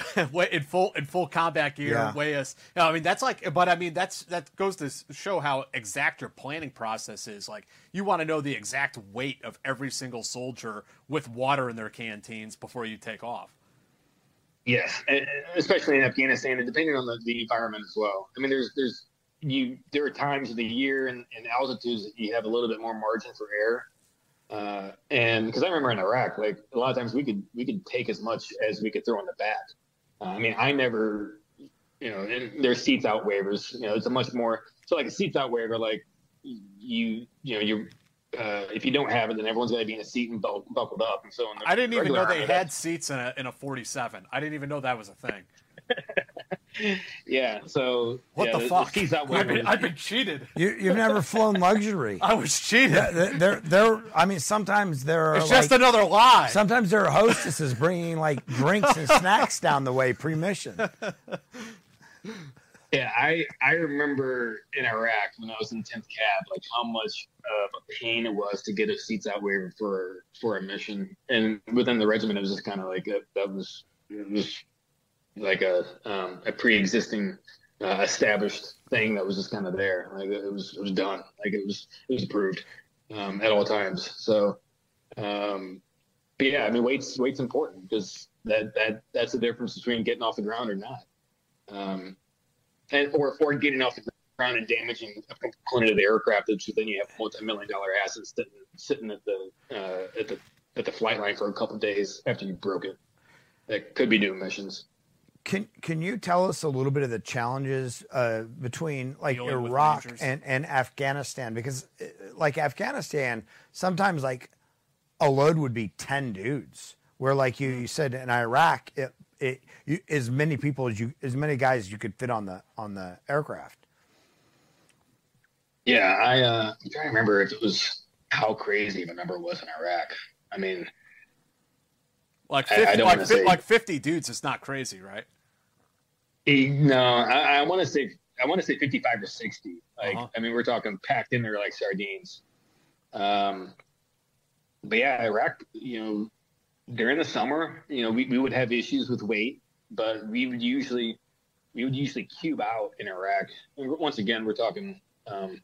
in full in full combat gear, yeah. weigh us. No, I mean, that's like, but I mean, that's that goes to show how exact your planning process is. Like, you want to know the exact weight of every single soldier with water in their canteens before you take off. Yes, and especially in Afghanistan, and depending on the, the environment as well. I mean, there's there's you there are times of the year and, and altitudes that you have a little bit more margin for error. Uh, and because I remember in Iraq, like, a lot of times we could we could take as much as we could throw in the bat. Uh, I mean, I never, you know, and there's seats out waivers. You know, it's a much more so like a seats out waiver. Like, you you know you uh, if you don't have it, then everyone's going to be in a seat and bu- buckled up. And so on the I didn't even know they had seats in a in a forty-seven. I didn't even know that was a thing. yeah. So what yeah, the, the fuck? The seats out waivers. I've been, I've been cheated. You, you've never flown luxury. I was cheated. They're, they're, they're, I mean, sometimes there are. It's like, just another lie. Sometimes there are hostesses bringing like drinks and snacks down the way pre-mission. Yeah, I, I remember in Iraq when I was in tenth Cab, like, how much of a pain it was to get a seats out waiver for for a mission. And within the regiment, it was just kind of like a, that was, it was like a um, a pre-existing uh, established thing that was just kind of there. Like, it was it was done. Like, it was it was approved um, at all times. So, um, but yeah, I mean, weight's weight's important because that that that's the difference between getting off the ground or not. Um, And, or, or getting off the ground and damaging a component of the aircraft, so then you have multi-million dollar assets sitting, sitting at the uh, at the at the flight line for a couple of days after you broke it. That could be doing missions. Can Can you tell us a little bit of the challenges uh, between like Iraq and, and Afghanistan? Because like Afghanistan, sometimes like a load would be ten dudes. Where like you, you said in Iraq, it. It, you, as many people as you, as many guys you could fit on the on the aircraft. Yeah, I uh, I'm trying to remember if it was how crazy the number was in Iraq. I mean, like fifty, I, I don't like, fi- say, like fifty dudes is not crazy, right? No, I, I want to say I want to say fifty-five or sixty. Like, uh-huh. I mean, we're talking packed in there like sardines. Um, but yeah, Iraq, you know. During the summer, you know, we, we would have issues with weight, but we would usually we would usually cube out in Iraq. And once again, we're talking um,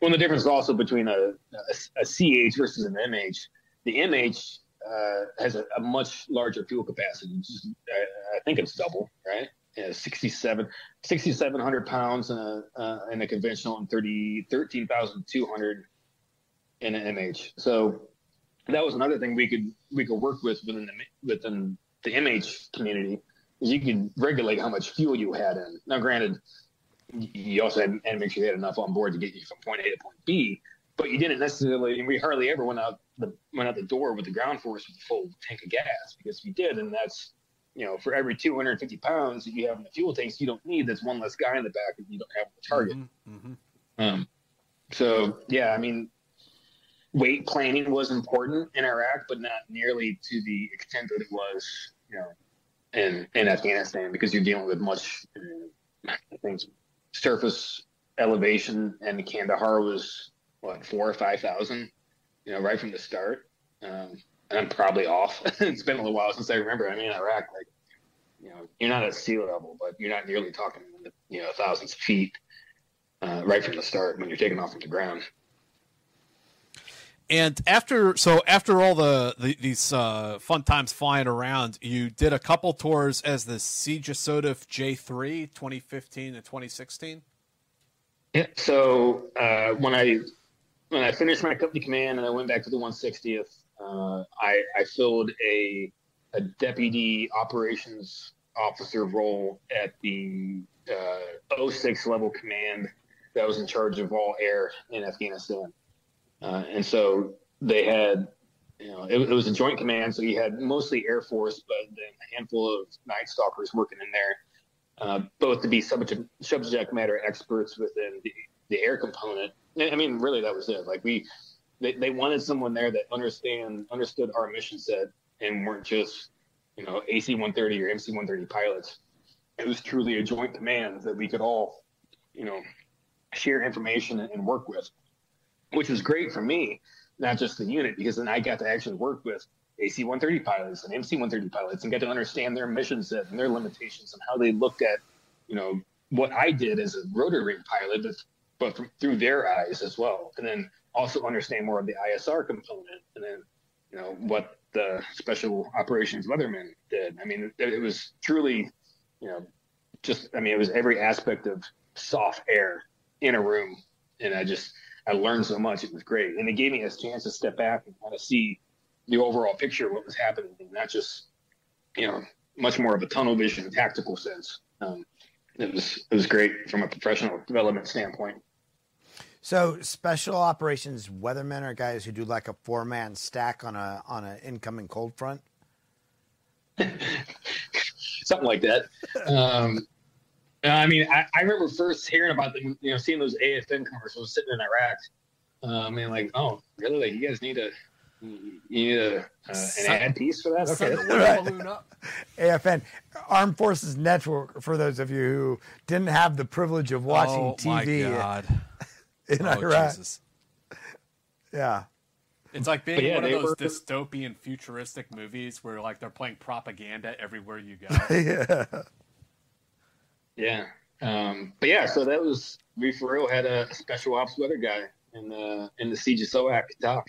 well, the difference also between a, a, a C H versus an M H. The M H uh, has a, a much larger fuel capacity. Just, I, I think it's double, right? Yeah, sixty-seven hundred pounds in a, uh, in a conventional and thirteen thousand two hundred in an M H. So that was another thing we could we could work with within the within the M H community is you could regulate how much fuel you had in. Now, granted, you also had to make sure you had enough on board to get you from point A to point B, but you didn't necessarily. And we hardly ever went out the went out the door with the ground force with a full tank of gas, because if you did, and that's, you know, for every two hundred fifty pounds that you have in the fuel tanks, you don't need. That's one less guy in the back that you don't have on the target. Mm-hmm. Um, so yeah, I mean. Weight planning was important in Iraq, but not nearly to the extent that it was, you know, in, in Afghanistan, because you're dealing with much uh, things, surface elevation, and Kandahar was what four or five thousand, you know, right from the start. Um, I'm probably off. It's been a little while since I remember. I mean, Iraq, like, you know, you're not at sea level, but you're not nearly talking, you know, thousands of feet uh, right from the start when you're taking off from the ground. And after, so after all the, the these uh, fun times flying around, you did a couple tours as the Sojusdef J three, twenty fifteen and twenty sixteen. Yeah. So uh, when I when I finished my company command and I went back to the one sixtieth, uh, I, I filled a a deputy operations officer role at the uh, oh six level command that was in charge of all air in Afghanistan. Uh, and so they had, you know, it, it was a joint command. So you had mostly Air Force, but then a handful of Night Stalkers working in there, uh, both to be subject, subject matter experts within the, the air component. I mean, really, that was it. Like we, they, they wanted someone there that understand understood our mission set and weren't just, you know, A C one thirty or M C one thirty pilots. It was truly a joint command that we could all, you know, share information and work with, which was great for me, not just the unit, because then I got to actually work with A C one thirty pilots and M C one thirty pilots and get to understand their mission set and their limitations and how they looked at, you know, what I did as a rotor wing pilot, but, but from, through their eyes as well. And then also understand more of the I S R component and then, you know, what the special operations weathermen did. I mean, it, it was truly, you know, just, I mean, it was every aspect of soft air in a room. And I just... I learned so much. It was great. And it gave me a chance to step back and kind of see the overall picture of what was happening, and not just, you know, much more of a tunnel vision tactical sense. Um, it was, it was great from a professional development standpoint. So special operations weathermen are guys who do like a four man stack on a, on an incoming cold front. Something like that. Um, I mean, I, I remember first hearing about them, you know, seeing those A F N commercials sitting in Iraq. Uh, I mean, like, oh, really? Like, you guys need a, you need a, uh, an ad piece for that? Okay, that's right. Up. A F N, Armed Forces Network, for those of you who didn't have the privilege of watching oh, T V my God. in, in oh, Iraq. Jesus. Yeah. It's like being yeah, one of those were... dystopian futuristic movies where, like, they're playing propaganda everywhere you go. Yeah. Yeah. Um, but yeah, so that was, we for real had a special ops weather guy in the, in the siege of SOAC doc,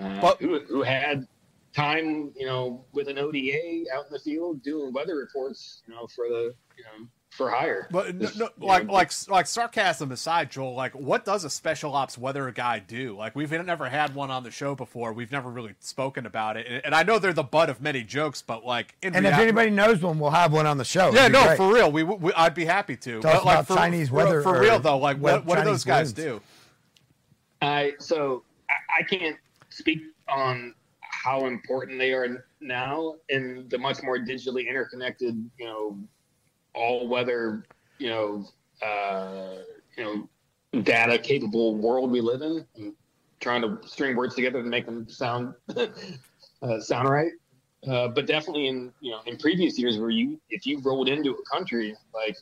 uh, but, who, who had time, you know, with an O D A out in the field doing weather reports, you know, for the, you know, for hire. But this, no, no, like, know, like, like sarcasm aside, Joel, like what does a special ops weather guy do? Like we've never had one on the show before. We've never really spoken about it. And, and I know they're the butt of many jokes, but like, in and reality, if anybody knows one, we'll have one on the show. Yeah, no, great. for real. We, we, I'd be happy to. Talk but, like, about for, Chinese for, weather. For real though. Like what, what do those guys winds. do? I, so I, I can't speak on how important they are now in the much more digitally interconnected, you know, all weather, you know, uh, you know, data capable world we live in, and trying to string words together to make them sound, uh, sound right. Uh, but definitely in, you know, in previous years where you, if you rolled into a country, like,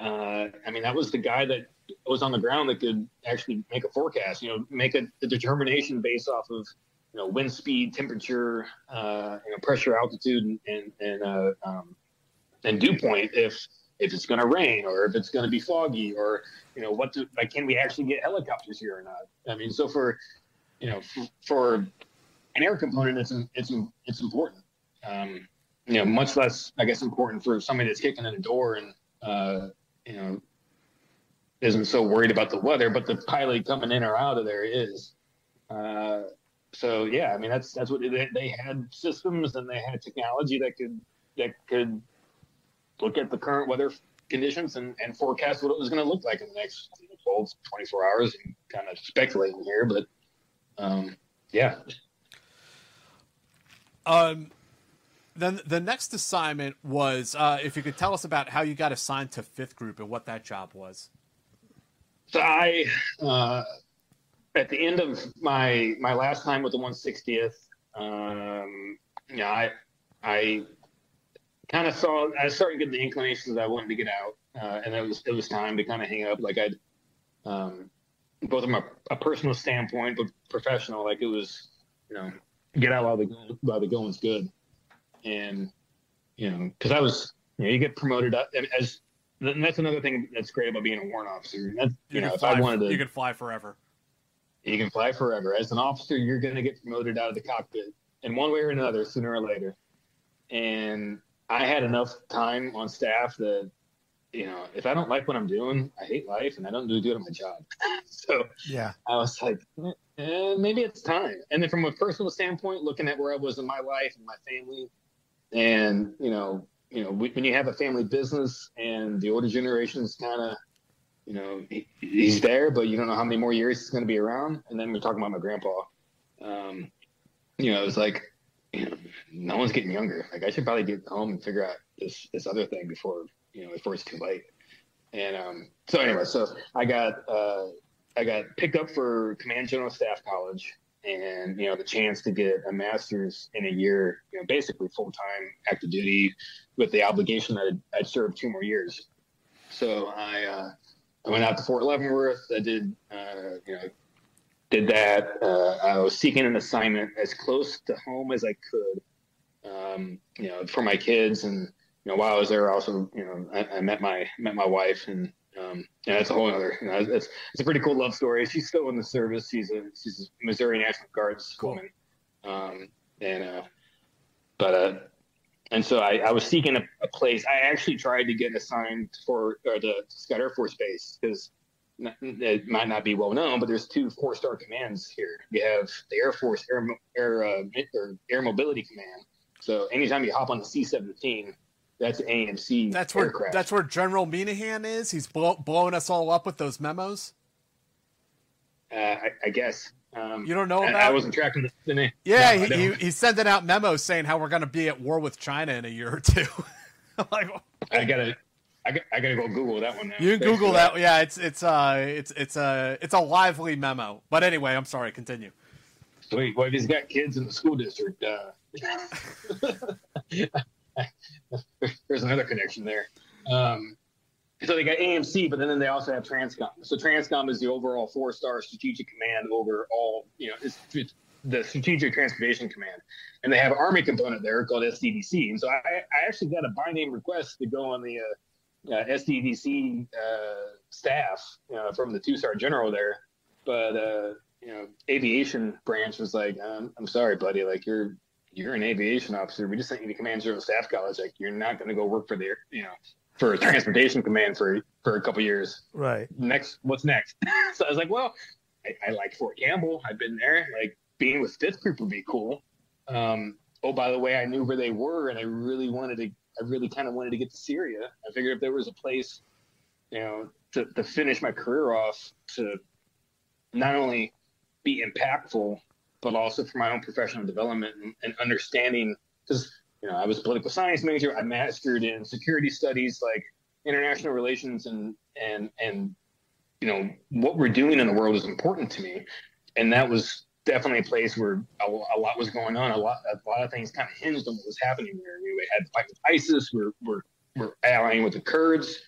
uh, I mean, that was the guy that was on the ground that could actually make a forecast, you know, make a, a determination based off of, you know, wind speed, temperature, uh, you know, pressure, altitude, and, and, and uh, um, and dew point, if if it's going to rain or if it's going to be foggy, or, you know, what do, like, can we actually get helicopters here or not? I mean, so for, you know, for, for an air component, it's it's it's important. Um, you know, much less, I guess, important for somebody that's kicking in a door and, uh, you know, isn't so worried about the weather, but the pilot coming in or out of there is. Uh, so, yeah, I mean, that's that's what they, they had systems and they had technology that could that could. look at the current weather conditions and, and forecast what it was going to look like in the next twelve, twenty-four hours, and kind of speculating here, but um, yeah. Um, then the next assignment was, uh, if you could tell us about how you got assigned to Fifth Group and what that job was. So I, uh, at the end of my, my last time with the one sixtieth, um, you know, I, I, kind of saw, I started getting the inclinations that I wanted to get out, uh, and it was it was time to kind of hang up. Like I'd, um, both from a, a personal standpoint, but professional, like it was, you know, get out while the while the going's good. And you know, because I was, you know, you get promoted up, and as and that's another thing that's great about being a warrant officer. And that's, you, you know, if I wanted to, you can fly forever. You can fly forever. As an officer, you're going to get promoted out of the cockpit in one way or another, sooner or later. And I had enough time on staff that, you know, if I don't like what I'm doing, I hate life and I don't do good at my job. So yeah, I was like, eh, maybe it's time. And then from a personal standpoint, looking at where I was in my life and my family, and, you know, you know, we, when you have a family business and the older generation is kind of, you know, he, he's there, but you don't know how many more years he's going to be around. And then we're talking about my grandpa. Um, you know, it was like, you know, no one's getting younger. Like, I should probably get home and figure out this, this other thing before, you know, before it's too late. And um, so anyway, so I got, uh, I got picked up for Command General Staff College, and, you know, the chance to get a master's in a year, you know, basically full-time active duty with the obligation that I'd, I'd serve two more years. So I, uh, I went out to Fort Leavenworth. I did, uh, you know, did that. Uh, I was seeking an assignment as close to home as I could, um, you know, for my kids. And, you know, while I was there, also, you know, I, I met my met my wife, and um, yeah, that's a whole other. You know, it's it's a pretty cool love story. She's still in the service. She's a she's a Missouri National Guards woman, um, and uh, but. Uh, And so I, I was seeking a, a place. I actually tried to get assigned for or the Scott Air Force Base, because it might not be well known, but there's two four-star commands here. You have the Air Force Air Air uh, or Air Mobility Command. So anytime you hop on the C seventeen, that's A M C. That's where aircraft. That's where General Menahan is. He's blow, blowing us all up with those memos. Uh, I, I guess. Um, you don't know about? I, I wasn't tracking the, the name. Yeah, no, he, he, he's sending out memos saying how we're going to be at war with China in a year or two. Like, I gotta, I gotta, I gotta go Google that one now. You can Google that. Yeah, it's it's uh it's it's a uh, it's a lively memo. But anyway, I'm sorry. Continue. Sweet. Well, if he's got kids in the school district, uh, there's another connection there. Um, So they got A M C, but then they also have TRANSCOM. So TRANSCOM is the overall four-star strategic command over all, you know, it's, it's the Strategic Transportation Command. And they have an Army component there called S D D C. And so I, I actually got a by-name request to go on the uh, uh, S D D C uh, staff uh, from the two-star general there. But, uh, you know, aviation branch was like, um, I'm sorry, buddy, like you're you're an aviation officer. We just sent you to Command Zero Staff College. Like, you're not going to go work for the, you know, for a transportation command for for a couple years. Right. Next, what's next? So I was like, well, I, I like Fort Campbell. I've been there. Like, being with Fifth Group would be cool. Um, oh, by the way, I knew where they were, and I really wanted to. I really kind of wanted to get to Syria. I figured if there was a place, you know, to, to finish my career off, to not only be impactful, but also for my own professional development and, and understanding, because, you know, I was a political science major. I mastered in security studies, like international relations, and and and you know, what we're doing in the world is important to me. And that was definitely a place where a, a lot was going on. A lot, a lot of things kind of hinged on what was happening there. You know, we had the fight with ISIS. We're we're we're allying with the Kurds.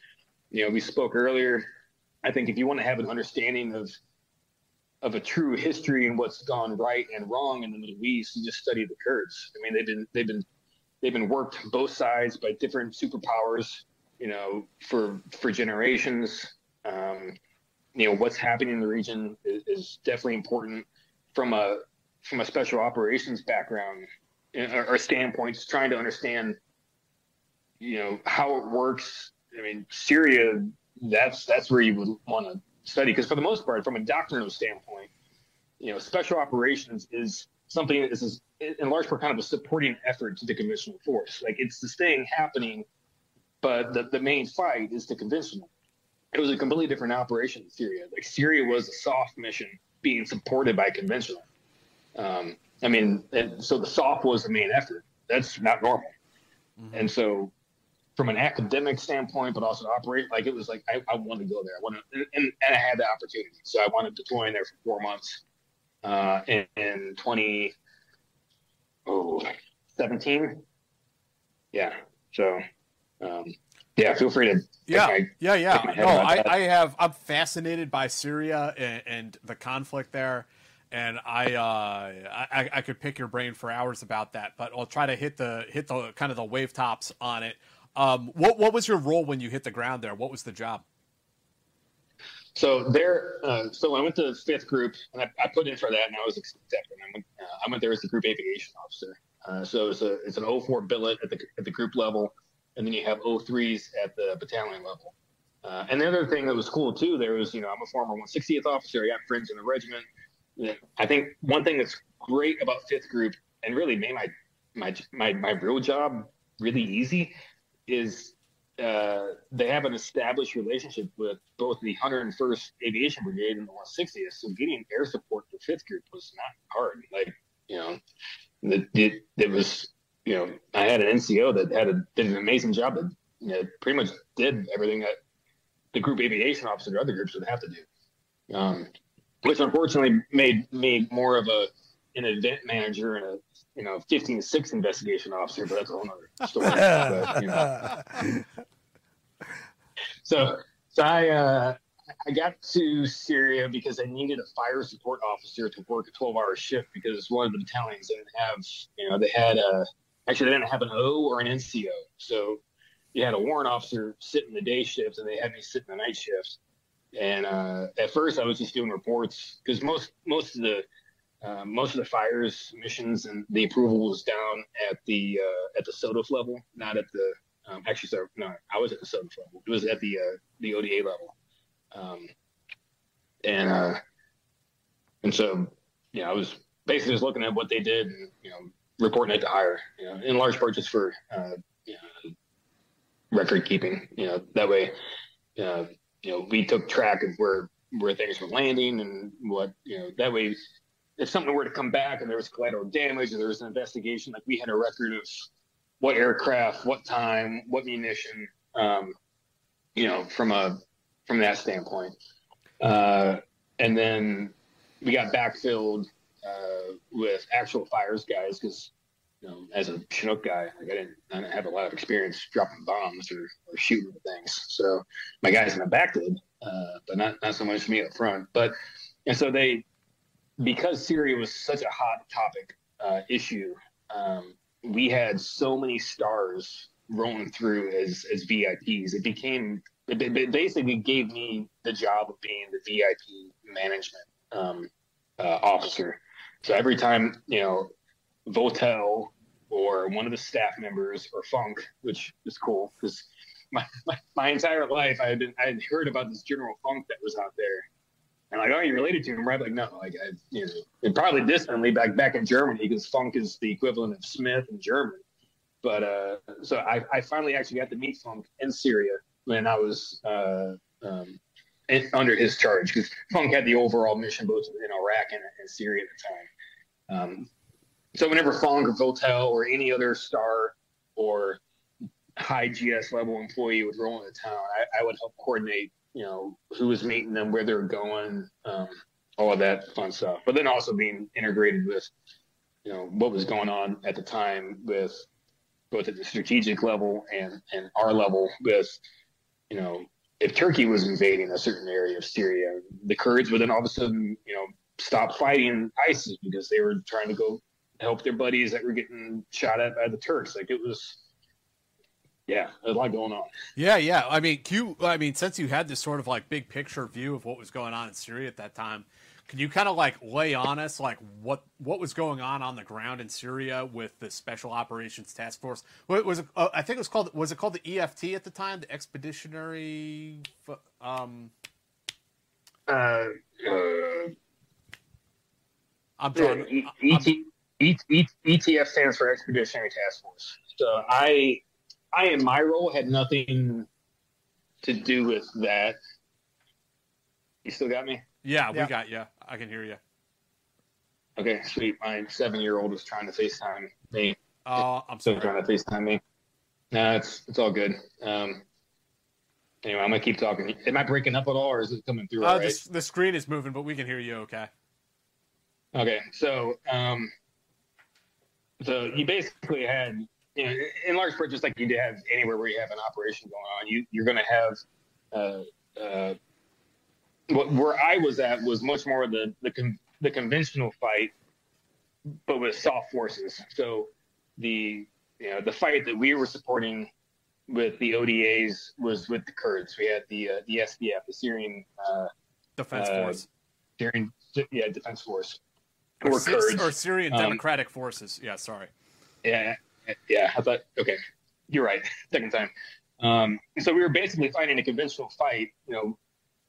You know, we spoke earlier. I think if you want to have an understanding of of a true history and what's gone right and wrong in the Middle East, you just study the Kurds. I mean, they've been they've been They've been worked both sides by different superpowers, you know, for for generations. Um, you know, what's happening in the region is, is definitely important from a from a special operations background or, or standpoint. Trying to understand, you know, how it works. I mean, Syria, that's that's where you would want to study, because for the most part, from a doctrinal standpoint, you know, special operations is something that is, in large part, kind of a supporting effort to the conventional force. Like, it's this thing happening, but the, the main fight is the conventional. It was a completely different operation in Syria. Like, Syria was a soft mission being supported by conventional. Um, I mean, and so the soft was the main effort. That's not normal. Mm-hmm. And so from an academic standpoint, but also operate, like, it was like, I, I wanted to go there. I wanted, and, and I had the opportunity. So I wanted to deploy in there for four months. Uh, in, in twenty seventeen, yeah. So, um, yeah. Feel free to. Yeah, my, yeah, yeah. No, I, I have. I'm fascinated by Syria and, and the conflict there, and I, uh, I I could pick your brain for hours about that, but I'll try to hit the hit the kind of the wave tops on it. Um, what what was your role when you hit the ground there? What was the job? So there, uh, so I went to the Fifth Group, and I, I put in for that, and I was accepted. I went, uh, I went there as the Group Aviation Officer. Uh, so it's a it's an O four billet at the at the group level, and then you have O threes at the battalion level. Uh, and the other thing that was cool too, there was, you know, I'm a former one sixtieth officer. I got friends in the regiment. I think one thing that's great about Fifth Group, and really made my my my, my real job really easy, is uh, they have an established relationship with both the one hundred first Aviation Brigade and the one sixtieth. So getting air support for Fifth Group was not hard. Like, you know, it, it, it was, you know, I had an N C O that had a, did an amazing job that, you know, pretty much did everything that the group aviation officer or other groups would have to do, um, which unfortunately made me more of a an event manager and a you know fifteen six investigation officer, but that's a whole other story. But, you know. So, so I uh, I got to Syria because I needed a fire support officer to work a twelve hour shift because one of the battalions didn't have you know they had a actually they didn't have an O or an N C O, so. You had a warrant officer sitting the day shift, and they had me sitting the night shift. And uh, at first, I was just doing reports because most most of the uh, most of the fires, missions, and the approval was down at the uh, at the S O T F level, not at the um, actually. Sorry, no, I was at the S O T F level. It was at the uh, the O D A level. Um, and uh, and so yeah, I was basically just looking at what they did and you know reporting it to higher, you know, in large part just for uh, you know. record keeping, you know, that way, uh, you know, we took track of where, where things were landing and what, you know, that way if something were to come back and there was collateral damage or there was an investigation, like we had a record of what aircraft, what time, what munition, um, you know, from a, from that standpoint. Uh, and then we got backfilled, uh, with actual fires guys. Cause you know, as a Chinook guy, like I didn't, I didn't have a lot of experience dropping bombs or, or shooting things. So my guys in the back did, uh, but not, not so much me up front. But and so they, because Syria was such a hot topic uh, issue, um, we had so many stars rolling through as as V I Ps. It became it, it basically gave me the job of being the V I P management um, uh, officer. So every time you know. Votel or one of the staff members or Funk, which is cool because my, my, my entire life I had been, I had heard about this General Funk that was out there. And like, oh, you related to him, right? Like, no, like, I, you know, and probably distantly back, back in Germany because Funk is the equivalent of Smith in German. But uh, so I, I finally actually got to meet Funk in Syria when I was uh, um, in, under his charge because Funk had the overall mission both in Iraq and, and Syria at the time. Um, So whenever Fong or Votel or any other star or high G S level employee would roll into town, I, I would help coordinate, you know, who was meeting them, where they were going, um, all of that fun stuff. But then also being integrated with, you know, what was going on at the time with both at the strategic level and, and our level with, you know, if Turkey was invading a certain area of Syria, the Kurds would then all of a sudden, you know, stop fighting ISIS because they were trying to go help their buddies that were getting shot at by the Turks. Like it was, yeah, a lot going on. Yeah. Yeah. I mean, Q, I mean, since you had this sort of like big picture view of what was going on in Syria at that time, can you kind of like lay on us, like what, what was going on on the ground in Syria with the Special Operations Task Force? What was it? Uh, I think it was called, was it called the E F T at the time? The Expeditionary, um, uh, uh I'm trying to, e- I'm, e- E T F stands for Expeditionary Task Force. So I, I in my role had nothing to do with that. You still got me? Yeah, yeah. We got you. I can hear you. Okay, sweet. My seven-year-old was trying to FaceTime me. Oh, I'm sorry. Still trying to FaceTime me. No, it's it's all good. Um, anyway, I'm gonna keep talking. Am I breaking up at all, or is it coming through? Uh, all right? the, the screen is moving, but we can hear you. Okay. Okay, so. Um, So you basically had, you know, in large part, just like you did have anywhere where you have an operation going on, you, you're going to have uh, – uh, what where I was at was much more the, the the conventional fight, but with soft forces. So the, you know, the fight that we were supporting with the O D As was with the Kurds. We had the, uh, the S D F, the Syrian, uh, Defense uh, Force. Syrian, yeah, Defense Force. Or, or Kurds. Or Syrian Democratic um, Forces. Yeah, sorry. Yeah, yeah. I thought, okay, you're right. Second time. Um, so we were basically fighting a conventional fight, you know,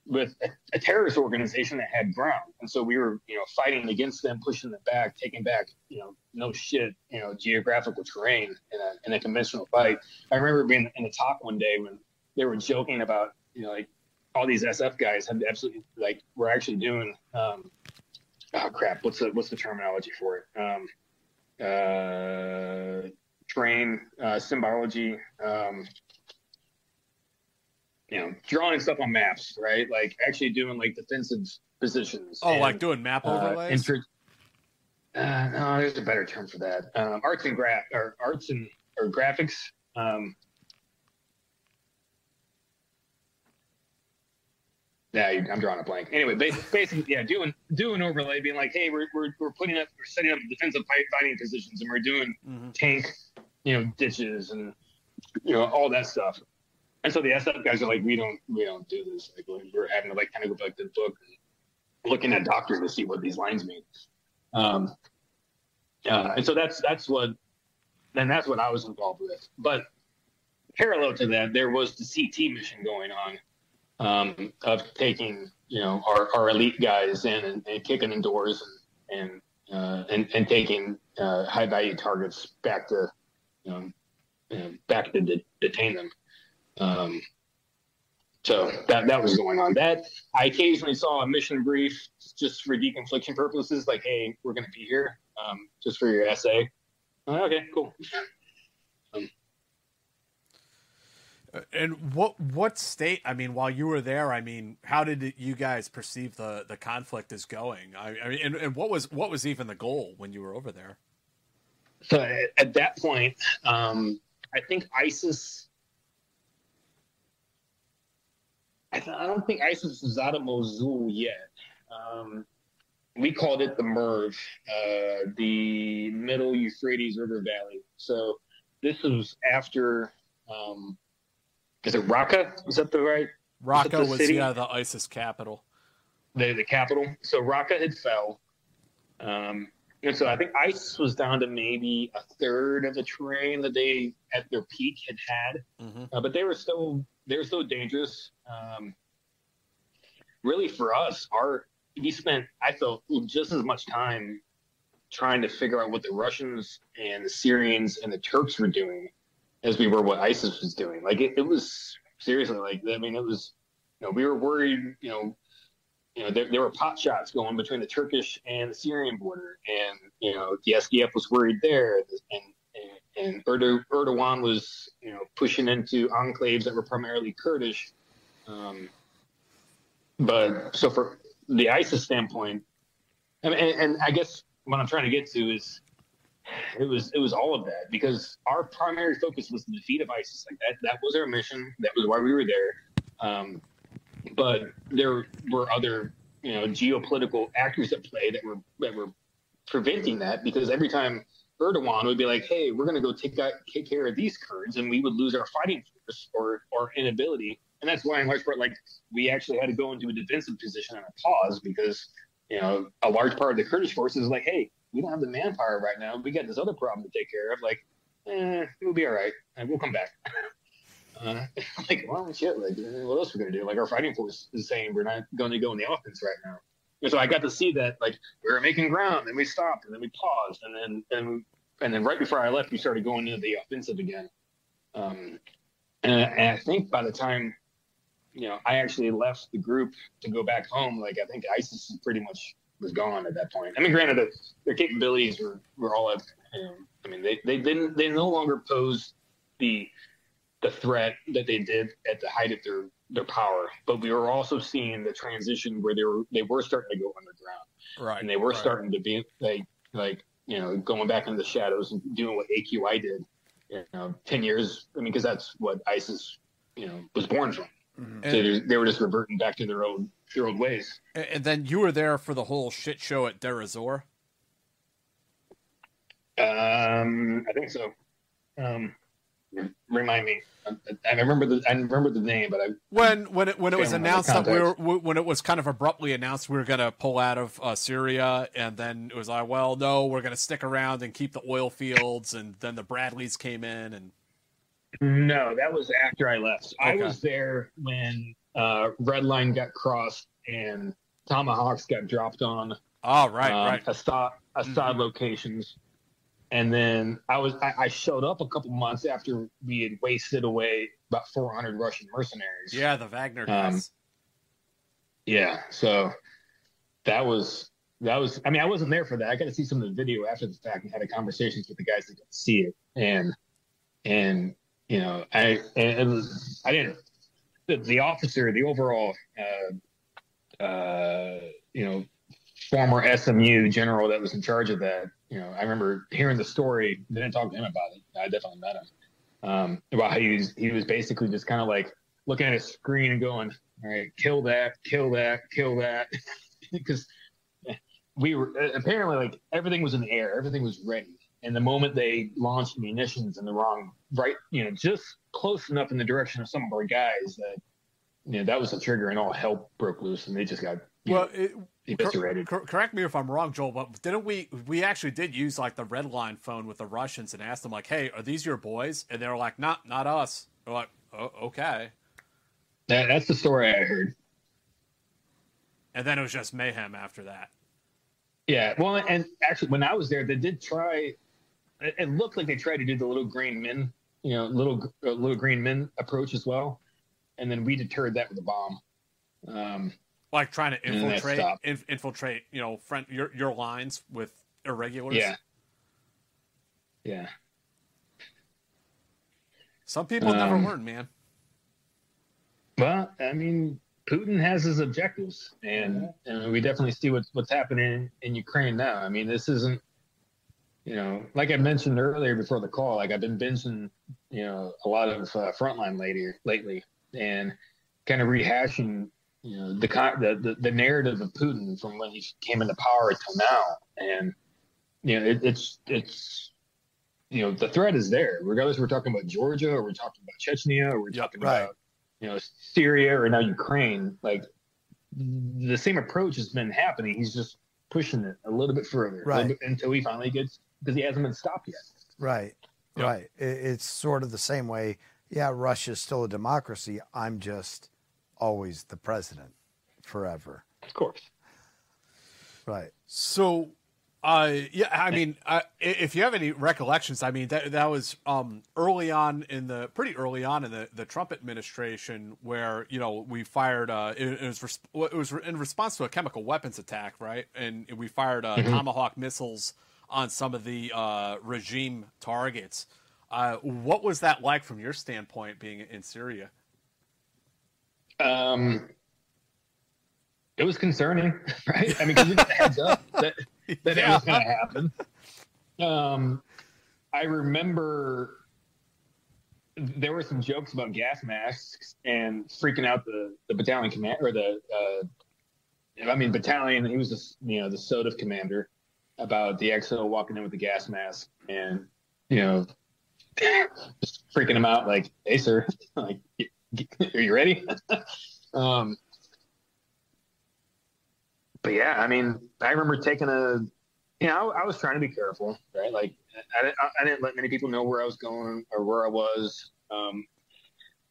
with a, a terrorist organization that had ground. And so we were, you know, fighting against them, pushing them back, taking back, you know, no shit, you know, geographical terrain in a, in a conventional fight. I remember being in the talk one day when they were joking about, you know, like, all these S F guys have absolutely, like, we're actually doing, um, oh crap, what's the, what's the terminology for it? Um, uh, terrain, uh, symbology, um, you know, drawing stuff on maps, right? Like actually doing like defensive positions. Oh, and, like doing map overlays? Uh, inter- uh, no, there's a better term for that. Um, arts and graph or arts and or graphics. Um, Yeah, I'm drawing a blank. Anyway, basically, yeah, doing doing overlay, being like, hey, we're we're we're putting up, we're setting up defensive fighting positions, and we're doing mm-hmm. tank, you know, ditches and you know all that stuff. And so the S F guys are like, we don't we don't do this. Like we're having to like kind of go back to the book, and looking at doctors to see what these lines mean. Um, uh, and so that's that's what, then that's what I was involved with. But parallel to that, there was the C T mission going on. Um, of taking, you know, our, our elite guys in and, and kicking in doors and and, uh, and, and taking uh, high value targets back to, you know, you know back to de- detain them. Um, so that that was going on. That I occasionally saw a mission brief just for deconfliction purposes, like, hey, we're going to be here, um, just for your S A. Like, okay, cool. Um, And what what state, I mean, while you were there, I mean, how did you guys perceive the, the conflict as going? I, I mean, and, and what was what was even the goal when you were over there? So at, at that point, um, I think ISIS, I, th- I don't think ISIS was out of Mosul yet. Um, we called it the Merv, uh, the Middle Euphrates River Valley. So this was after... Um, Is it Raqqa? Is that the right? Raqqa was, was yeah, the ISIS capital. The the capital. So Raqqa had fell. Um, and so I think ISIS was down to maybe a third of the terrain that they at their peak had had. Mm-hmm. Uh, but they were still they were still dangerous. Um, really for us, our we spent I felt just as much time trying to figure out what the Russians and the Syrians and the Turks were doing as we were what ISIS was doing. Like it, it was seriously like, I mean, it was, you know, we were worried, you know, you know, there, there were pot shots going between the Turkish and the Syrian border. And, you know, the S D F was worried there. And, and, and Erdo, Erdogan was, you know, pushing into enclaves that were primarily Kurdish. Um, but so for the ISIS standpoint, and, and, and I guess what I'm trying to get to is, It was it was all of that, because our primary focus was the defeat of ISIS. Like that that was our mission. That was why we were there. Um, but there were other, you know, geopolitical actors at play that were that were preventing that, because every time Erdogan would be like, "Hey, we're going to go take out, take care of these Kurds," and we would lose our fighting force or our inability. And that's why, in large part, like we actually had to go into a defensive position and a pause, because you know a large part of the Kurdish forces is like, "Hey, we don't have the manpower right now. We got this other problem to take care of. Like, eh, we'll be all right. We'll come back." Uh, like, well, shit. Like, what else are we gonna do? Like, our fighting force is saying we're not going to go in the offense right now. And so I got to see that. Like, we were making ground, and we stopped, and then we paused, and then and and then right before I left, we started going into the offensive again. Um, and, and I think by the time, you know, I actually left the group to go back home, like I think ISIS is pretty much was gone at that point. I mean, granted, the, their capabilities were, were all up. You know, I mean, they, they didn't they no longer posed the the threat that they did at the height of their, their power. But we were also seeing the transition where they were they were starting to go underground, right? And they were right. starting to be like like you know going back into the shadows and doing what A Q I did. You know, ten years. I mean, because that's what ISIS you know was born from. Mm-hmm. So they, they were just reverting back to their own your old ways. And then you were there for the whole shit show at Deir ez-Zor? Um, I think so. Um, remind me. I remember the I remember the name, but I when when it when it was announced that we were when it was kind of abruptly announced we were going to pull out of uh, Syria, and then it was like, well, no, we're going to stick around and keep the oil fields, and then the Bradleys came in, and no, that was after I left. Okay. I was there when uh, Red Line got crossed and Tomahawks got dropped on. Oh, right, um, right. Assad, Assad mm-hmm. locations. And then I was I, I showed up a couple months after we had wasted away about four hundred Russian mercenaries. Yeah, the Wagner guys. Um, yeah, so that was that was. I mean, I wasn't there for that. I got to see some of the video after the fact and had a conversations with the guys that got to see it. And and you know, I and it was, I didn't the, the officer, the overall, uh, uh, you know, former S M U general that was in charge of that. You know, I remember hearing the story. They didn't talk to him about it. I definitely met him um, about how he was, he was basically just kind of like looking at his screen and going, all right, kill that, kill that, kill that. Because we were apparently like everything was in the air. Everything was ready. And the moment they launched munitions in the wrong, right, you know, just close enough in the direction of some of our guys that, you know, that was the trigger and all hell broke loose and they just got, you well, know, it, Cor- cor- correct me if I'm wrong, Joel, but didn't we we actually did use like the Red Line phone with the Russians and asked them like, hey, are these your boys? And they were like, not not us. We're like, oh, okay. That, that's the story I heard. And then it was just mayhem after that. Yeah, well, and actually when I was there, they did try. It looked like they tried to do the little green men, you know, little uh, little green men approach as well. And then we deterred that with a bomb. Um Like trying to infiltrate, inf- infiltrate, you know, front your your lines with irregulars. Yeah, yeah. Some people um, never learn, man. Well, I mean, Putin has his objectives, and, and we definitely see what's what's happening in Ukraine now. I mean, this isn't, you know, like I mentioned earlier before the call. Like I've been binging, you know, a lot of uh, Frontline lately, lately, and kind of rehashing. You know, the, the the narrative of Putin from when he came into power until now, and you know it, it's it's you know the threat is there. Regardless, we're talking about Georgia, or we're talking about Chechnya, or we're talking right. about you know Syria, or now Ukraine. Like the same approach has been happening. He's just pushing it a little bit further right. bit, until he finally gets because he hasn't been stopped yet. Right, yeah. right. It, it's sort of the same way. Yeah, Russia's still a democracy. I'm just. Always the president forever. Of course. Right. So, uh, yeah, I mean, uh, if you have any recollections, I mean, that, that was, um, early on in the pretty early on in the, the Trump administration where, you know, we fired, uh, it, it was, res- it was in response to a chemical weapons attack. Right. And we fired, uh, mm-hmm. Tomahawk missiles on some of the, uh, regime targets. Uh, what was that like from your standpoint being in Syria? Um, it was concerning, right? I mean, because we got the heads up that that yeah. it was going to happen. Um, I remember there were some jokes about gas masks and freaking out the, the battalion command or the uh, I mean battalion. He was just you know the S O T F commander about the X O walking in with the gas mask and you know just freaking him out like, hey sir, like. Are you ready? um, but yeah, I mean, I remember taking a, you know, I, I was trying to be careful, right? Like I, I, I didn't let many people know where I was going or where I was. Um,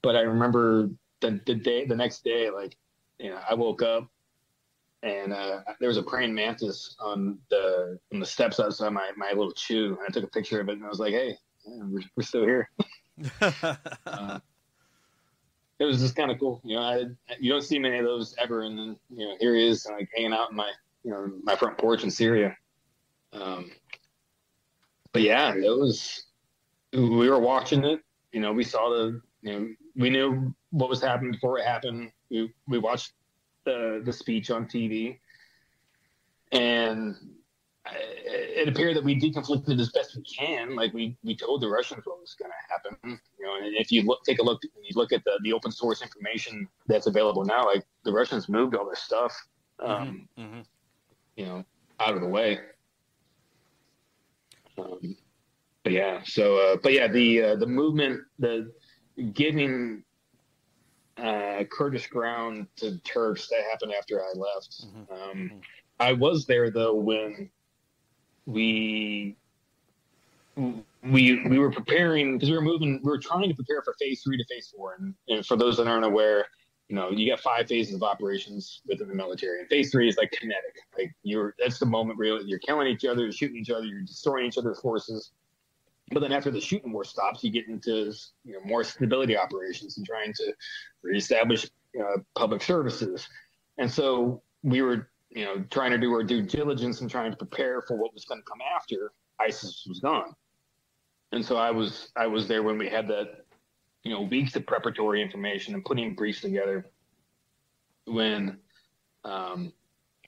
but I remember the, the day, the next day, like, you know, I woke up and uh, there was a praying mantis on the, on the steps outside my, my little chew. And I took a picture of it and I was like, hey, yeah, we're, we're still here. uh, It was just kind of cool, you know. I, you don't see many of those ever, and then you know here he is, like hanging out in my, you know, my front porch in Syria. Um, but yeah, it was. We were watching it, you know. We saw the, you know, we knew what was happening before it happened. We we watched the the speech on T V, and it appeared that we deconflicted as best we can. Like we, we told the Russians what was going to happen. You know, and if you look, take a look, you look at the, the open source information that's available now, like the Russians moved all their stuff, um, mm-hmm. you know, out of the way. Um, but yeah, so, uh, but yeah, the, uh, the movement, the giving, uh, Kurdish ground to Turks, that happened after I left. Mm-hmm. Um, I was there though, when, We we we were preparing because we were moving. We were trying to prepare for phase three to phase four. And, and for those that aren't aware, you know, you got five phases of operations within the military. And phase three is like kinetic. Like you're that's the moment where you're killing each other, you're shooting each other, you're destroying each other's forces. But then after the shooting war stops, you get into you know more stability operations and trying to reestablish uh, public services. And so we were. you know, trying to do our due diligence and trying to prepare for what was going to come after ISIS was gone. And so I was, I was there when we had that, you know, weeks of preparatory information and putting briefs together when, um,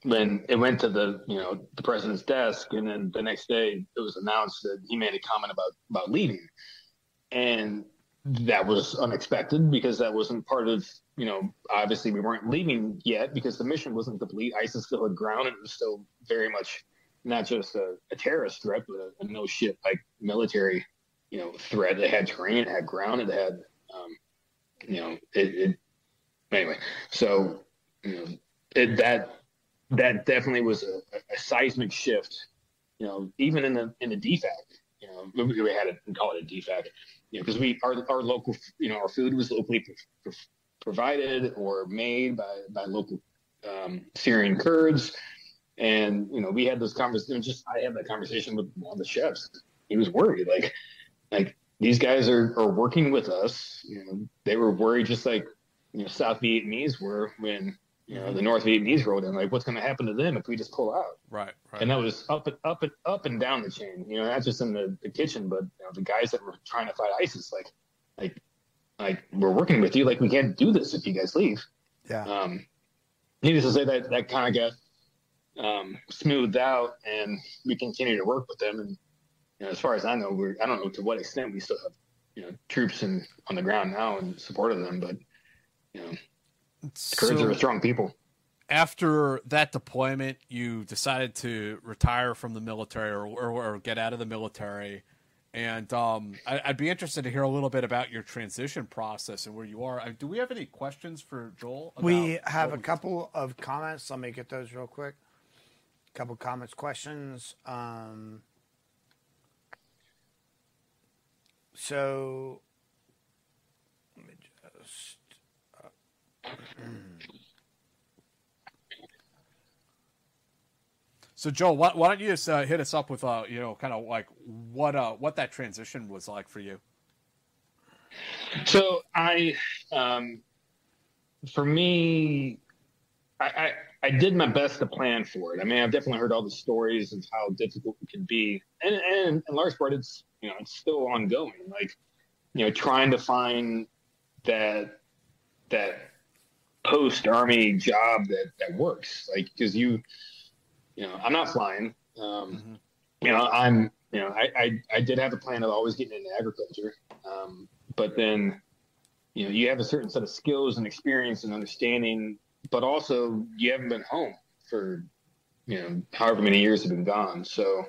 when it went to the, you know, the president's desk. And then the next day it was announced that he made a comment about, about leaving. And that was unexpected because that wasn't part of, you know, obviously we weren't leaving yet because the mission wasn't complete. ISIS still had ground and it was still very much not just a, a terrorist threat, but a, a no shit like military, you know, threat. It had terrain, it had ground, it had, um, you know, it, it anyway. So, you know, it, that, that definitely was a, a seismic shift, you know, even in the, in the D FAC, you know, we, we had it, we call it a D FAC, you know, cause we, our, our local, you know, our food was locally pre- pre- provided or made by, by local um, Syrian Kurds. And, you know, we had those conversations, just, I had that conversation with one of the chefs. He was worried, like, like these guys are, are working with us. You know, they were worried just like, you know, South Vietnamese were when, you know, the North Vietnamese rolled in, like what's going to happen to them if we just pull out. Right. right. And that was up and up and up and down the chain, you know, not just in the, the kitchen, but you know, the guys that were trying to fight ISIS, like, like, Like we're working with you, like we can't do this if you guys leave. Yeah. Um, needless to say, that that kind of got um, smoothed out, and we continue to work with them. And you know, as far as I know, we I don't know to what extent we still have you know troops in on the ground now in support of them, but you know, so Kurds are a strong people. After that deployment, you decided to retire from the military or or, or get out of the military. And um, I, I'd be interested to hear a little bit about your transition process and where you are. I, do we have any questions for Joel? We have a couple of comments. Let me get those real quick. A couple comments, questions. Um, so, let me just. Uh, So, Joel, why, why don't you just uh, hit us up with, uh, you know, kind of like what uh, what that transition was like for you? So I, um, for me, I, I, I did my best to plan for it. I mean, I've definitely heard all the stories of how difficult it can be. And, and in large part, it's, you know, it's still ongoing. Like, you know, trying to find that that post-Army job that, that works. Like, because you... You know, I'm not flying. Um, mm-hmm. You know, I'm. You know, I, I I did have a plan of always getting into agriculture, um, but then, you know, you have a certain set of skills and experience and understanding, but also you haven't been home for, you know, however many years have been gone. So,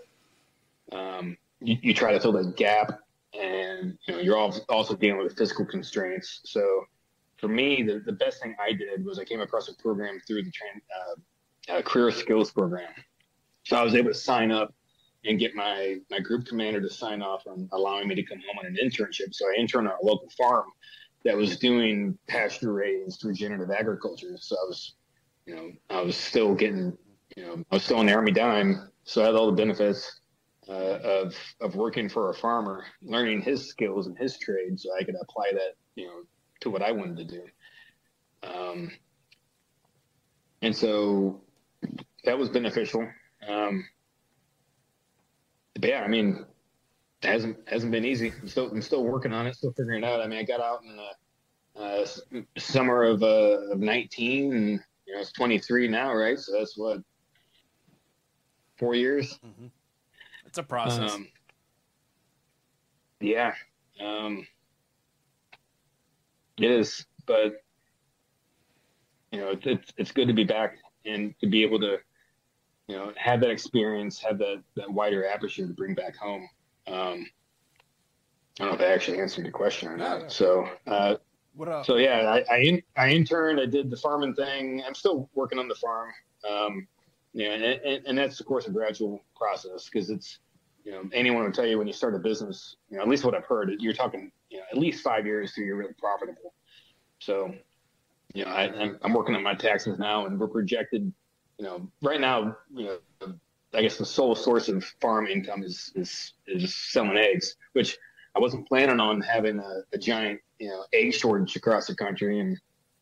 um, you, you try to fill that gap, and you know, you're also dealing with physical constraints. So, for me, the the best thing I did was I came across a program through the train. Uh, A career skills program. So I was able to sign up and get my, my group commander to sign off on allowing me to come home on an internship. So I interned on a local farm that was doing pasture raised regenerative agriculture. So I was, you know, I was still getting, you know, I was still on the Army dime. So I had all the benefits uh, of, of working for a farmer, learning his skills and his trade. So I could apply that, you know, to what I wanted to do. Um, and so, that was beneficial. Um, but yeah, I mean, it hasn't, hasn't been easy. I'm still, I'm still working on it, still figuring it out. I mean, I got out in the uh, summer of, uh, of nineteen, and you know, it's twenty-three now, right? So that's what, four years. Mm-hmm. It's a process. Um, yeah, um, it is. But you know, it's it's good to be back and to be able to, you know, have that experience, have that that wider aperture to bring back home. Um, I don't know if I actually answered your question or not. Yeah. So, uh, what up? So yeah, I I, in, I interned. I did the farming thing. I'm still working on the farm. Um, yeah, and, and, and that's of course a gradual process because it's, you know, anyone will tell you when you start a business, you know, at least what I've heard, you're talking, you know, at least five years till you're really profitable. So, you know, I, I'm, I'm working on my taxes now, and we're projected, you know, right now, you know, I guess the sole source of farm income is is, is selling eggs, which I wasn't planning on having a, a giant, you know, egg shortage across the country. And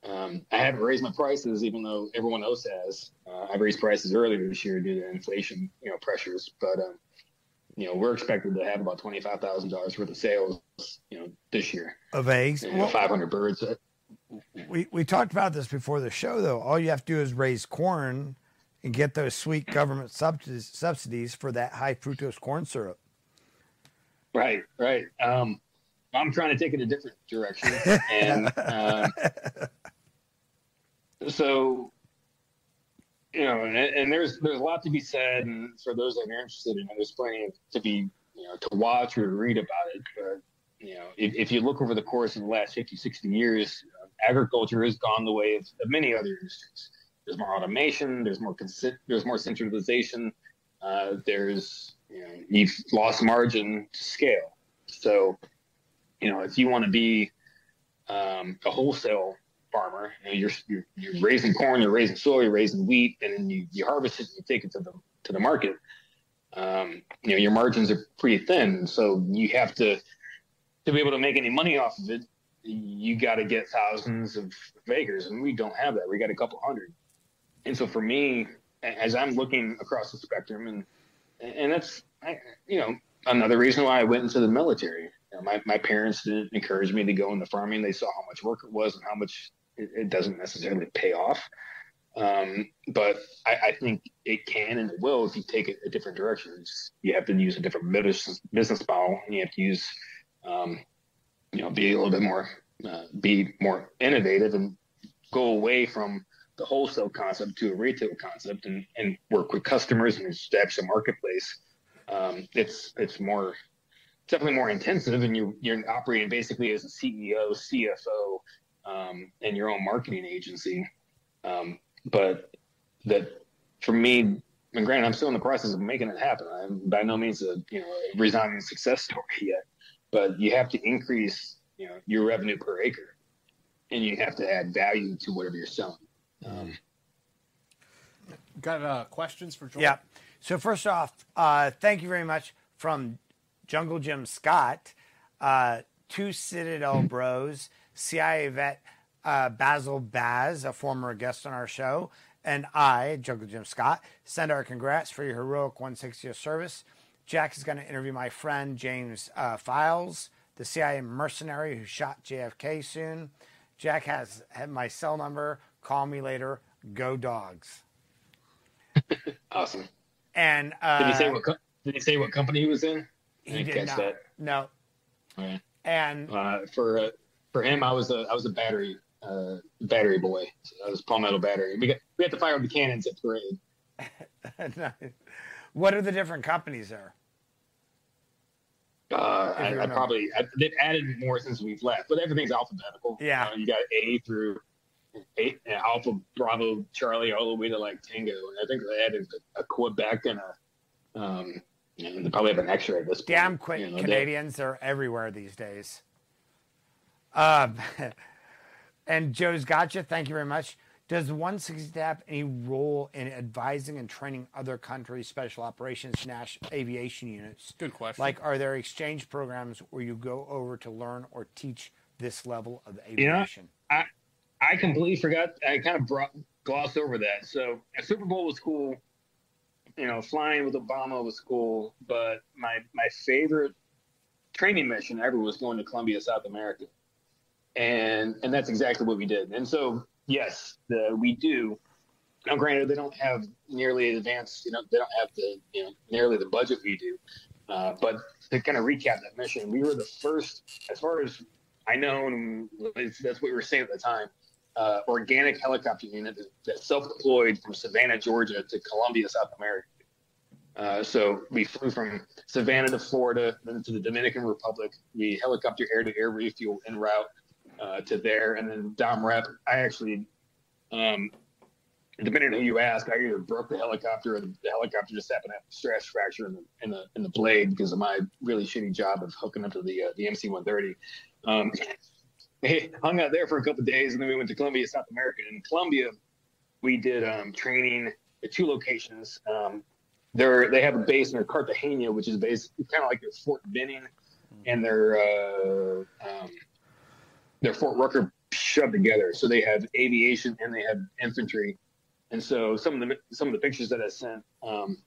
um, I haven't raised my prices, even though everyone else has. Uh, I've raised prices earlier this year due to inflation, you know, pressures. But, um, you know, we're expected to have about twenty-five thousand dollars worth of sales, you know, this year. Of eggs? You know, well, five hundred birds. We, we talked about this before the show, though. All you have to do is raise corn and get those sweet government subsidies, subsidies for that high fructose corn syrup. Right, right. Um, I'm trying to take it a different direction. And uh, so, you know, and, and there's there's a lot to be said. And for those that are interested in it, there's plenty to be, you know, to watch or read about it. But, you know, if, if you look over the course of the last fifty, sixty years, uh, agriculture has gone the way of, of many other industries. There's more automation. There's more consi- There's more centralization. Uh, there's, you know, you've lost margin to scale. So, you know, if you want to be um, a wholesale farmer, you know, you're, you're you're raising corn, you're raising soy, you're raising wheat, and then you, you harvest it and you take it to the to the market. Um, you know, your margins are pretty thin, so you have to to be able to make any money off of it. You got to get thousands of acres, and we don't have that. We got a couple hundred. And so for me, as I'm looking across the spectrum, and and that's, I, you know, another reason why I went into the military. You know, my, my parents didn't encourage me to go into farming. They saw how much work it was and how much it, it doesn't necessarily pay off. Um, but I, I think it can and it will if you take it a different direction. It's, you have to use a different business, business model, and you have to use, um, you know, be a little bit more, uh, be more innovative and go away from the wholesale concept to a retail concept, and, and work with customers and establish a marketplace. Um, it's it's more, it's definitely more intensive, and you you're operating basically as a C E O, C F O, um, and your own marketing agency. Um, but that for me, and granted, I'm still in the process of making it happen. I'm by no means a you know a resounding success story yet, but you have to increase you know your revenue per acre, and you have to add value to whatever you're selling. Um, Got uh, questions for Joel? Yeah. So first off, uh, thank you very much from Jungle Jim Scott, uh, two Citadel Bros, C I A vet uh, Basil Baz, a former guest on our show, and I, Jungle Jim Scott, send our congrats for your heroic one hundred sixtieth service. Jack is going to interview my friend James uh, Files, the C I A mercenary who shot J F K soon. Jack has my cell number. Call me later. Go Dogs. Awesome. And uh, did he say what? Co- did he say what company he was in? I he did catch not. That. No. Right. And uh, for uh, for him, I was a I was a battery uh, battery boy. So I was Palmetto Battery. We got we had to fire up the cannons at parade. No. What are the different companies there? Uh, I, I probably I, they've added more since we've left, but everything's alphabetical. Yeah. You know, you got A through. Eight, Alpha, Bravo, Charlie, all the way to like Tango, and I think they added a Quebec and a, um, and they probably have an extra at this point. Damn quick, you know, Canadians are everywhere these days. Um, and Joe's gotcha. Thank you very much. Does one sixtieth have any role in advising and training other countries' special operations national aviation units? Good question. Like, are there exchange programs where you go over to learn or teach this level of aviation? Yeah, I- I completely forgot. I kind of brought, glossed over that. So Super Bowl was cool. You know, flying with Obama was cool. But my, my favorite training mission ever was going to Colombia, South America. And and that's exactly what we did. And so, yes, the, we do. Now, granted, they don't have nearly advanced, you know, they don't have the, you know, nearly the budget we do. Uh, but to kind of recap that mission, we were the first, as far as I know, and that's what we were saying at the time, uh, organic helicopter unit that self-deployed from Savannah, Georgia to Colombia, South America. Uh, so we flew from Savannah to Florida, then to the Dominican Republic. We helicopter air-to-air refuel en route uh, to there, and then Dom Rep. I actually, um, depending on who you ask, I either broke the helicopter or the helicopter just happened to have a stress fracture in the in the in the blade because of my really shitty job of hooking up to the uh, the M C one thirty. Um, hung out there for a couple of days, and then we went to Colombia, South America. In Colombia, we did um, training at two locations. Um, They're, they have a base near Cartagena, which is based kind of like their Fort Benning and their uh, um, their Fort Rucker shoved together. So they have aviation and they have infantry, and so some of the some of the pictures that I sent um,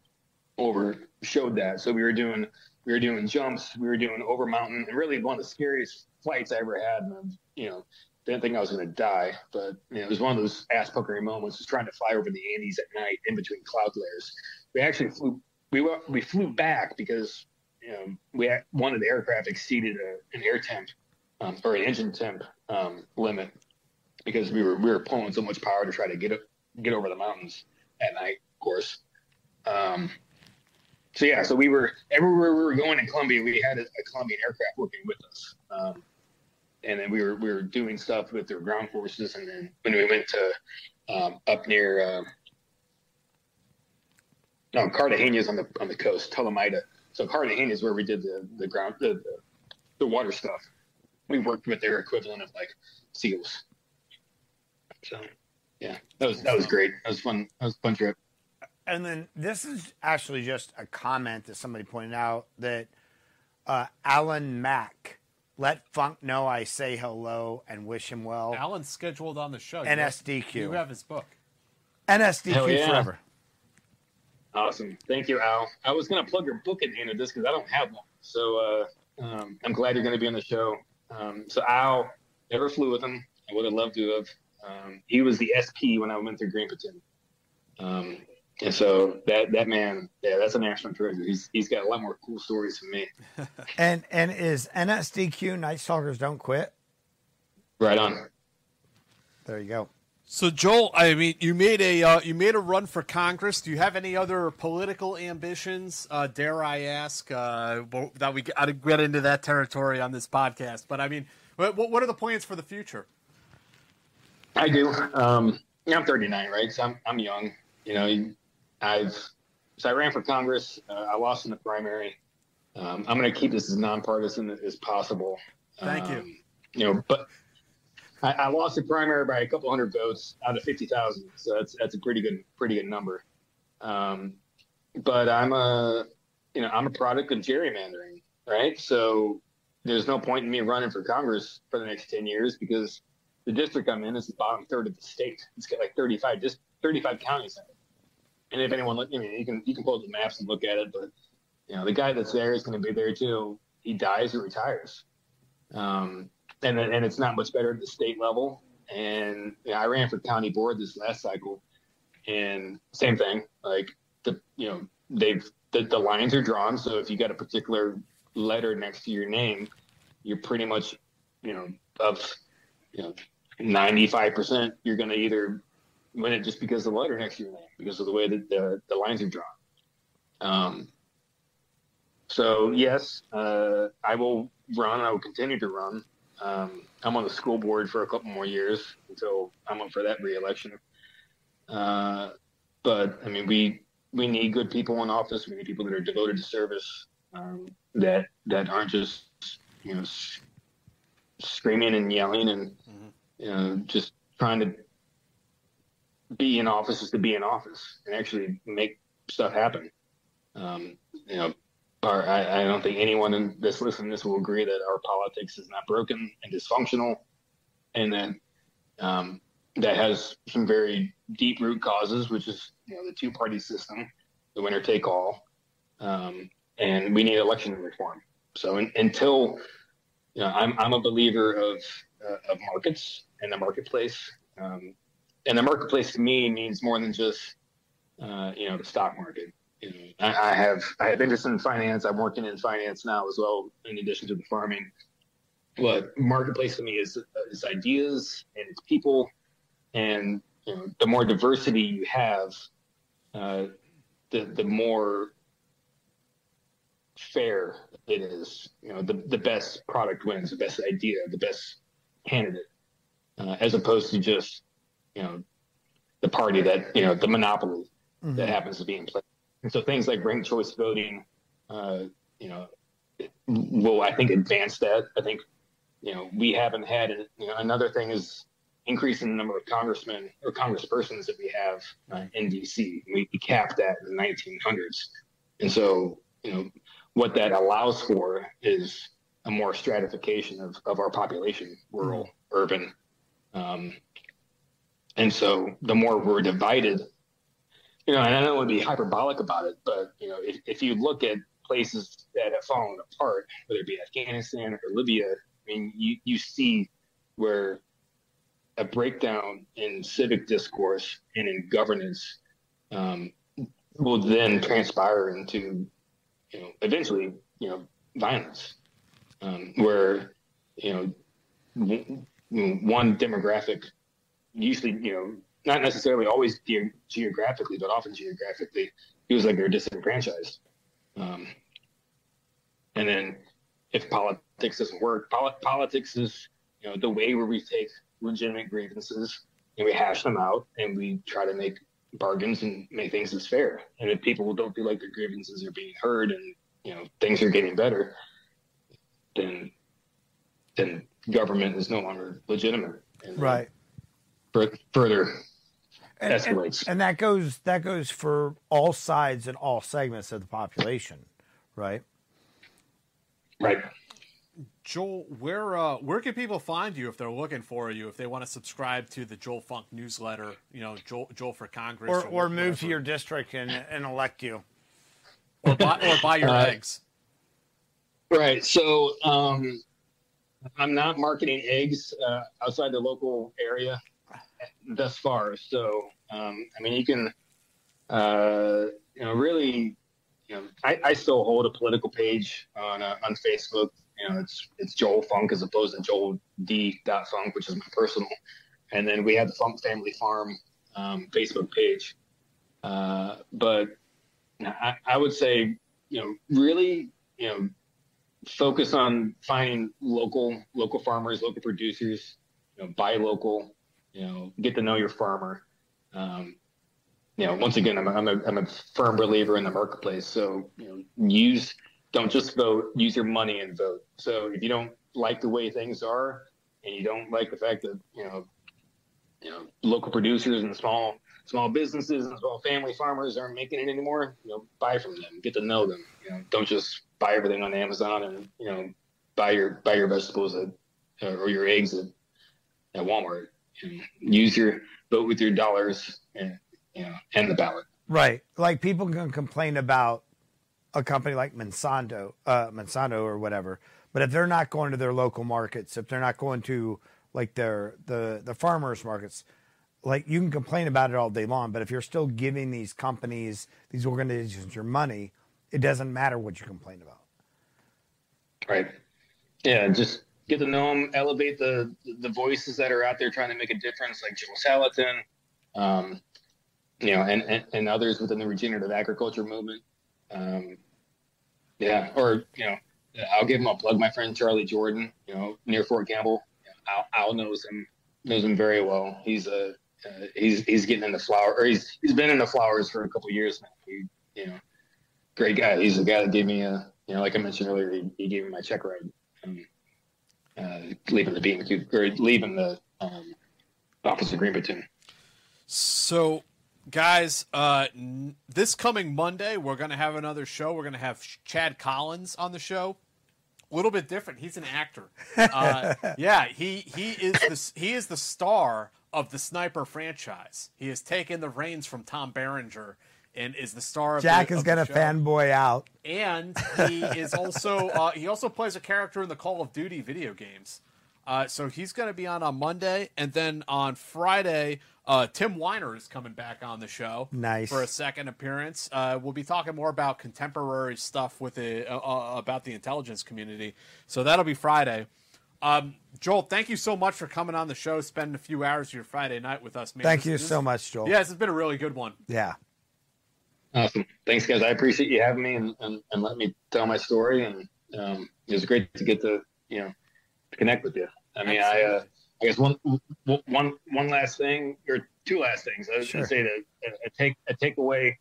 over showed that. So we were doing we were doing jumps, we were doing over mountain, and really one of the scariest flights I ever had. And I'm, you know, didn't think I was going to die, but you know, it was one of those ass puckering moments. Was trying to fly over the Andes at night in between cloud layers. We actually flew. We we flew back because you know, we had, one of the aircraft exceeded a, an air temp um, or an engine temp um, limit because we were we were pulling so much power to try to get up, get over the mountains at night, of course. Um, so yeah, so we were everywhere we were going in Colombia. We had a, a Colombian aircraft working with us, um, and then we were we were doing stuff with their ground forces. And then when we went to um, up near. Uh, No, Cartagena is on the on the coast, Tolomita. So Cartagena is where we did the the ground the, the the water stuff. We worked with their equivalent of like SEALs. So yeah, that was that was great. That was fun. That was a fun trip. And then this is actually just a comment that somebody pointed out that uh, Alan Mack let Funk know I say hello and wish him well. Alan's scheduled on the show. N S D Q. You have his book. N S D Q yeah. Forever. Awesome. Thank you, Al. I was going to plug your book at the end of this because I don't have one. So uh, um, I'm glad you're going to be on the show. Um, so Al, never flew with him. I would have loved to have. Um, he was the S P when I went through Green Platoon. Um, and so that that man, yeah, that's a national treasure. He's He's got a lot more cool stories than me. and and is N S D Q, Night Stalkers Don't Quit? Right on. There you go. So Joel, I mean, you made a uh, you made a run for Congress. Do you have any other political ambitions? Uh, dare I ask? Uh, that we I didn't get into that territory on this podcast, but I mean, what what are the plans for the future? I do. Um, I'm thirty-nine, right? So I'm I'm young. You know, I've so I ran for Congress. Uh, I lost in the primary. Um, I'm going to keep this as nonpartisan as possible. Thank um, you. You know, but. I, I lost the primary by a couple hundred votes out of fifty thousand, so that's that's a pretty good pretty good number. Um, but I'm a you know I'm a product of gerrymandering, right? So there's no point in me running for Congress for the next ten years because the district I'm in is the bottom third of the state. It's got like thirty five just thirty five counties in it. And if anyone, I mean, you can you can pull up the maps and look at it, but you know the guy that's there is going to be there till he dies or retires. Um, And, and it's not much better at the state level. And you know, I ran for county board this last cycle, and same thing. Like the you know they've the, the lines are drawn. So if you got a particular letter next to your name, you're pretty much you know of you know ninety-five percent you're going to either win it just because of the letter next to your name because of the way that the the lines are drawn. Um. So yes, uh, I will run. I will continue to run. Um, I'm on the school board for a couple more years until I'm up for that re-election. Uh, but I mean, we we need good people in office. We need people that are devoted to service, um, that that aren't just you know s- screaming and yelling and mm-hmm. you know just trying to be in office just to be in office and actually make stuff happen. Um, you know. Our, I, I don't think anyone in this listening to this will agree that our politics is not broken and dysfunctional, and that um, that has some very deep root causes, which is you know the two party system, the winner take all, um, and we need election reform. So in, until you know, I'm I'm a believer of uh, of markets and the marketplace, um, and the marketplace to me means more than just, uh, you know, the stock market. You know, I, I have I have interest in finance. I'm working in finance now as well, in addition to the farming. But marketplace to me is, is ideas and it's people, and you know, the more diversity you have, uh, the the more fair it is. You know, the the best product wins, the best idea, the best candidate, uh, as opposed to just, you know, the party that, you know, the monopoly mm-hmm. that happens to be in place. And so things like ranked choice voting, uh, you know, will, I think, advance that. I think, you know, we haven't had it. You know, another thing is increasing the number of congressmen or congresspersons that we have uh, in D C. We, we capped that in the nineteen hundreds. And so, you know, what that allows for is a more stratification of, of our population, rural, mm-hmm. urban. Um, and so the more we're divided, you know, and I don't want to be hyperbolic about it, but, you know, if, if you look at places that have fallen apart, whether it be Afghanistan or Libya, I mean, you, you see where a breakdown in civic discourse and in governance um, will then transpire into, you know, eventually, you know, violence, um, where, you know, w- one demographic usually, you know, not necessarily always ge- geographically, but often geographically, it was like they're disenfranchised. Um, and then if politics doesn't work, pol- politics is, you know, the way where we take legitimate grievances and we hash them out and we try to make bargains and make things as fair. And if people don't feel like their grievances are being heard and, you know, things are getting better, then, then government is no longer legitimate. And right. F- further. And, and, and that goes that goes for all sides and all segments of the population, right? Right. Joel, where uh, where can people find you if they're looking for you, if they want to subscribe to the Joel Funk newsletter, you know, Joel, Joel for Congress, or, or, or move whatever. to your district and, and elect you, or buy, or buy your uh, eggs. Right. So um, I'm not marketing eggs uh, outside the local area thus far. So, um, I mean, you can, uh, you know, really, you know, I, I still hold a political page on, uh, on Facebook. You know, it's, it's Joel Funk as opposed to Joel D. Funk, which is my personal. And then we have the Funk Family Farm, um, Facebook page. Uh, but I, I would say, you know, really, you know, focus on finding local, local farmers, local producers, you know, buy local, you know, get to know your farmer. Um, you know, once again, I'm, I'm a, I'm a firm believer in the marketplace. So, you know, use, don't just vote, use your money and vote. So if you don't like the way things are and you don't like the fact that, you know, you know, local producers and small, small businesses and small family farmers aren't making it anymore, you know, buy from them, get to know them. You know, don't just buy everything on Amazon and, you know, buy your, buy your vegetables at, or your eggs at, at Walmart. Use your vote with your dollars and, you know, and the ballot. Right. Like people can complain about a company like Monsanto, uh, Monsanto or whatever, but if they're not going to their local markets, if they're not going to like their, the, the farmers markets, like you can complain about it all day long, but if you're still giving these companies, these organizations your money, it doesn't matter what you complain about. Right. Yeah. Just get to know them, elevate the the voices that are out there trying to make a difference, like Joel Salatin, um, you know, and, and, and others within the regenerative agriculture movement. Um, yeah, or, you know, I'll give him a plug. My friend Charlie Jordan, you know, near Fort Campbell, you know, Al, Al knows him, knows him very well. He's a uh, he's he's getting into flower, or he's he's been into flowers for a couple of years now. He, you know, great guy. He's the guy that gave me a, you know, like I mentioned earlier, he, he gave me my check ride. Um, Uh, leaving the B M Q, or leaving the um, Office of Green Platoon. So, guys, uh, n- this coming Monday, we're going to have another show. We're going to have Sh- Chad Collins on the show. A little bit different. He's an actor. Uh, yeah, he he is the, he is the star of the Sniper franchise. He has taken the reins from Tom Berenger and is the star of Jack the, is going to fanboy out. And he is also, uh, he also plays a character in the Call of Duty video games. Uh, so he's going to be on on Monday. And then on Friday, uh, Tim Weiner is coming back on the show. Nice. For a second appearance. Uh, we'll be talking more about contemporary stuff with the, uh, about the intelligence community. So that'll be Friday. Um, Joel, thank you so much for coming on the show, spending a few hours of your Friday night with us, man. Thank you so much, Joel. Yeah, this has been a really good one. Yeah. Awesome. Thanks, guys. I appreciate you having me and, and, and letting me tell my story. And um, it was great to get to, you know, to connect with you. I mean, I, uh, I guess one, one, one last thing, or two last things. I was sure. going to say that a, a take a takeaway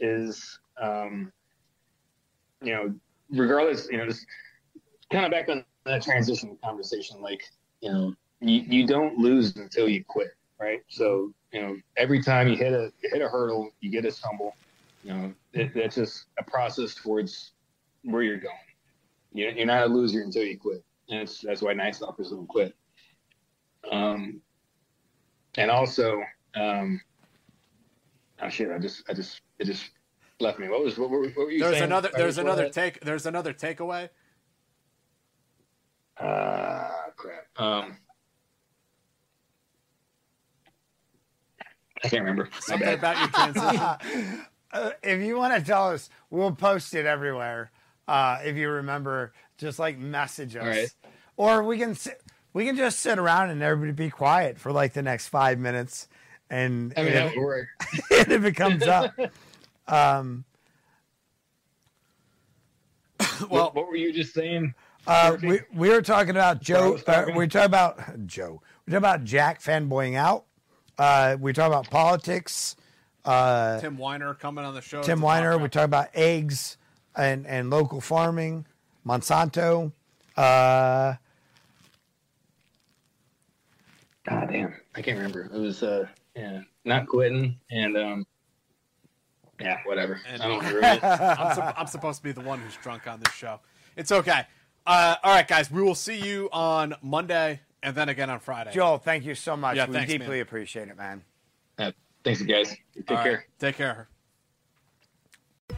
is, um, you know, regardless, you know, just kind of back on that transition conversation, like, you know, you, you don't lose until you quit, right? So, you know, every time you hit a hit a hurdle, you get a stumble. You know, that's it, just a process towards where you're going. You, you're not a loser until you quit. And it's, that's why Night Stalkers don't quit. Um, and also, um, oh shit, I just, I just, it just left me. What was, what were, what were you there's saying? Another, there's another take, there's another takeaway. Ah, uh, crap. Um, I can't remember. Something about your transition. uh, if you want to tell us, we'll post it everywhere. Uh, if you remember, just like message us, all right. Or we can sit, we can just sit around and everybody be quiet for like the next five minutes, and, I mean, and, that would work. And if it comes up, um, well, what, what were you just saying? Uh, we we were talking about Joe. Uh, we we're talking about Joe. We we're talking about Jack fanboying out. Uh, we we're talking about politics. Uh, Tim Weiner coming on the show. Tim Weiner. We talk about eggs. And, and local farming, Monsanto. Uh... God damn, I can't remember. It was uh, yeah, not quitting and um, yeah, whatever. And, I don't remember. I'm, su- I'm supposed to be the one who's drunk on this show. It's okay. Uh, all right, guys, we will see you on Monday and then again on Friday. Joel, thank you so much. Yeah, we thanks, deeply man. appreciate it, man. Uh, thanks, guys. Take all care. Right, take care.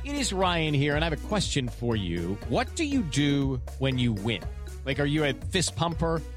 It is Ryan here, and I have a question for you. What do you do when you win? Like, are you a fist pumper?